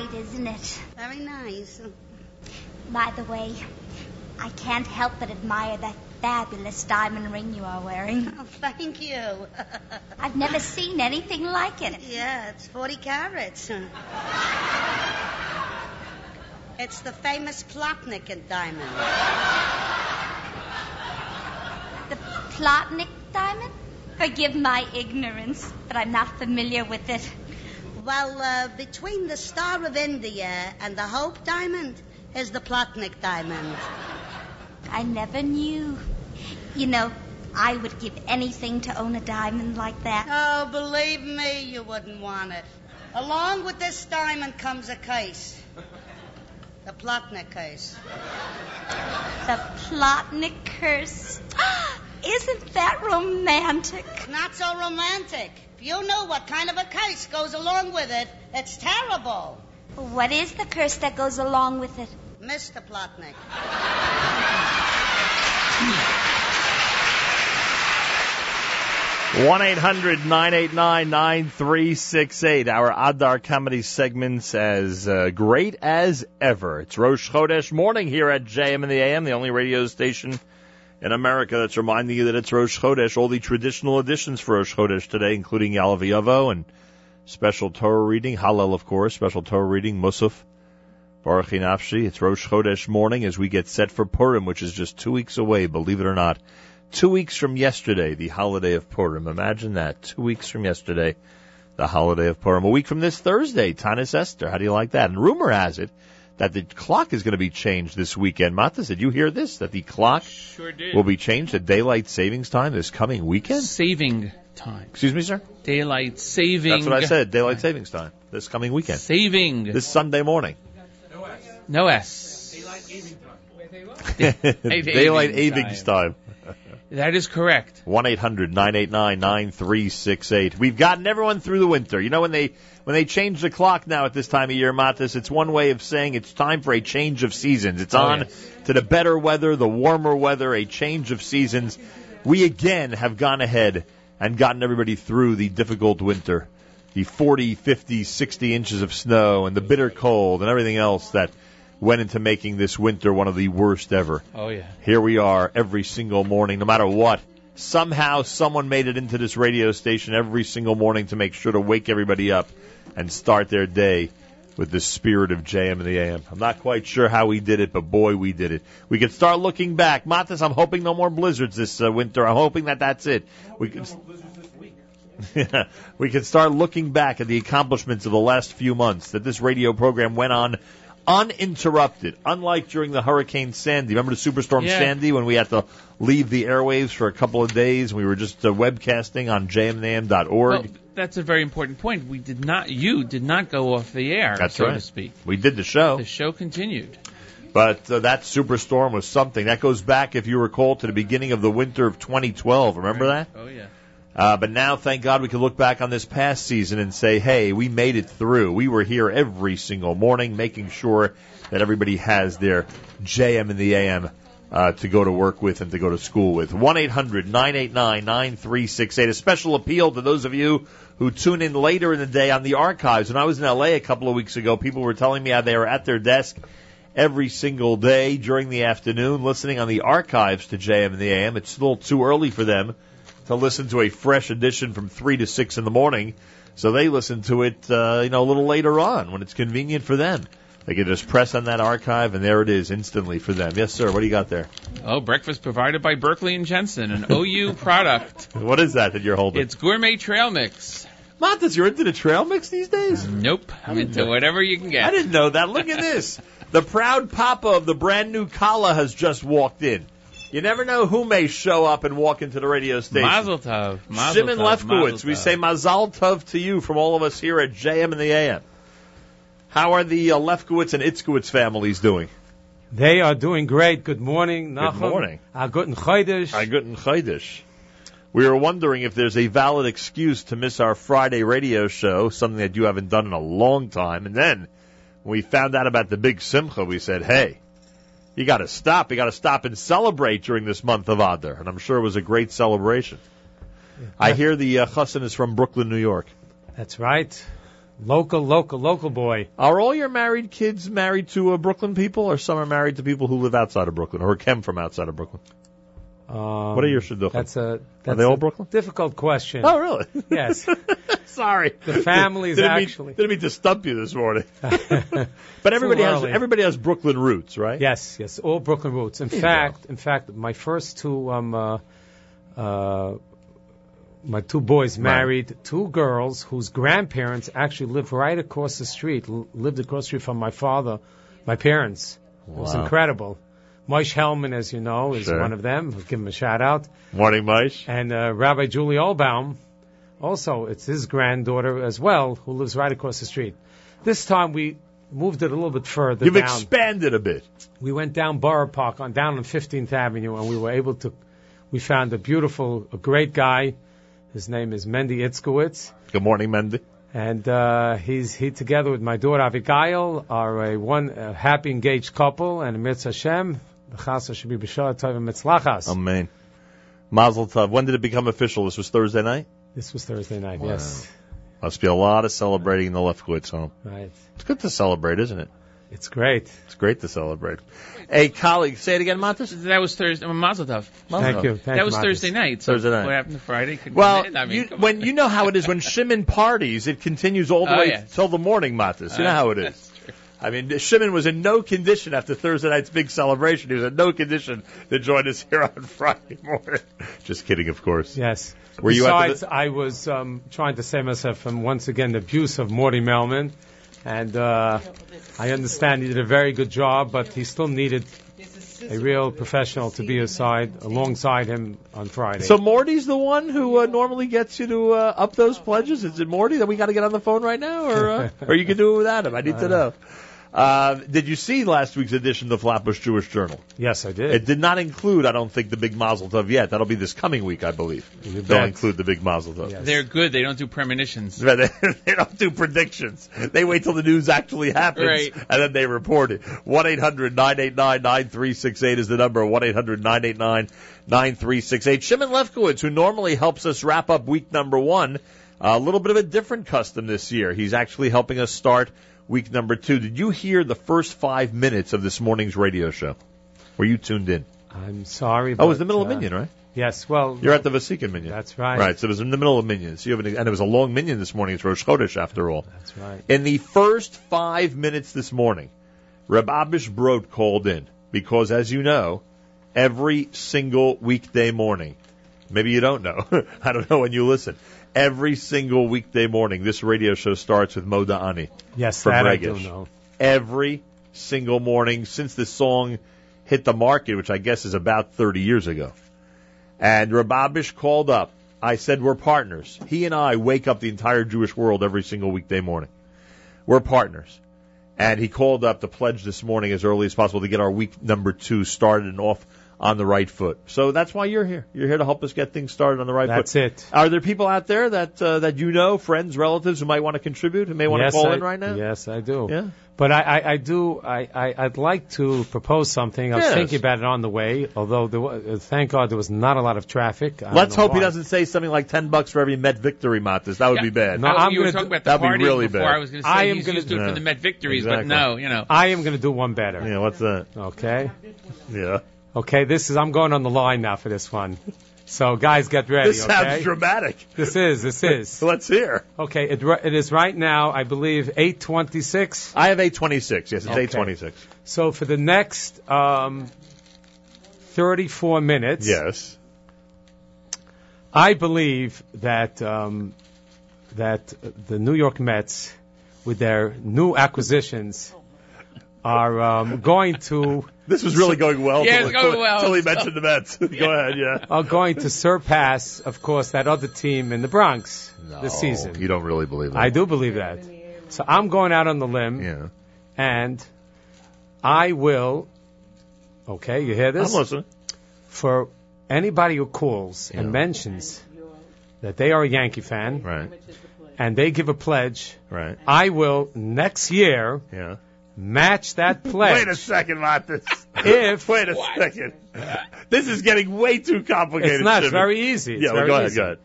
right, isn't it? Very nice. By the way, I can't help but admire that fabulous diamond ring you are wearing. Oh, thank you. I've never seen anything like it. Yeah, it's 40 carats. It's the famous Plotnick diamond. The Plotnick diamond? Forgive my ignorance, but I'm not familiar with it. Well, between the Star of India and the Hope diamond is the Plotnick diamond. I never knew. You know, I would give anything to own a diamond like that. Oh, believe me, you wouldn't want it. Along with this diamond comes a case. The Plotnick case. The Plotnick curse. Isn't that romantic? Not so romantic. If you knew what kind of a curse goes along with it, it's terrible. What is the curse that goes along with it? Mr. Plotnick. One 800-989-9368. Our Adar comedy segments as great as ever. It's Rosh Chodesh morning here at JM in the AM, the only radio station in America that's reminding you that it's Rosh Chodesh. All the traditional additions for Rosh Chodesh today, including Yalav and special Torah reading, Hallel, of course, special Torah reading, Musaf, Baruch Hinafshi. It's Rosh Chodesh morning as we get set for Purim, which is just 2 weeks away, believe it or not. 2 weeks from yesterday, the holiday of Purim. Imagine that. 2 weeks from yesterday, the holiday of Purim. A week from this Thursday, Tanis Esther. How do you like that? And rumor has it that the clock is going to be changed this weekend. Mattis, did you hear this? That the clock will be changed to daylight savings time this coming weekend? Saving time. Excuse me, sir? Daylight saving. That's what I said. Daylight savings time this coming weekend. Saving. This Sunday morning. No S. No S. Daylight aving time. Daylight avings time. That is correct. 1-800-989-9368. We've gotten everyone through the winter. You know, when they change the clock now at this time of year, Mattis, it's one way of saying it's time for a change of seasons. It's on to the better weather, the warmer weather, a change of seasons. We again have gone ahead and gotten everybody through the difficult winter, the 40, 50, 60 inches of snow and the bitter cold and everything else that went into making this winter one of the worst ever. Oh, yeah. Here we are every single morning, no matter what. Somehow someone made it into this radio station every single morning to make sure to wake everybody up and start their day with the spirit of JM and the AM. I'm not quite sure how we did it, but boy, we did it. We could start looking back. Mattis, I'm hoping no more blizzards this winter. I'm hoping that's it. We could no more blizzards this week. We could start looking back at the accomplishments of the last few months that this radio program went on uninterrupted, unlike during the Hurricane Sandy. Remember the Superstorm Sandy when we had to leave the airwaves for a couple of days? We were just webcasting on jmnam.org. Well, that's a very important point. We did not, you did not go off the air, that's so right. to speak. We did the show. The show continued. But that Superstorm was something. That goes back, if you recall, to the beginning of the winter of 2012. Remember that? Oh, yeah. But now, thank God, we can look back on this past season and say, hey, we made it through. We were here every single morning making sure that everybody has their JM in the AM to go to work with and to go to school with. 1-800-989-9368. A special appeal to those of you who tune in later in the day on the archives. When I was in L.A. a couple of weeks ago, people were telling me how they were at their desk every single day during the afternoon listening on the archives to JM in the AM. It's a little too early for them to listen to a fresh edition from 3 to 6 in the morning. So they listen to it, a little later on when it's convenient for them. They can just press on that archive, and there it is instantly for them. Yes, sir. What do you got there? Oh, breakfast provided by Berkeley and Jensen, an OU product. What is that you're holding? It's gourmet trail mix. Mattis, you're into the trail mix these days? Nope. I'm into whatever you can get. I didn't know that. Look at this. The proud papa of the brand-new Kala has just walked in. You never know who may show up and walk into the radio station. Mazel tov. Shimon Lefkowitz, we say mazal tov to you from all of us here at JM and the AM. How are the Lefkowitz and Itzkowitz families doing? They are doing great. Good morning, Nachum. Good morning. Guten Chodesh. Guten Chodesh. We were wondering if there's a valid excuse to miss our Friday radio show, something that you haven't done in a long time. And then when we found out about the big Simcha, we said, hey, you got to stop. You got to stop and celebrate during this month of Adar, and I'm sure it was a great celebration. I hear the chassan is from Brooklyn, New York. That's right. Local boy. Are all your married kids married to Brooklyn people, or some are married to people who live outside of Brooklyn, or came from outside of Brooklyn? What are your shidduchim? Are they all Brooklyn? Difficult question. Oh, really? Yes. Sorry. The families didn't mean to stump you this morning. But everybody has Brooklyn roots, right? Yes, all Brooklyn roots. In fact, my first two my two boys married two girls whose grandparents actually lived right across the street. Lived across the street from my father, my parents. Wow. It was incredible. Moshe Hellman, as you know, is one of them. We'll give him a shout-out. Morning, Moshe. And Rabbi Julie Olbaum, also, it's his granddaughter as well, who lives right across the street. This time we moved it a little bit further down. You've expanded a bit. We went down Borough Park, down on 15th Avenue, and we found a great guy. His name is Mendy Itzkowitz. Good morning, Mendy. And he together with my daughter Avigail, are a happy engaged couple, and Mirz Hashem. Amen. Mazel Tov. When did it become official? This was Thursday night? This was Thursday night, wow. Yes. Must be a lot of celebrating in the Lefkowitz home. Right. It's good to celebrate, isn't it? It's great. It's great to celebrate. A colleague, say it again, Mattis? That was Thursday. Mazel Tov. Thank you. That was Thursday night. So Thursday night. What happened to Friday? You know how it is when Shimon parties, it continues all the way till the morning, Mattis. You know how it is. That's true. I mean, Shimon was in no condition after Thursday night's big celebration. He was in no condition to join us here on Friday morning. Just kidding, of course. Yes. Were you? Besides, I was trying to save myself from, once again, the abuse of Morty Melman. And I understand he did a very good job, but he still needed a real professional to be alongside him on Friday. So Morty's the one who normally gets you to up those pledges? Is it Morty that we got to get on the phone right now? Or you can do it without him? I need to know. Did you see last week's edition of the Flatbush Jewish Journal? Yes, I did. It did not include, I don't think, the big Mazel Tov yet. That'll be this coming week, I believe. They'll include the big Mazel Tov. Yes. They're good. They don't do premonitions. They don't do predictions. They wait till the news actually happens, and then they report it. 1-800-989-9368 is the number. 1-800-989-9368. Shimon Lefkowitz, who normally helps us wrap up week number one, a little bit of a different custom this year. He's actually helping us start week number two. Did you hear the first 5 minutes of this morning's radio show? Were you tuned in? I'm sorry. It was the middle of Minyan, right? Yes. Well, you're at the Vasikan Minyan. That's right. Right. So it was in the middle of Minyan. So and it was a long Minyan this morning. It's Rosh Chodesh after all. That's right. In the first 5 minutes this morning, Reb Abish Brod called in because, as you know, every single weekday morning, maybe you don't know. I don't know when you listen. Every single weekday morning, this radio show starts with Moda Ani. Yes, from Regesh. I do know. Every single morning since this song hit the market, which I guess is about 30 years ago. And Reb Abish called up. I said, we're partners. He and I wake up the entire Jewish world every single weekday morning. We're partners. And he called up to pledge this morning as early as possible to get our week number two started and off on the right foot. So that's why you're here. You're here to help us get things started on the right foot. That's it. Are there people out there that you know, friends, relatives, who might want to contribute, who may want to call in right now? Yes, I do. Yeah. But I'd like to propose something. I was thinking about it on the way, although thank God there was not a lot of traffic. Let's hope he doesn't say something like $10 for every Met victory, Mattis. That would be bad. No, you were talking about the party really before. Bad. I was going to say he's used to it for the Met victories, but no, you know. I am going to do one better. Yeah, what's that? Okay. Yeah. Okay, I'm going on the line now for this one. So, guys, get ready, okay? This sounds dramatic. This is. Let's hear. Okay, it is right now, I believe, 8:26. I have 8:26, yes, it's okay. 8:26. So, for the next 34 minutes, yes, I believe that the New York Mets, with their new acquisitions, are going to... This was really going well. Yeah, it was going well. Until he mentioned the Mets. Go ahead, yeah. Are going to surpass, of course, that other team in the Bronx this season. You don't really believe that. I do believe that. So I'm going out on the limb. Yeah. And I will, okay, you hear this? I'm listening. For anybody who calls and mentions that they are a Yankee fan and they give a pledge, I will next year... Yeah. Match that pledge. Wait a second, Mattis. This is getting way too complicated. It's not. It's very easy. It's very easy. Go ahead.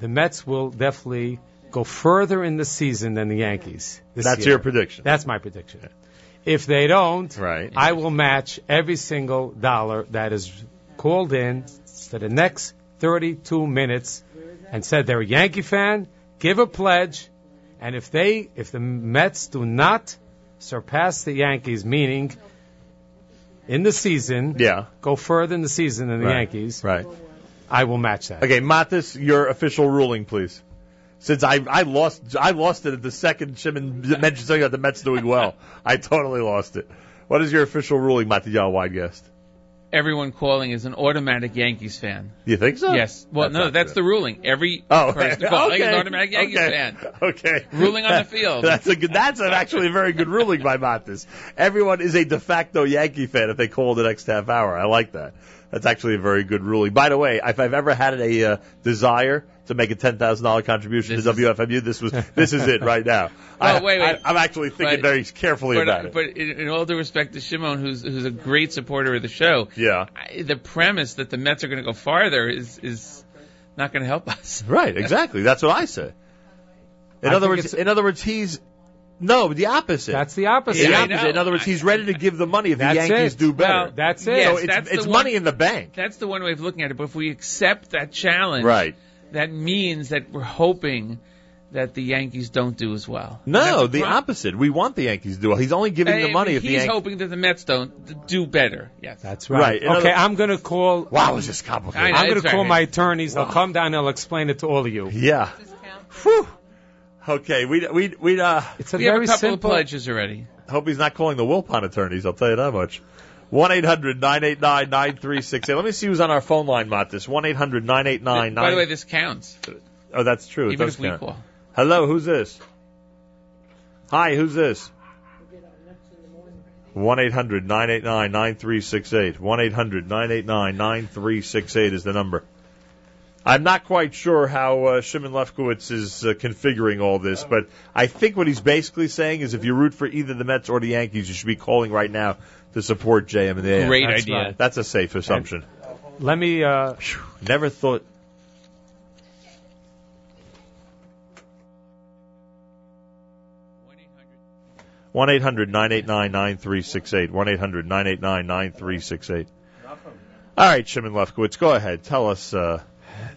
The Mets will definitely go further in the season than the Yankees this year. That's your prediction. That's my prediction. If they don't, right, I will match every single dollar that is called in for the next 32 minutes and said they're a Yankee fan, give a pledge, and if the Mets do not surpass the Yankees, meaning in the season, go further in the season than the Yankees, I will match that. Okay, Mattis, your official ruling, please. Since I lost it at the second Shimon mentioned something about the Mets doing well. I totally lost it. What is your official ruling, Mattis Weingast? Everyone calling is an automatic Yankees fan. You think so? Yes. Well, that's the ruling. Every person calling is an automatic Yankees fan. Okay. Ruling on the field. That's actually a very good ruling by Mattis. Everyone is a de facto Yankee fan if they call the next half hour. I like that. That's actually a very good ruling. By the way, if I've ever had a desire to make a $10,000 contribution to WFMU, this is it right now. Well, wait. I'm actually thinking very carefully about it. But in all due respect to Shimon, who's a great supporter of the show, the premise that the Mets are going to go farther is not going to help us. Right, exactly. That's what I say. In other words, he's... No, the opposite. That's the opposite. In other words, he's ready to give the money if the Yankees do better. Well, that's it. Yes, so it's money in the bank. That's the one way of looking at it. But if we accept that challenge... Right. That means that we're hoping that the Yankees don't do as well. No, the opposite. We want the Yankees to do well. He's only giving the money if the Yankees... He's hoping that the Mets don't do better. Yes. That's right. Okay, I'm going to call... Wow, is this complicated. I'm going to call my attorneys. They'll come down and they'll explain it to all of you. Yeah. Whew. Okay, we It's a very simple... We have a couple of pledges already. I hope he's not calling the Wilpon attorneys, I'll tell you that much. 1-800-989-9368. Let me see who's on our phone line, Mattis. 1-800-989-9368. By the way, this counts. Oh, that's true. Even if we call. Hello, who's this? Hi, who's this? 1-800-989-9368. 1-800-989-9368 is the number. I'm not quite sure how Shimon Lefkowitz is configuring all this, but I think what he's basically saying is if you root for either the Mets or the Yankees, you should be calling right now to support JM in the AM. Great idea. Right. That's a safe assumption. And let me... Never thought... One 800-989-9368. 1-800-989-9368. All right, Shimon Lefkowitz, go ahead. Tell us...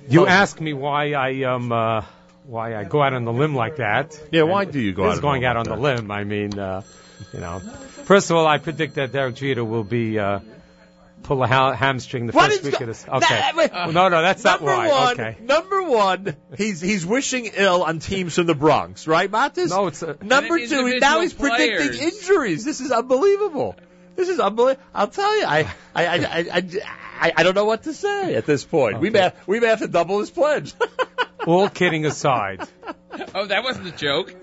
You ask me why I go out on the limb like that. Yeah, why do you go out on the limb? Going out on the limb, I mean, First of all, I predict that Derek Jeter will be pull a hamstring the first week of this. Okay. No, that's not why. Okay. Number one, he's wishing ill on teams from the Bronx, right, Mattis? No, it's number two. Now he's predicting injuries. This is unbelievable. I'll tell you, I don't know what to say at this point. Okay. We may have to double his pledge. All kidding aside. Oh, that wasn't a joke.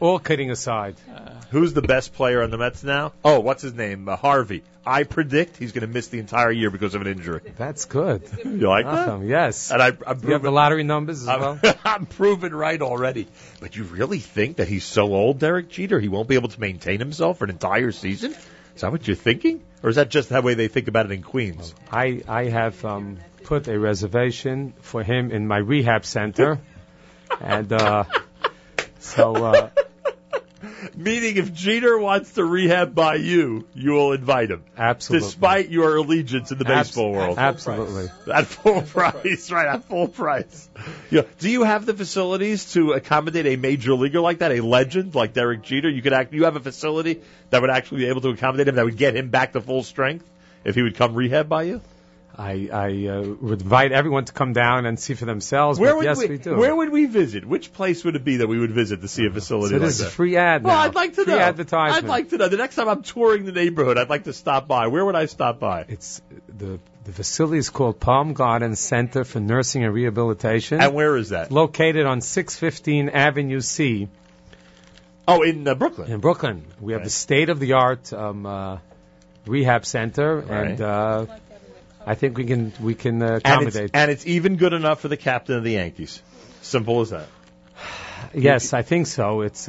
All kidding aside. Who's the best player on the Mets now? Oh, what's his name? Harvey. I predict he's going to miss the entire year because of an injury. That's good. You like that? Yes. And you have the lottery numbers as well? I'm proven right already. But you really think that he's so old, Derek Jeter, he won't be able to maintain himself for an entire season? Is that what you're thinking? Or is that just the way they think about it in Queens? I have put a reservation for him in my rehab center. And meaning if Jeter wants to rehab by you will invite him. Absolutely. Despite your allegiance in the baseball world. Absolutely. At full price. Right, at full price. Yeah. Do you have the facilities to accommodate a major leaguer like that, a legend like Derek Jeter? You have a facility that would actually be able to accommodate him, that would get him back to full strength if he would come rehab by you? I would invite everyone to come down and see for themselves. Where would we visit? Which place would it be that we would visit to see a facility like that? So this is free ad now. Well, I'd like to know. Free advertisement. I'd like to know. The next time I'm touring the neighborhood, I'd like to stop by. Where would I stop by? It's the facility is called Palm Garden Center for Nursing and Rehabilitation. And where is that? It's located on 615 Avenue C. Oh, in Brooklyn. In Brooklyn. We have the state-of-the-art rehab center. Right. And... I think we can accommodate. And it's even good enough for the captain of the Yankees. Simple as that. Yes, I think so. It's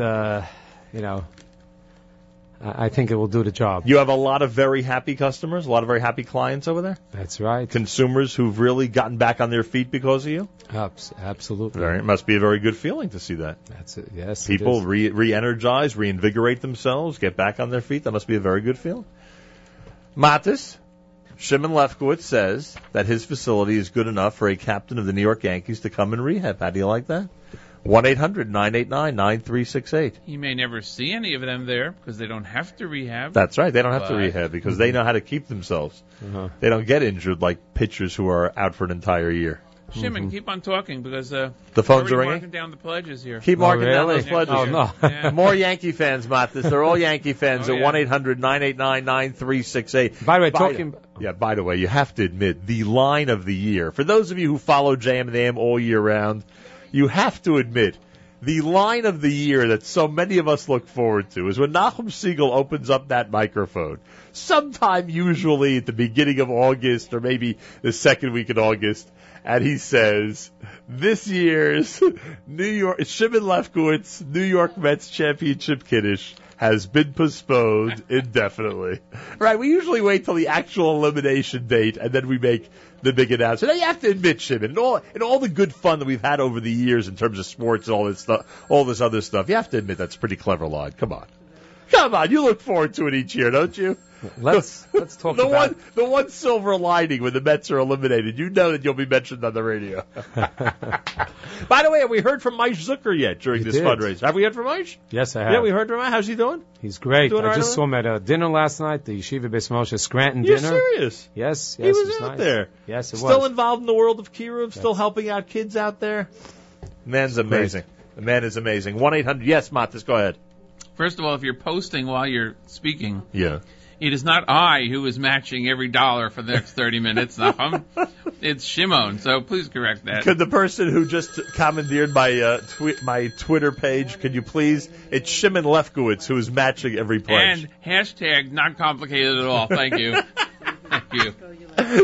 I think it will do the job. You have a lot of very happy customers, a lot of very happy clients over there? That's right. Consumers who've really gotten back on their feet because of you? Absolutely. It must be a very good feeling to see that. That's it. Yes. People re-energize, reinvigorate themselves, get back on their feet. That must be a very good feeling. Mattis, Shimon Lefkowitz says that his facility is good enough for a captain of the New York Yankees to come and rehab. How do you like that? 1-800-989-9368. You may never see any of them there because they don't have to rehab. That's right. They don't have to rehab because they know how to keep themselves. Uh-huh. They don't get injured like pitchers who are out for an entire year. Shimon, keep on talking because the phones are ringing. Marking down the pledges here. Keep marking down those pledges. Oh, no. Yeah. More Yankee fans, Mattis. They're all Yankee fans at 1-800-989-9368. By the way, by the way, you have to admit the line of the year. For those of you who follow JM and the AM all year round, you have to admit, the line of the year that so many of us look forward to is when Nachum Siegel opens up that microphone, sometime usually at the beginning of August or maybe the second week in August, and he says, this year's Shimon Lefkowitz New York Mets Championship Kiddush has been postponed indefinitely. Right, we usually wait till the actual elimination date, and then we make the big announcement. Now, you have to admit, Shimon, in all the good fun that we've had over the years in terms of sports and all this stuff, all this other stuff, you have to admit that's a pretty clever line. Come on, you look forward to it each year, don't you? Let's talk about the one silver lining when the Mets are eliminated. You know that you'll be mentioned on the radio. By the way, have we heard from Maish Zucker yet during this fundraiser? Have we heard from Maish? Yes, I have. Yeah, we heard from Maish. How's he doing? He's great. I just saw him at a dinner last night, the Yeshiva Beis Moshe Scranton dinner. You're serious? Yes. He was out there. Yes, it was. Still involved in the world of Kiruv, still helping out kids out there. Man's amazing. The man is amazing. 1-800. Yes, Mattis, go ahead. First of all, if you're posting while you're speaking... Yeah. It is not I who is matching every dollar for the next 30 minutes, Nachum. It's Shimon, so please correct that. Could the person who just commandeered my Twitter page, could you please? It's Shimon Lefkowitz who is matching every pledge. And hashtag not complicated at all. Thank you. Thank you.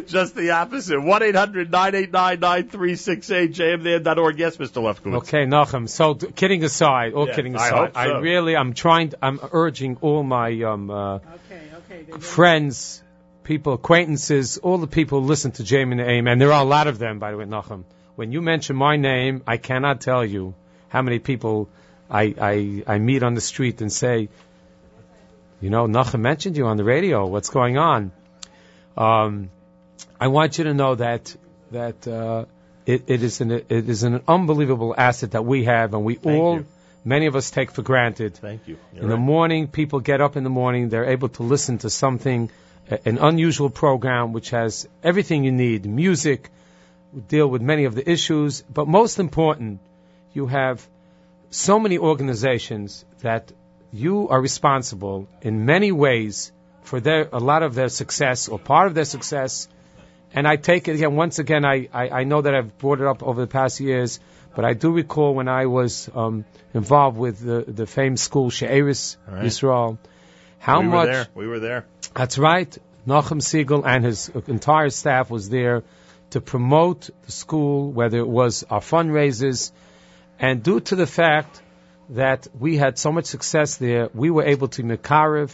Just the opposite. 1-800-989-9368, jmdan.org. Yes, Mr. Lefkowitz. Okay, Nachum. So kidding aside. I hope so. I'm urging all my... friends, people, acquaintances, all the people who listen to JM in the AM, and there are a lot of them, by the way, Nachum. When you mention my name, I cannot tell you how many people I meet on the street and say, Nachum mentioned you on the radio. What's going on? I want you to know that it is an unbelievable asset that we have, and many of us take for granted. Thank you. You're right. The morning, people get up in the morning, they're able to listen to something, an unusual program which has everything you need, music, deal with many of the issues, but most important, you have so many organizations that you are responsible in many ways for a lot of their success or part of their success, and I take it again, once again, I know that I've brought it up over the past years, but I do recall when I was involved with the famed school She'eris Yisrael, how much we were there. That's right. Nachum Siegel and his entire staff was there to promote the school, whether it was our fundraisers, and due to the fact that we had so much success there, we were able to mekarev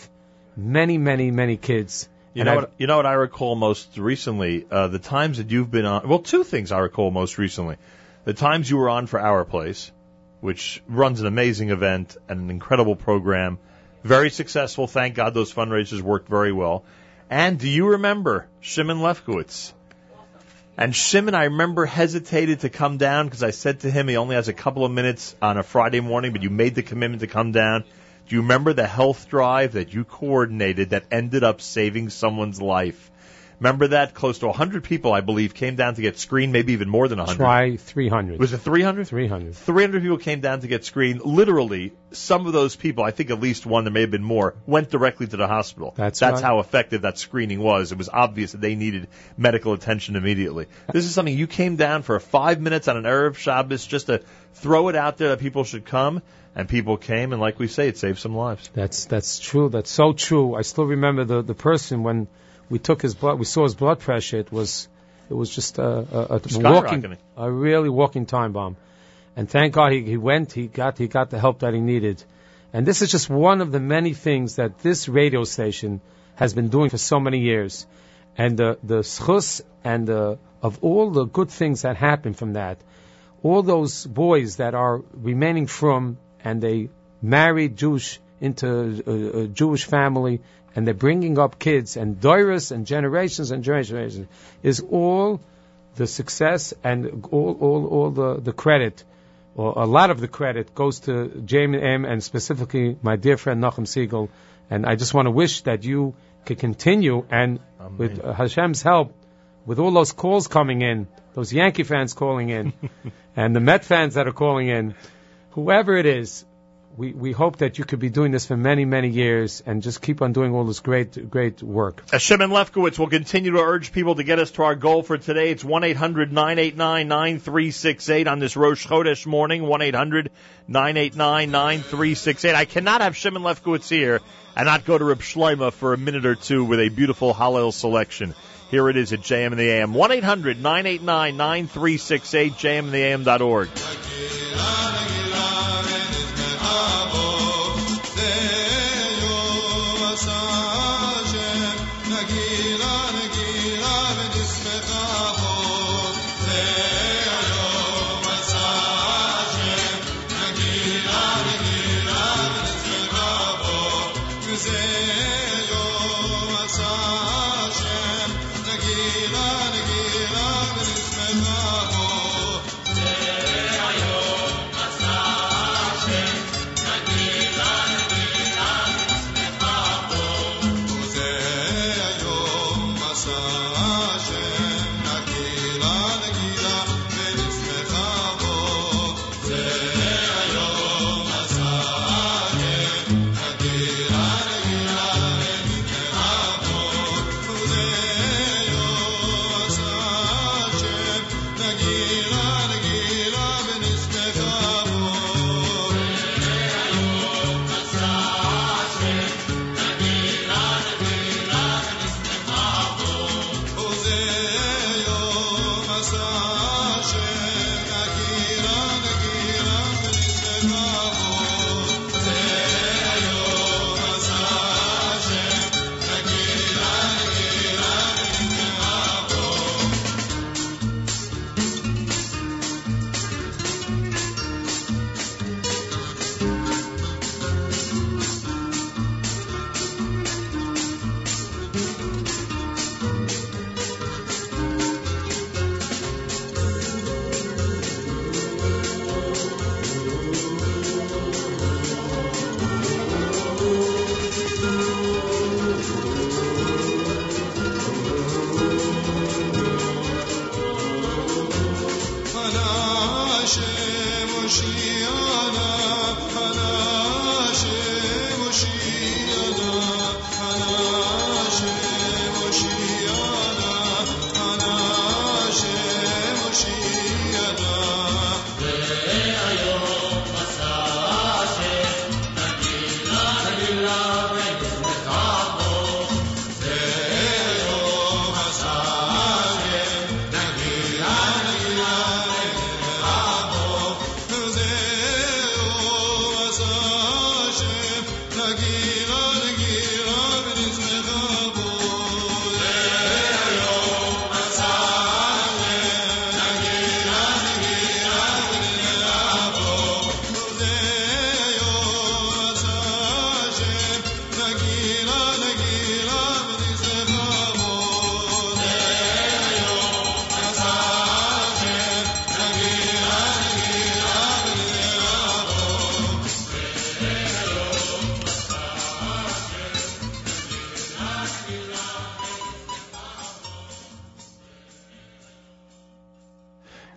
many, many, many kids. You know what I recall most recently, the times that you've been on. Well, two things I recall most recently. The times you were on for Our Place, which runs an amazing event and an incredible program, very successful. Thank God those fundraisers worked very well. And do you remember Shimon Lefkowitz? And Shimon, I remember, hesitated to come down because I said to him he only has a couple of minutes on a Friday morning, but you made the commitment to come down. Do you remember the health drive that you coordinated that ended up saving someone's life? Remember that? Close to 100 people, I believe, came down to get screened, maybe even more than 100. Try 300. Was it 300? 300. 300 people came down to get screened. Literally, some of those people, I think at least one, there may have been more, went directly to the hospital. That's right. How effective that screening was. It was obvious that they needed medical attention immediately. This is something you came down for 5 minutes on an Erev Shabbos just to throw it out there that people should come, and people came, and like we say, it saved some lives. That's true. That's so true. I still remember the person when... We took his blood. We saw his blood pressure. It was just a really walking time bomb. And thank God he went. He got the help that he needed. And this is just one of the many things that this radio station has been doing for so many years. And the schus and of all the good things that happen from that, all those boys that are remaining from, and they marry Jewish into a Jewish family, and they're bringing up kids and doiras and generations, is all the success and all the credit, or a lot of the credit, goes to JM and specifically my dear friend Nachum Siegel. And I just want to wish that you could continue, and Amen. With Hashem's help, with all those calls coming in, those Yankee fans calling in, and the Met fans that are calling in, whoever it is, we hope that you could be doing this for many, many years and just keep on doing all this great, great work. As Shimon Lefkowitz will continue to urge people to get us to our goal for today. It's 1-800-989-9368 on this Rosh Chodesh morning, 1-800-989-9368. I cannot have Shimon Lefkowitz here and not go to Reb Shlomo for a minute or two with a beautiful Hallel selection. Here it is at JM in the AM, 1-800-989-9368, jmintheam.org.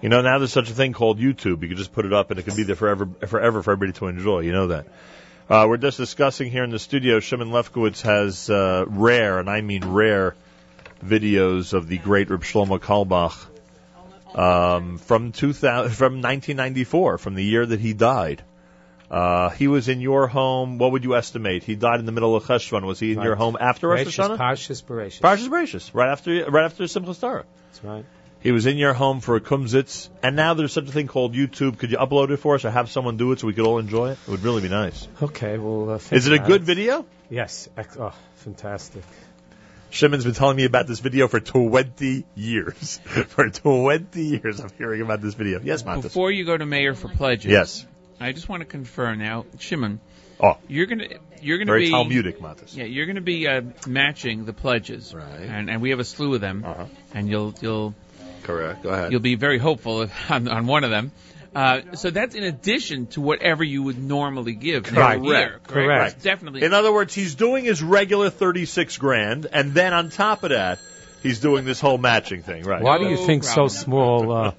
You know, now there's such a thing called YouTube. You can just put it up, and it can be there forever for everybody to enjoy. You know that. We're just discussing here in the studio, Shimon Lefkowitz has rare, and I mean rare, videos of the great Reb Shlomo Kalbach from 1994, from the year that he died. He was in your home. What would you estimate? He died in the middle of Cheshvan. Was he in your home after Rosh Hashanah? Parshas Bereishis. Right after Simchas Torah. That's right. He was in your home for a kumsitz, and now there's such a thing called YouTube. Could you upload it for us or have someone do it so we could all enjoy it? It would really be nice. Okay, well... is it a good video? Yes. Oh, fantastic. Shimon's been telling me about this video for 20 years. For 20 years I'm hearing about this video. Yes, Mattis. Before you go to Mayor for pledges... Yes. I just want to confirm now, Shimon... Oh, you're gonna very be Talmudic, Mattis. Yeah, you're gonna be matching the pledges, right? And we have a slew of them, uh-huh. And you'll correct. Go ahead. You'll be very hopeful on one of them. So that's in addition to whatever you would normally give. Correct. Year, correct. Right. Definitely. In other words, he's doing his regular $36,000, and then on top of that, he's doing this whole matching thing, right? Why do you think so small,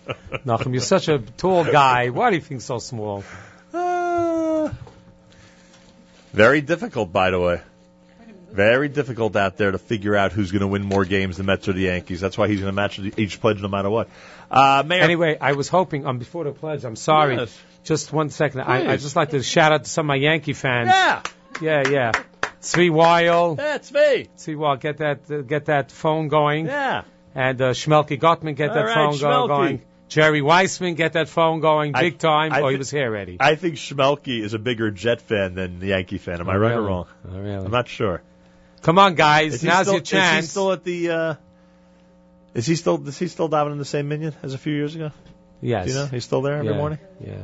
Nachum? You're such a tall guy. Why do you think so small? Very difficult, by the way. Very difficult out there to figure out who's going to win more games, the Mets or the Yankees. That's why he's going to match each pledge no matter what. Mayor. Anyway, I was hoping, before the pledge, I'm sorry. Yes. Just 1 second. I'd just like to shout out to some of my Yankee fans. Yeah. Yeah. Tzvi Weil. Yeah, Tzvi. Tzvi Weil, get that phone going. Yeah. And Schmelke Gottman, get that phone going. Jerry Weissman, get that phone going big time. He was here already. I think Schmelke is a bigger Jet fan than the Yankee fan. Am I right or wrong? Oh, really? I'm not sure. Come on, guys. Now's your chance. Is he still at the... Is he still diving in the same minion as a few years ago? Yes. Do you know? He's still there every morning? Yeah.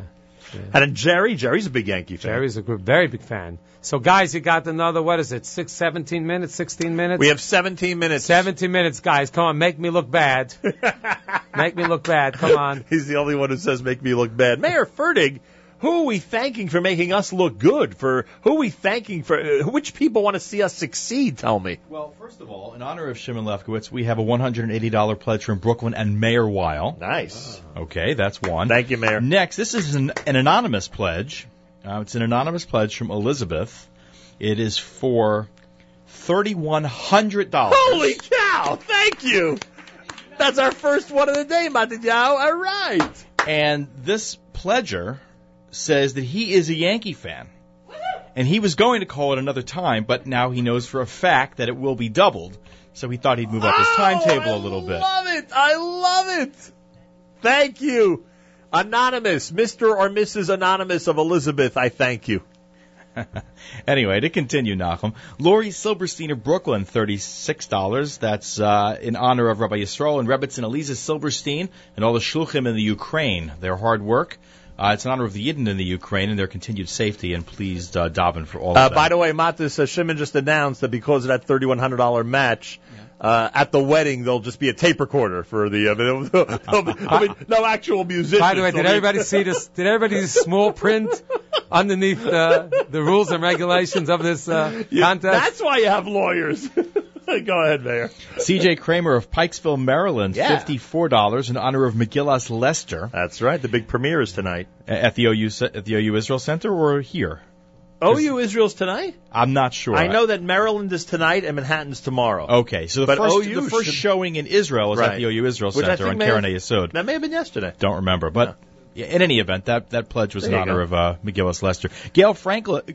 And then Jerry's a big Yankee fan. Jerry's a very big fan. So, guys, you got another, 16 minutes? We have 17 minutes. 17 minutes, guys. Come on, make me look bad. Make me look bad. Come on. He's the only one who says make me look bad. Mayor Fertig, who are we thanking for making us look good? Which people want to see us succeed, tell me? Well, first of all, in honor of Shimon Lefkowitz, we have a $180 pledge from Brooklyn and Mayor Weil. Nice. Okay, that's one. Thank you, Mayor. Next, this is an anonymous pledge. It's an anonymous pledge from Elizabeth. It is for $3,100. Holy cow! Thank you! That's our first one of the day, Matidjao. All right! And this pledger says that he is a Yankee fan. And he was going to call it another time, but now he knows for a fact that it will be doubled. So he thought he'd move up his timetable a little bit. I love it! Thank you! Anonymous, Mr. or Mrs. Anonymous of Elizabeth, I thank you. Anyway, to continue, Nachum, Lori Silberstein of Brooklyn, $36. That's in honor of Rabbi Yisrael and Rebbitz and Eliza Silberstein and all the shluchim in the Ukraine, their hard work. It's in honor of the Yidden in the Ukraine and their continued safety, and please daven for all of that. By the way, Mattis, Shimon just announced that because of that $3,100 match... Yeah. At the wedding, there'll just be a tape recorder for the. There'll be no actual musicians. By the way, did everybody see this? Did everybody see small print underneath the rules and regulations of this contest? That's why you have lawyers. Go ahead, Mayor. C.J. Kramer of Pikesville, Maryland, $54 in honor of Megillas Lester. That's right. The big premiere is tonight at the OU Israel Center or here. OU Israel's tonight? I'm not sure. I know that Maryland is tonight and Manhattan's tomorrow. Okay, so the first showing in Israel is at the OU Israel Center on Keren Yesod. That may have been yesterday. Don't remember, but in any event, that pledge was in honor of Megillas Lester. Gail Frankel of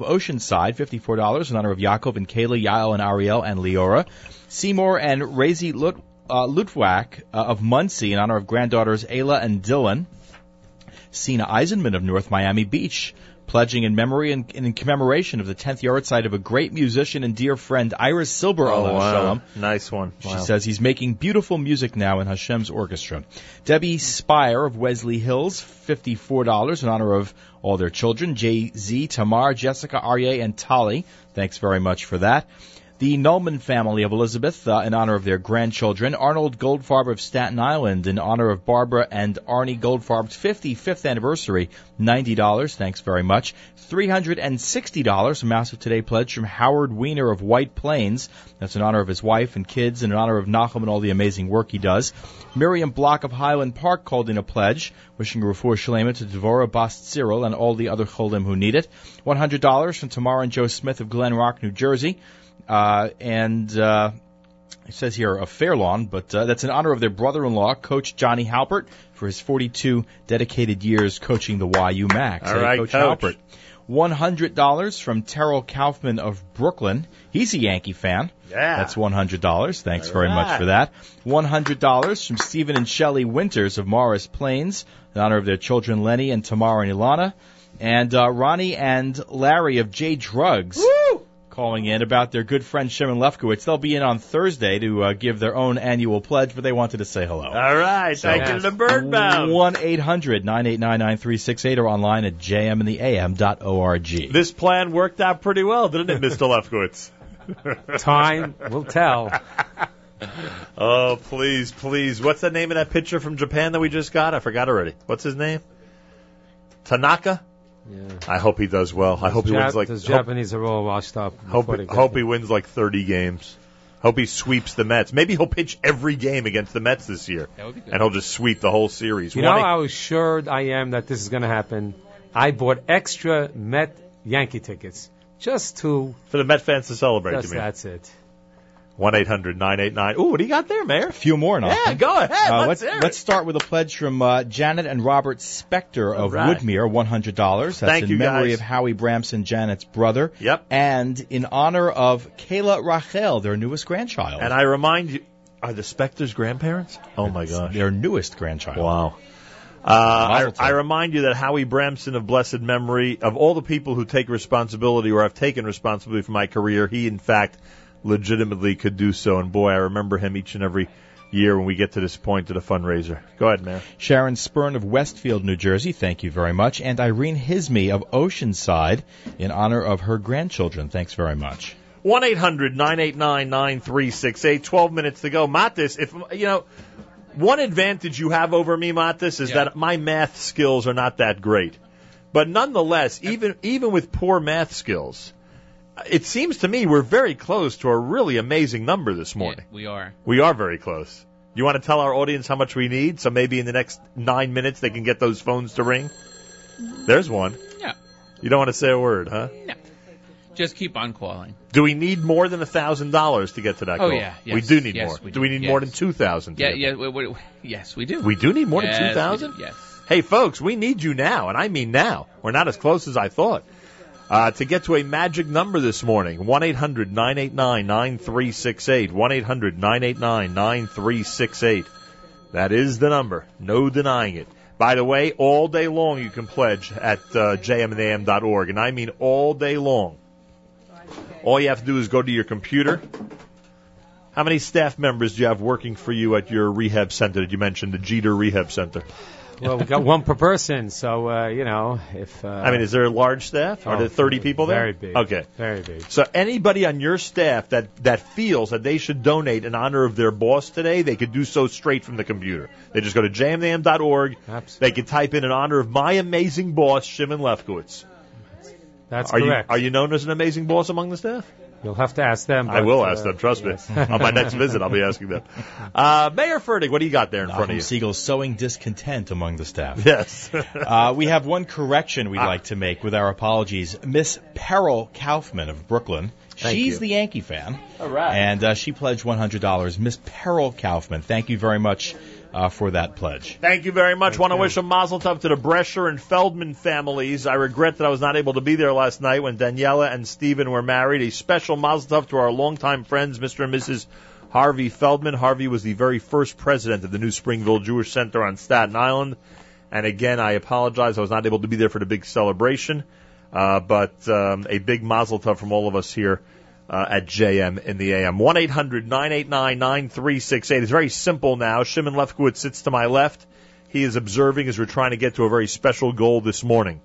Oceanside, $54 in honor of Yaakov and Kayla, Yael and Ariel and Leora. Seymour and Razi Lutwak of Muncie in honor of granddaughters Ayla and Dylan. Sina Eisenman of North Miami Beach, pledging in memory and in commemoration of the 10th yahrzeit of a great musician and dear friend, Iris Silber. Oh, wow. Nice one. She says he's making beautiful music now in Hashem's orchestra. Debbie Spire of Wesley Hills, $54 in honor of all their children, Jay-Z, Tamar, Jessica, Arye, and Tali. Thanks very much for that. The Nolman family of Elizabeth, in honor of their grandchildren. Arnold Goldfarb of Staten Island, in honor of Barbara and Arnie Goldfarb's 55th anniversary, $90. Thanks very much. $360, a massive today pledge from Howard Weiner of White Plains. That's in honor of his wife and kids, and in honor of Nachum and all the amazing work he does. Miriam Block of Highland Park called in a pledge, wishing Rafur Shalema to Devorah Bas Cyril and all the other cholim who need it. $100 from Tamara and Joe Smith of Glen Rock, New Jersey. And it says here a Fairlawn, but that's in honor of their brother-in-law, Coach Johnny Halpert, for his 42 dedicated years coaching the YU Max. All right, Coach Halpert. $100 from Terrell Kaufman of Brooklyn. He's a Yankee fan. Yeah. That's $100. Thanks very much for that. $100 from Stephen and Shelley Winters of Morris Plains in honor of their children Lenny and Tamara and Ilana. And Ronnie and Larry of J Drugs. Woo! Calling in about their good friend Shimon Lefkowitz. They'll be in on Thursday to give their own annual pledge, but they wanted to say hello. All right. So thank you to the Bird Bound. 1-800-989-9368 or online at jmintheam.org. This plan worked out pretty well, didn't it, Mr. Lefkowitz? Time will tell. Oh, please, please. What's the name of that pitcher from Japan that we just got? I forgot already. What's his name? Tanaka? Yeah. I hope he does well. I hope he wins like... Those Japanese are all washed up. Hope he wins like 30 games. Hope he sweeps the Mets. Maybe he'll pitch every game against the Mets this year. That would be good. And he'll just sweep the whole series. You know how assured I am that this is going to happen? I bought extra Met Yankee tickets. Just to... For the Met fans to celebrate, you mean? That's it. 1-800-989. Ooh, what do you got there, Mayor? A few more now. Yeah, go ahead. Let's start with a pledge from Janet and Robert Spector of Woodmere, $100. That's Thank in you memory guys. Of Howie Bramson, Janet's brother. Yep. And in honor of Kayla Rachel, their newest grandchild. And I remind you, are the Spector's grandparents? Oh, my gosh. Their newest grandchild. Wow. I remind you that Howie Bramson of blessed memory, of all the people who take responsibility or have taken responsibility for my career, he, in fact, legitimately could do so. And boy, I remember him each and every year when we get to this point at a fundraiser. Go ahead, Mayor. Sharon Spern of Westfield, New Jersey, thank you very much. And Irene Hisme of Oceanside in honor of her grandchildren. Thanks very much. 1-800-989-9368. 12 minutes to go. Mattis, if you know, one advantage you have over me, Mattis, is that my math skills are not that great. But nonetheless, even with poor math skills, it seems to me we're very close to a really amazing number this morning. Yeah, we are. We are very close. You want to tell our audience how much we need, so maybe in the next 9 minutes they can get those phones to ring? There's one. Yeah. You don't want to say a word, huh? No. Just keep on calling. Do we need more than $1,000 to get to that goal? Oh, yeah. Yes. We do need more. Do we need more than 2,000? Yes, we do. We do need more than 2,000? Yes. Hey, folks, we need you now, and I mean now. We're not as close as I thought. To get to a magic number this morning, 1-800-989-9368, 1-800-989-9368. That is the number. No denying it. By the way, all day long you can pledge at jmandam.org, and I mean all day long. All you have to do is go to your computer. How many staff members do you have working for you at your rehab center that you mentioned, the Jeter Rehab Center? Well, we got one per person, so, you know, if... I mean, is there a large staff? Are there 30 people there? Very big. Okay. Very big. So anybody on your staff that feels that they should donate in honor of their boss today, they could do so straight from the computer. They just go to jamnam.org. Absolutely. They could type in honor of my amazing boss, Shimon Lefkowitz. That's correct. Are you known as an amazing boss among the staff? You'll have to ask them. I will ask them, trust me. On my next visit, I'll be asking them. Mayor Fertig, what do you got there in front of you? Siegel's sowing discontent among the staff. Yes. We have one correction we'd like to make with our apologies. Miss Peril Kaufman of Brooklyn. She's the Yankee fan. All right. And she pledged $100. Miss Peril Kaufman, thank you very much for that pledge. Thank you very much. Want to wish a mazel tov to the Brescher and Feldman families. I regret that I was not able to be there last night when Daniela and Stephen were married. A special mazel tov to our longtime friends, Mr. and Mrs. Harvey Feldman. Harvey was the very first president of the New Springville Jewish Center on Staten Island. And again, I apologize. I was not able to be there for the big celebration. But a big mazel tov from all of us here at JM in the AM. 1-800-989-9368. It's very simple now. Shimon Lefkowitz sits to my left. He is observing as we're trying to get to a very special goal this morning.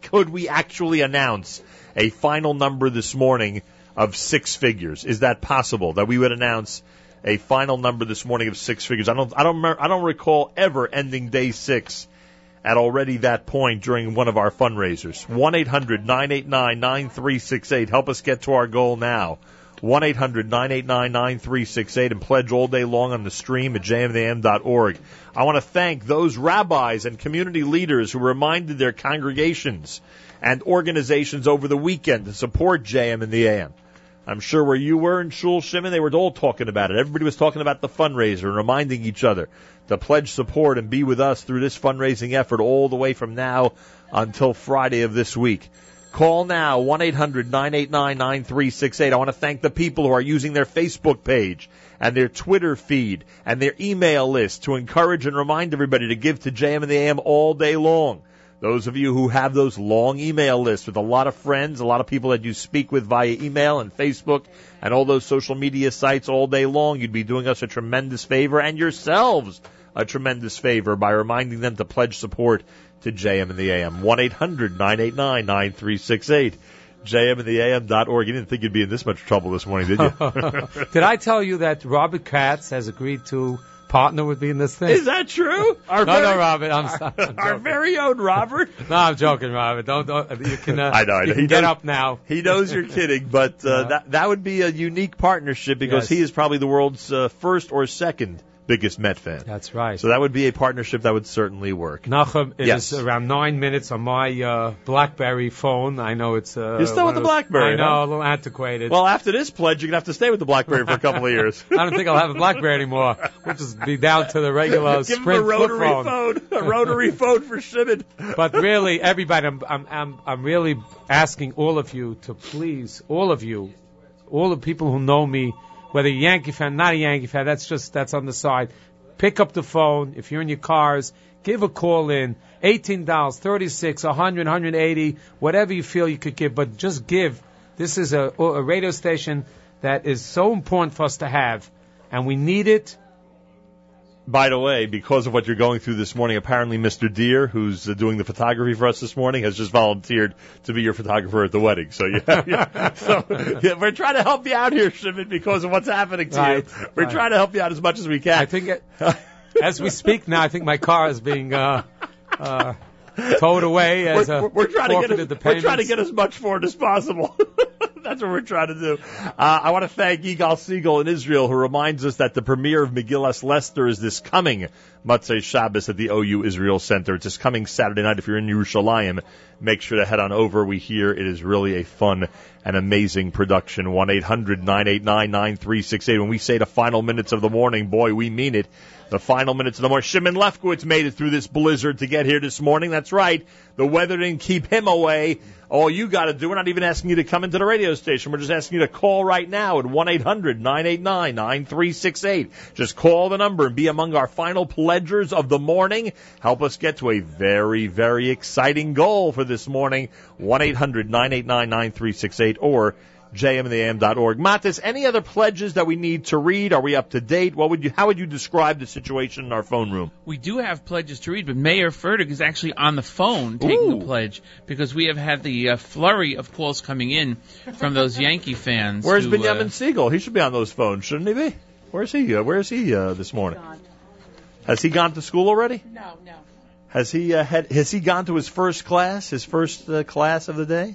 Could we actually announce a final number this morning of six figures? Is that possible, that we would announce a final number this morning of six figures? I don't recall ever ending day six at already that point during one of our fundraisers. 1-800-989-9368. Help us get to our goal now. 1-800-989-9368 and pledge all day long on the stream at jmam.org. I want to thank those rabbis and community leaders who reminded their congregations and organizations over the weekend to support JM in the AM. I'm sure where you were in Shul Shimon, they were all talking about it. Everybody was talking about the fundraiser and reminding each other to pledge support and be with us through this fundraising effort all the way from now until Friday of this week. Call now, 1-800-989-9368. I want to thank the people who are using their Facebook page and their Twitter feed and their email list to encourage and remind everybody to give to JM and the AM all day long. Those of you who have those long email lists with a lot of friends, a lot of people that you speak with via email and Facebook and all those social media sites all day long, you'd be doing us a tremendous favor and yourselves a tremendous favor by reminding them to pledge support to JM and the AM. 1-800-989-9368. jmandtheam.org. You didn't think you'd be in this much trouble this morning, did you? Did I tell you that Robert Katz has agreed to partner with me in this thing? Is that true? No, Robert. I'm sorry. Our very own Robert? No, I'm joking, Robert. Don't you can, I know. You can get up now. He knows you're kidding, but that would be a unique partnership because he is probably the world's first or second biggest Met fan. That's right. So that would be a partnership that would certainly work. Nachum, it is around 9 minutes on my BlackBerry phone. I know it's... You're still with the BlackBerry. I know, a little antiquated. Well, after this pledge, you're going to have to stay with the BlackBerry for a couple of years. I don't think I'll have a BlackBerry anymore. We'll just be down to the regular Sprint flip phone. Give him a rotary phone. A rotary phone for Shimon. But really, everybody, I'm really asking all of you to please, all of you, all the people who know me, whether you're a Yankee fan, not a Yankee fan, that's on the side. Pick up the phone. If you're in your cars, give a call in. $18, $36, $100, $180, whatever you feel you could give. But just give. This is a radio station that is so important for us to have, and we need it. By the way, because of what you're going through this morning, apparently Mr. Deere, who's doing the photography for us this morning, has just volunteered to be your photographer at the wedding. So, so we're trying to help you out here, Shimon, because of what's happening to you. We're trying to help you out as much as we can. I think, as we speak now, I think my car is being towed away. We're trying to get as much for it as possible. That's what we're trying to do. I want to thank Yigal Siegel in Israel, who reminds us that the premiere of Megillas Lester is this coming Motzei Shabbos at the OU Israel Center. It's this coming Saturday night. If you're in Yerushalayim, make sure to head on over. We hear it is really a fun and amazing production. 1-800-989-9368. When we say the final minutes of the morning, boy, we mean it. The final minutes of the morning. Shimon Lefkowitz made it through this blizzard to get here this morning. That's right. The weather didn't keep him away. All you got to do, we're not even asking you to come into the radio station. We're just asking you to call right now at 1-800-989-9368. Just call the number and be among our final pledgers of the morning. Help us get to a very, very exciting goal for this morning. 1-800-989-9368 or jmandtheam.org. Mattis, any other pledges that we need to read? Are we up to date? How would you describe the situation in our phone room? We do have pledges to read, but Mayor Fertig is actually on the phone taking the pledge because we have had the flurry of calls coming in from those Yankee fans. Where's Binyamin Siegel? He should be on those phones, shouldn't he be? Where's he? Where's he this morning? Has he gone to school already? No. Has he gone to his first class? His first class of the day?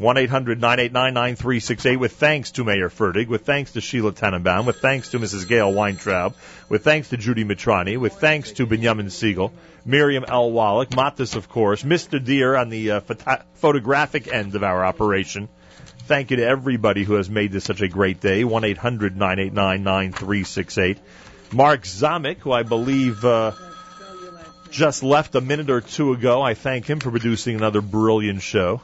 1-800-989-9368, with thanks to Mayor Fertig, with thanks to Sheila Tannenbaum, with thanks to Mrs. Gail Weintraub, with thanks to Judy Mitrani, with thanks to Binyamin Siegel, Miriam L. Wallach, Mattis, of course, Mr. Deere on the photographic end of our operation. Thank you to everybody who has made this such a great day. 1-800-989-9368. Mark Zamek, who I believe... just left a minute or two ago. I thank him for producing another brilliant show.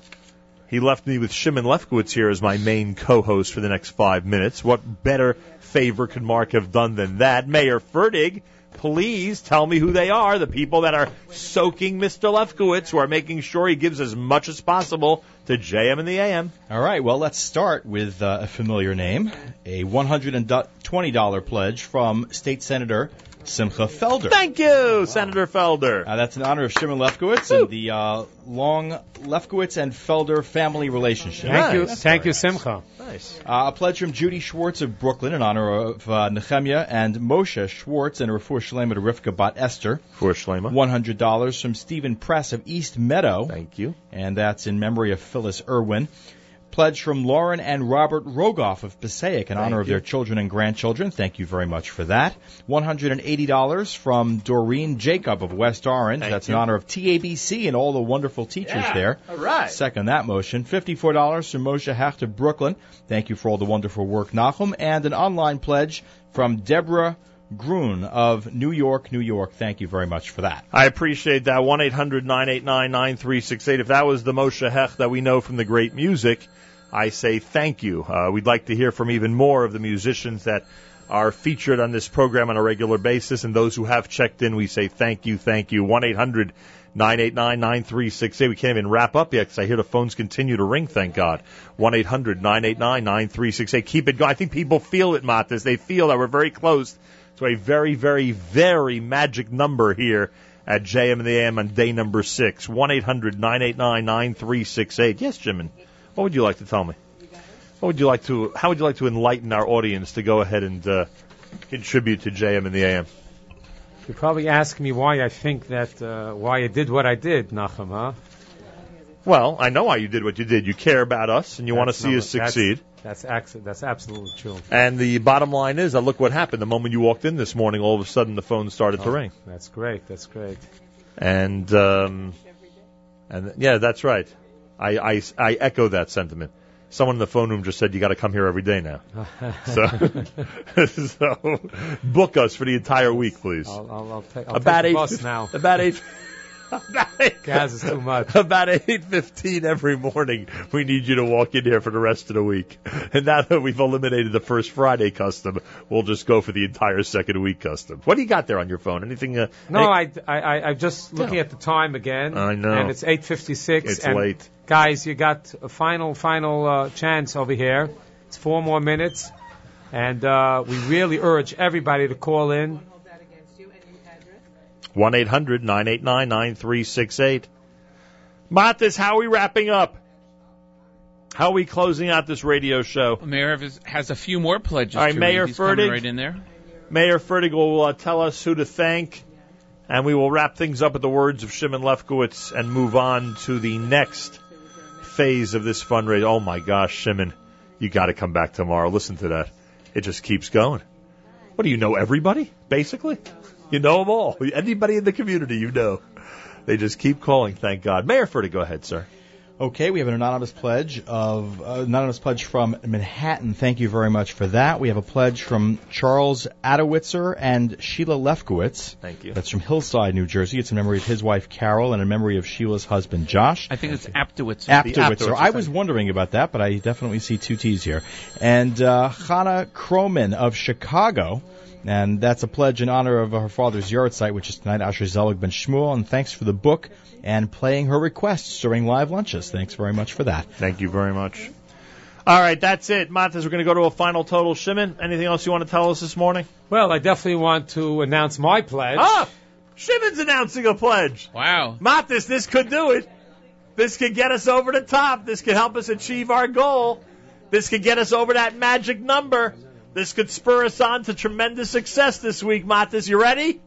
He left me with Shimon Lefkowitz here as my main co-host for the next 5 minutes. What better favor could Mark have done than that? Mayor Fertig, please tell me who they are, the people that are soaking Mr. Lefkowitz, who are making sure he gives as much as possible to JM and the AM. All right, well, let's start with a familiar name, a $120 pledge from State Senator Simcha Felder. Thank you, Senator Felder. That's in honor of Shimon Lefkowitz and the long Lefkowitz and Felder family relationship. Thank you, Simcha. Nice. A pledge from Judy Schwartz of Brooklyn in honor of Nehemiah and Moshe Schwartz and Refuah Shlema to Rivka Bat Esther. $100 from Stephen Press of East Meadow. Thank you. And that's in memory of Phyllis Irwin. Pledge from Lauren and Robert Rogoff of Passaic in honor of their children and grandchildren. Thank you very much for that. $180 from Doreen Jacob of West Orange. That's in honor of TABC and all the wonderful teachers there. All right. Second that motion. $54 from Moshe Hecht of Brooklyn. Thank you for all the wonderful work, Nachum. And an online pledge from Deborah Grun of New York, New York. Thank you very much for that. I appreciate that. 1-800-989-9368. If that was the Moshe Hech that we know from the great music, I say thank you. We'd like to hear from even more of the musicians that are featured on this program on a regular basis, and those who have checked in, we say thank you, thank you. 1-800-989-9368. We can't even wrap up yet because I hear the phones continue to ring, thank God. 1-800-989-9368. Keep it going. I think people feel it, Mattis. They feel that we're very close to a very, very, very magic number here at JM in the AM on day number 6. 1-800-989-9368. Yes, Jimin, what would you like to tell me? How would you like to enlighten our audience to go ahead and contribute to JM in the AM? You're probably asking me why I think that, why I did what I did, Nachum, huh? Well, I know why you did what you did. You care about us, and you want to see us succeed. That's absolutely true. And the bottom line is, look what happened. The moment you walked in this morning, all of a sudden the phone started to ring. That's great. That's great. And yeah, that's right. I echo that sentiment. Someone in the phone room just said, you got to come here every day now. So book us for the entire week, please. I'll take the bus now. Gas is too much. About 8:15 every morning, we need you to walk in here for the rest of the week. And now that we've eliminated the first Friday custom, we'll just go for the entire second week custom. What do you got there on your phone? Anything? No, I'm just looking at the time again. I know. And it's 8:56. It's late. Guys, you got a final chance over here. It's 4 more minutes. And we really urge everybody to call in. 1-800-989-9368. Mattis, how are we wrapping up? How are we closing out this radio show? Mayor has a few more pledges. All right, Mayor Fertig. Right in there. Mayor Fertig will tell us who to thank, and we will wrap things up with the words of Shimon Lefkowitz and move on to the next phase of this fundraiser. Oh, my gosh, Shimon, you got to come back tomorrow. Listen to that. It just keeps going. What, do you know everybody, basically? You know them all. Anybody in the community, you know. They just keep calling, thank God. Mayor Fertig, go ahead, sir. Okay, we have an anonymous pledge from Manhattan. Thank you very much for that. We have a pledge from Charles Adowitzer and Sheila Lefkowitz. Thank you. That's from Hillside, New Jersey. It's in memory of his wife, Carol, and in memory of Sheila's husband, Josh. I think it's Aptowitzer. I was wondering about that, but I definitely see 2 T's here. And Hannah Croman of Chicago. And that's a pledge in honor of her father's yard site, which is tonight, Asher Zelig Ben Shmuel. And thanks for the book and playing her requests during live lunches. Thanks very much for that. Thank you very much. All right, that's it. Mattis, we're going to go to a final total. Shimon, anything else you want to tell us this morning? Well, I definitely want to announce my pledge. Oh, Shimon's announcing a pledge. Wow. Mattis, this could do it. This could get us over the top. This could help us achieve our goal. This could get us over that magic number. This could spur us on to tremendous success this week, Mattis. You ready?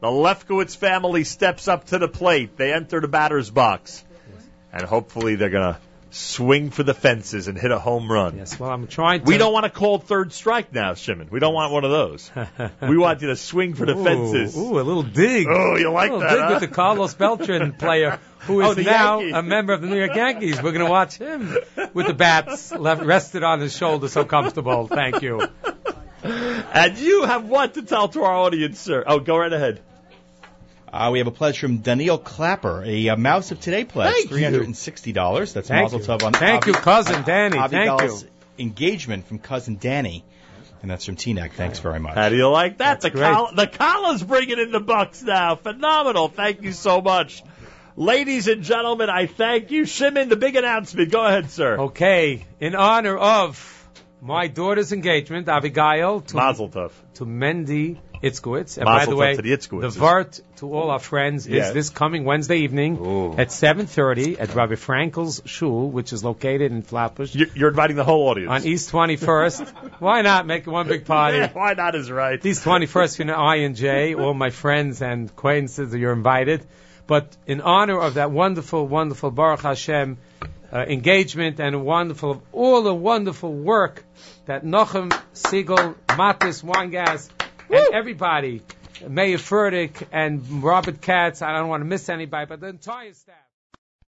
The Lefkowitz family steps up to the plate. They enter the batter's box. And hopefully they're going to swing for the fences and hit a home run. Yes, well, I'm trying to... We don't want a cold third strike now, Shimon. We don't want one of those. We want you to swing for the fences. Ooh, a little dig. Oh, you like that, dig with the Carlos Beltran player, who is now Yankee. A member of the New York Yankees. We're going to watch him with the bats rested on his shoulder so comfortable. Thank you. And you have what to tell to our audience, sir? Oh, go right ahead. We have a pledge from Daniel Clapper, a Mouse of Today pledge, $360. That's Mazel Tov on Thank you, Cousin Danny. Avigal's engagement from Cousin Danny. And that's from Teaneck. Thanks very much. How do you like that? The Kala's bringing in the bucks now. Phenomenal. Thank you so much. Ladies and gentlemen, I thank you. Shimon, the big announcement. Go ahead, sir. Okay. In honor of my daughter's engagement, Avigail, to Mendy Itzkowitz. And by the way, the Vart to all our friends is this coming Wednesday evening at 7:30 at Rabbi Frankel's Shul, which is located in Flatbush. You're inviting the whole audience. On East 21st. Why not make one big party? Yeah, why not is right. East 21st, I&J, all my friends and acquaintances, you're invited. But in honor of that wonderful, wonderful Baruch Hashem engagement and wonderful, all the wonderful work that Nachum Siegel, Mattis Weingast, and everybody, Mayor Fertig and Robert Katz, I don't want to miss anybody, but the entire staff.